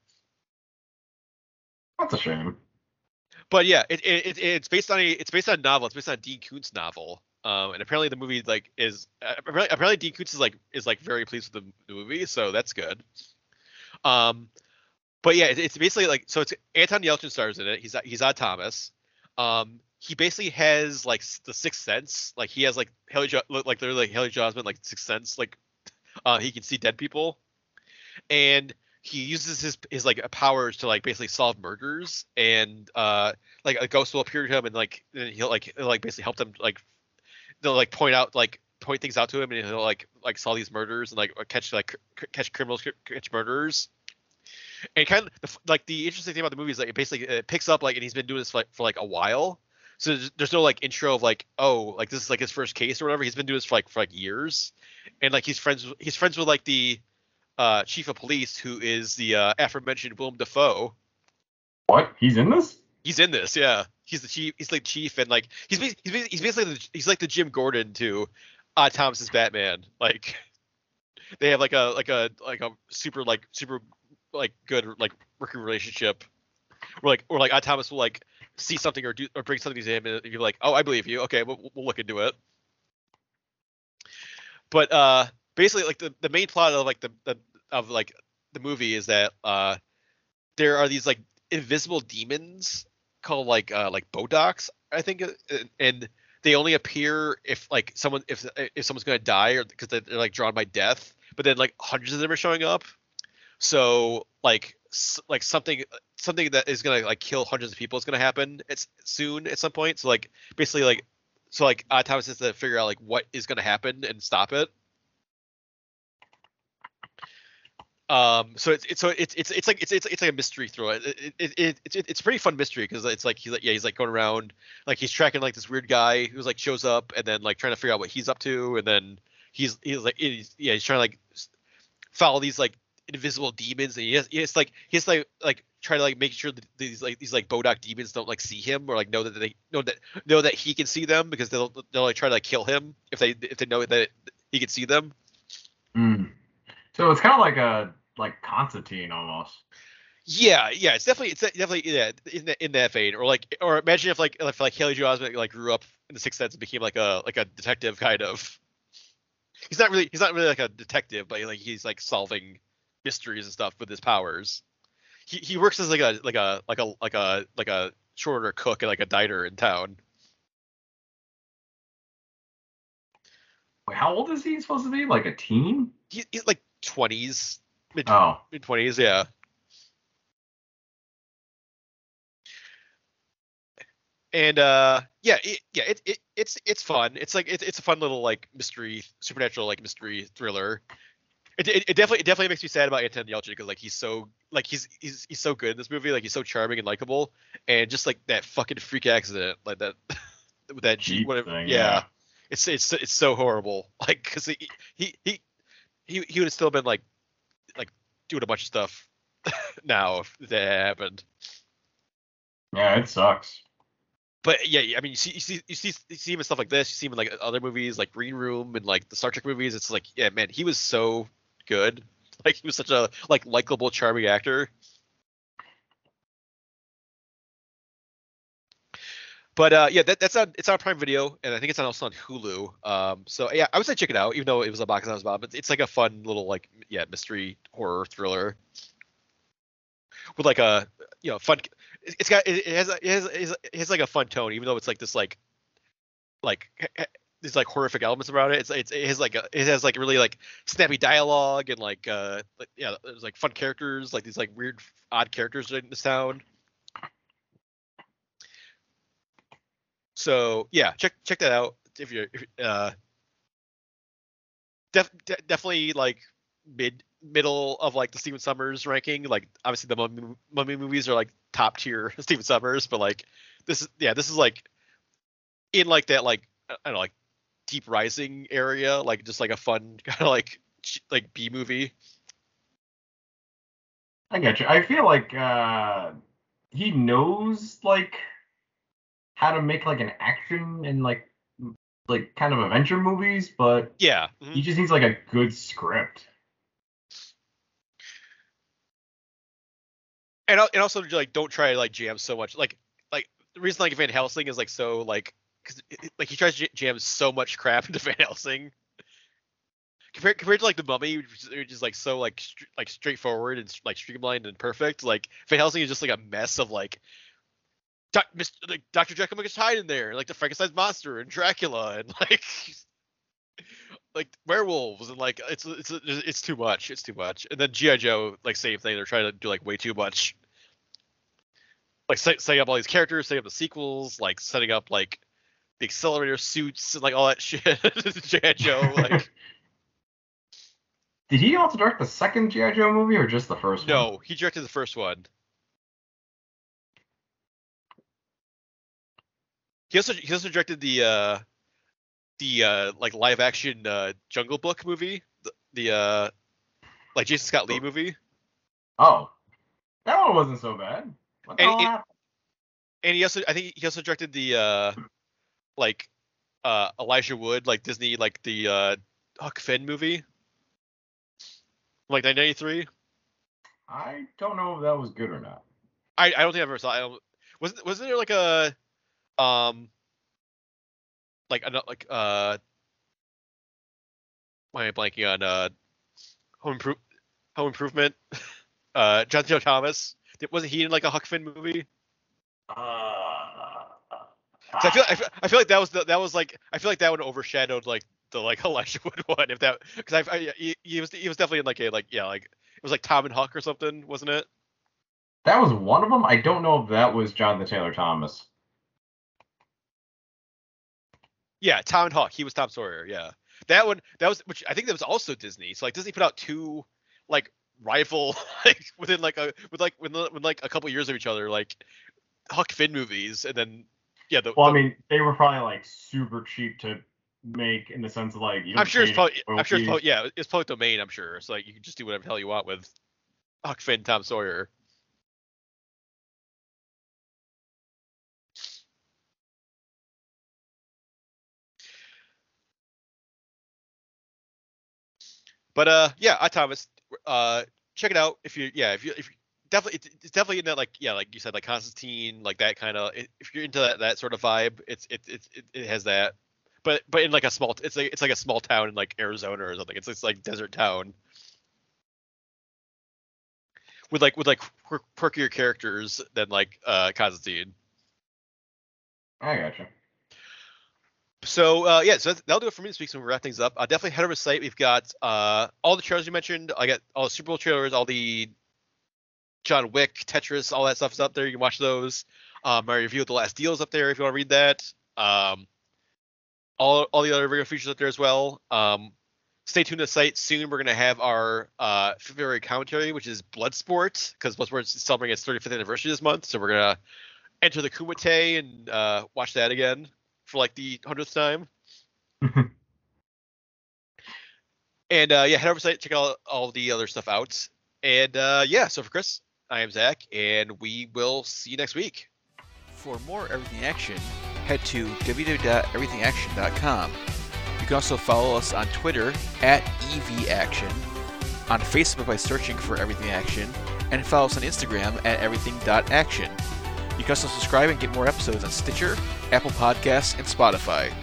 that's a shame. But yeah, it, it, it it's based on a it's based on a novel. It's based on a Dean Koontz novel. Um, and apparently the movie like is apparently, apparently Dean Koontz is like is like very pleased with the, the movie, so that's good. Um, but yeah, it, it's basically like so it's Anton Yelchin stars in it. He's he's Odd Thomas. Um. He basically has like the sixth sense, like he has like Haley, jo- like literally like Haley Joel Osment, like sixth sense, like uh, he can see dead people, and he uses his his like powers to like basically solve murders, and uh, like a ghost will appear to him, and like and he'll like he'll, like basically help them like they'll like point out like point things out to him, and he'll like like solve these murders and like catch like c- catch criminals, catch murderers. And kind of like the interesting thing about the movie is like it basically it picks up like and he's been doing this for, like for like a while. So there's no like intro of like, oh, like this is like his first case or whatever. He's been doing this for like for like years, and like he's friends with, he's friends with like the uh, chief of police, who is the uh, aforementioned Willem Dafoe. What? He's in this? He's in this, yeah. He's the chief. He's like chief, and like he's he's he's basically the, he's like the Jim Gordon to Odd Thomas's Batman. Like they have like a like a like a super like super like good like working relationship. Or like or like Odd Thomas will like see something or do or bring something to him, and you're like, oh, I believe you. Okay, we'll, we'll look into it. But uh, basically, like the, the main plot of like the, the of like the movie is that uh, there are these like invisible demons called like uh, like Bodocs, I think, and they only appear if like someone if if someone's gonna die or because they're, they're like drawn by death. But then like hundreds of them are showing up, so like. Like something, something that is gonna like kill hundreds of people is gonna happen. It's soon at some point. So like basically like, so like Odd Thomas has to figure out like what is gonna happen and stop it. Um. So it's it's so it's it's it's like it's it's, it's like a mystery thriller. It it, it it's it's a pretty fun mystery because it's like he's like yeah he's like going around like he's tracking like this weird guy who's like shows up and then like trying to figure out what he's up to, and then he's he's like he's, yeah he's trying to like follow these like. Invisible demons, and he has, he has like he has like like try to like make sure that these like these like Bodoc demons don't like see him or like know that they know that know that he can see them, because they'll they'll like try to like kill him if they if they know that he can see them. Mm. So it's kind of like a like Constantine almost. Yeah, yeah, it's definitely it's definitely yeah in that in that vein, or like or imagine if like if like Haley Joel Osment like grew up in the sixth sense and became like a like a detective kind of. He's not really he's not really like a detective, but like he's like solving mysteries and stuff with his powers. He he works as like a like a like a like a like a shorter cook at like a diner in town. Wait, how old is he supposed to be? Like a teen? He, he's like twenties, mid oh. mid twenties, yeah. And uh, yeah, it, yeah, it, it it's it's fun. It's like it's it's a fun little like mystery supernatural like mystery thriller. It, it, it definitely it definitely makes me sad about Anton Yelchin, because like he's so like he's he's he's so good in this movie, like he's so charming and likable, and just like that fucking freak accident, like that with that Jeep whatever, thing, yeah. yeah, it's it's it's so horrible, like because he he he he, he would have still been like like doing a bunch of stuff now if that happened. Yeah, it sucks. But yeah, I mean, you see, you see, you see, you see him in stuff like this. You see him in like other movies, like Green Room and like the Star Trek movies. It's like, yeah, man, he was so good. Like he was such a like likable, charming actor. But uh, yeah, that, that's on it's on Prime Video, and I think it's on also on Hulu. Um, so yeah, I would say check it out, even though it was a box office bomb. But it's like a fun little like yeah mystery horror thriller with like a you know fun. It's got it has it has, it has like a fun tone, even though it's like this like like there's like horrific elements about it. It's it's it has like a, it has like really like snappy dialogue and like uh like, yeah there's like fun characters, like these like weird odd characters in this town. So yeah, check check that out if you're if, uh def, de- definitely like mid middle of like the Stephen Sommers ranking. Like obviously the Mummy, Mummy movies are like top tier Stephen Sommers, but like this is yeah this is like in like that like I don't know like Deep Rising area, like just like a fun kind of like like B movie. I got you. I feel like uh, he knows like how to make like an action and like like kind of adventure movies, but yeah, mm-hmm. he just needs like a good script. And and also like don't try to like jam so much. Like like the reason like Van Helsing is like so like because like he tries to jam so much crap into Van Helsing. Compared, compared to like the Mummy, which is, which is like so like str- like straightforward and like streamlined and perfect. Like Van Helsing is just like a mess of like, doc, Mister, like Doctor Jekyll gets Hyde in there, and, like the Frankenstein's monster and Dracula and like like werewolves and like it's it's it's too much. It's too much. And then G I. Joe, like same thing. They're trying to do like way too much. Like set, setting up all these characters, setting up the sequels, like setting up like the accelerator suits and like all that shit. G I. Joe like. Did he also direct the second G I. Joe movie or just the first no, one? No, he directed the first one. He also he also directed the uh, the uh, like live action uh, Jungle Book movie, the, the uh, like Jason Scott Lee movie. Oh, that one wasn't so bad. What the and, hell and, happened? And he also I think he also directed the uh, like uh, Elijah Wood like Disney like the uh, Huck Finn movie. Like nineteen ninety-three. I don't know if that was good or not. I, I don't think I ever saw it. Wasn't wasn't there like a um like a, like uh why am I blanking on uh home improve home improvement uh John Joe Thomas? Wasn't he in like a Huck Finn movie? Uh. So I feel I feel, I feel like that was the, that was like I feel like that one overshadowed like. The like Elijah Wood one, if that, because I, I he, he was he was definitely in like a like yeah like it was like Tom and Huck or something, wasn't it? That was one of them. I don't know if that was Jonathan Taylor Thomas. Yeah, Tom and Huck. He was Tom Sawyer. Yeah, that one. That was which I think that was also Disney. So like Disney put out two like rival like within like a with like within, within like a couple years of each other like Huck Finn movies, and then yeah. The, well, the, I mean, they were probably like super cheap to. Make in the sense of like I'm sure it's probably O P. I'm sure it's probably, yeah it's public domain I'm sure so like you can just do whatever the hell you want with Huck Finn, Tom Sawyer. But uh yeah, I Thomas uh check it out if you yeah if you if you, definitely it's definitely in that like yeah like you said like Constantine like that kind of if you're into that, that sort of vibe it's it it it has that. But but in like a small it's like it's like a small town in like Arizona or something. It's it's like desert town with like with like quirkier characters than like uh, Constantine. I gotcha. So uh, yeah, so that'll do it for me this week. So we wrap things up. Uh, definitely head over to the site. We've got uh, all the trailers you mentioned. I got all the Super Bowl trailers, all the John Wick, Tetris, all that stuff is up there. You can watch those. Um, my review of The Last Deal is up there if you want to read that. Um, All, all the other regular features up there as well. Um, stay tuned to the site soon. We're going to have our uh, February commentary, which is Bloodsport, because Bloodsport is celebrating its thirty-fifth anniversary this month. So we're going to enter the Kumite and uh, watch that again for like the hundredth time. and uh, yeah, head over to the site, check all, all the other stuff out. And uh, yeah, so for Chris, I am Zach, and we will see you next week. For more Everything Action, head to w w w dot everything action dot com. You can also follow us on Twitter at E V Action, on Facebook by searching for Everything Action, and follow us on Instagram at everything dot action. You can also subscribe and get more episodes on Stitcher, Apple Podcasts, and Spotify.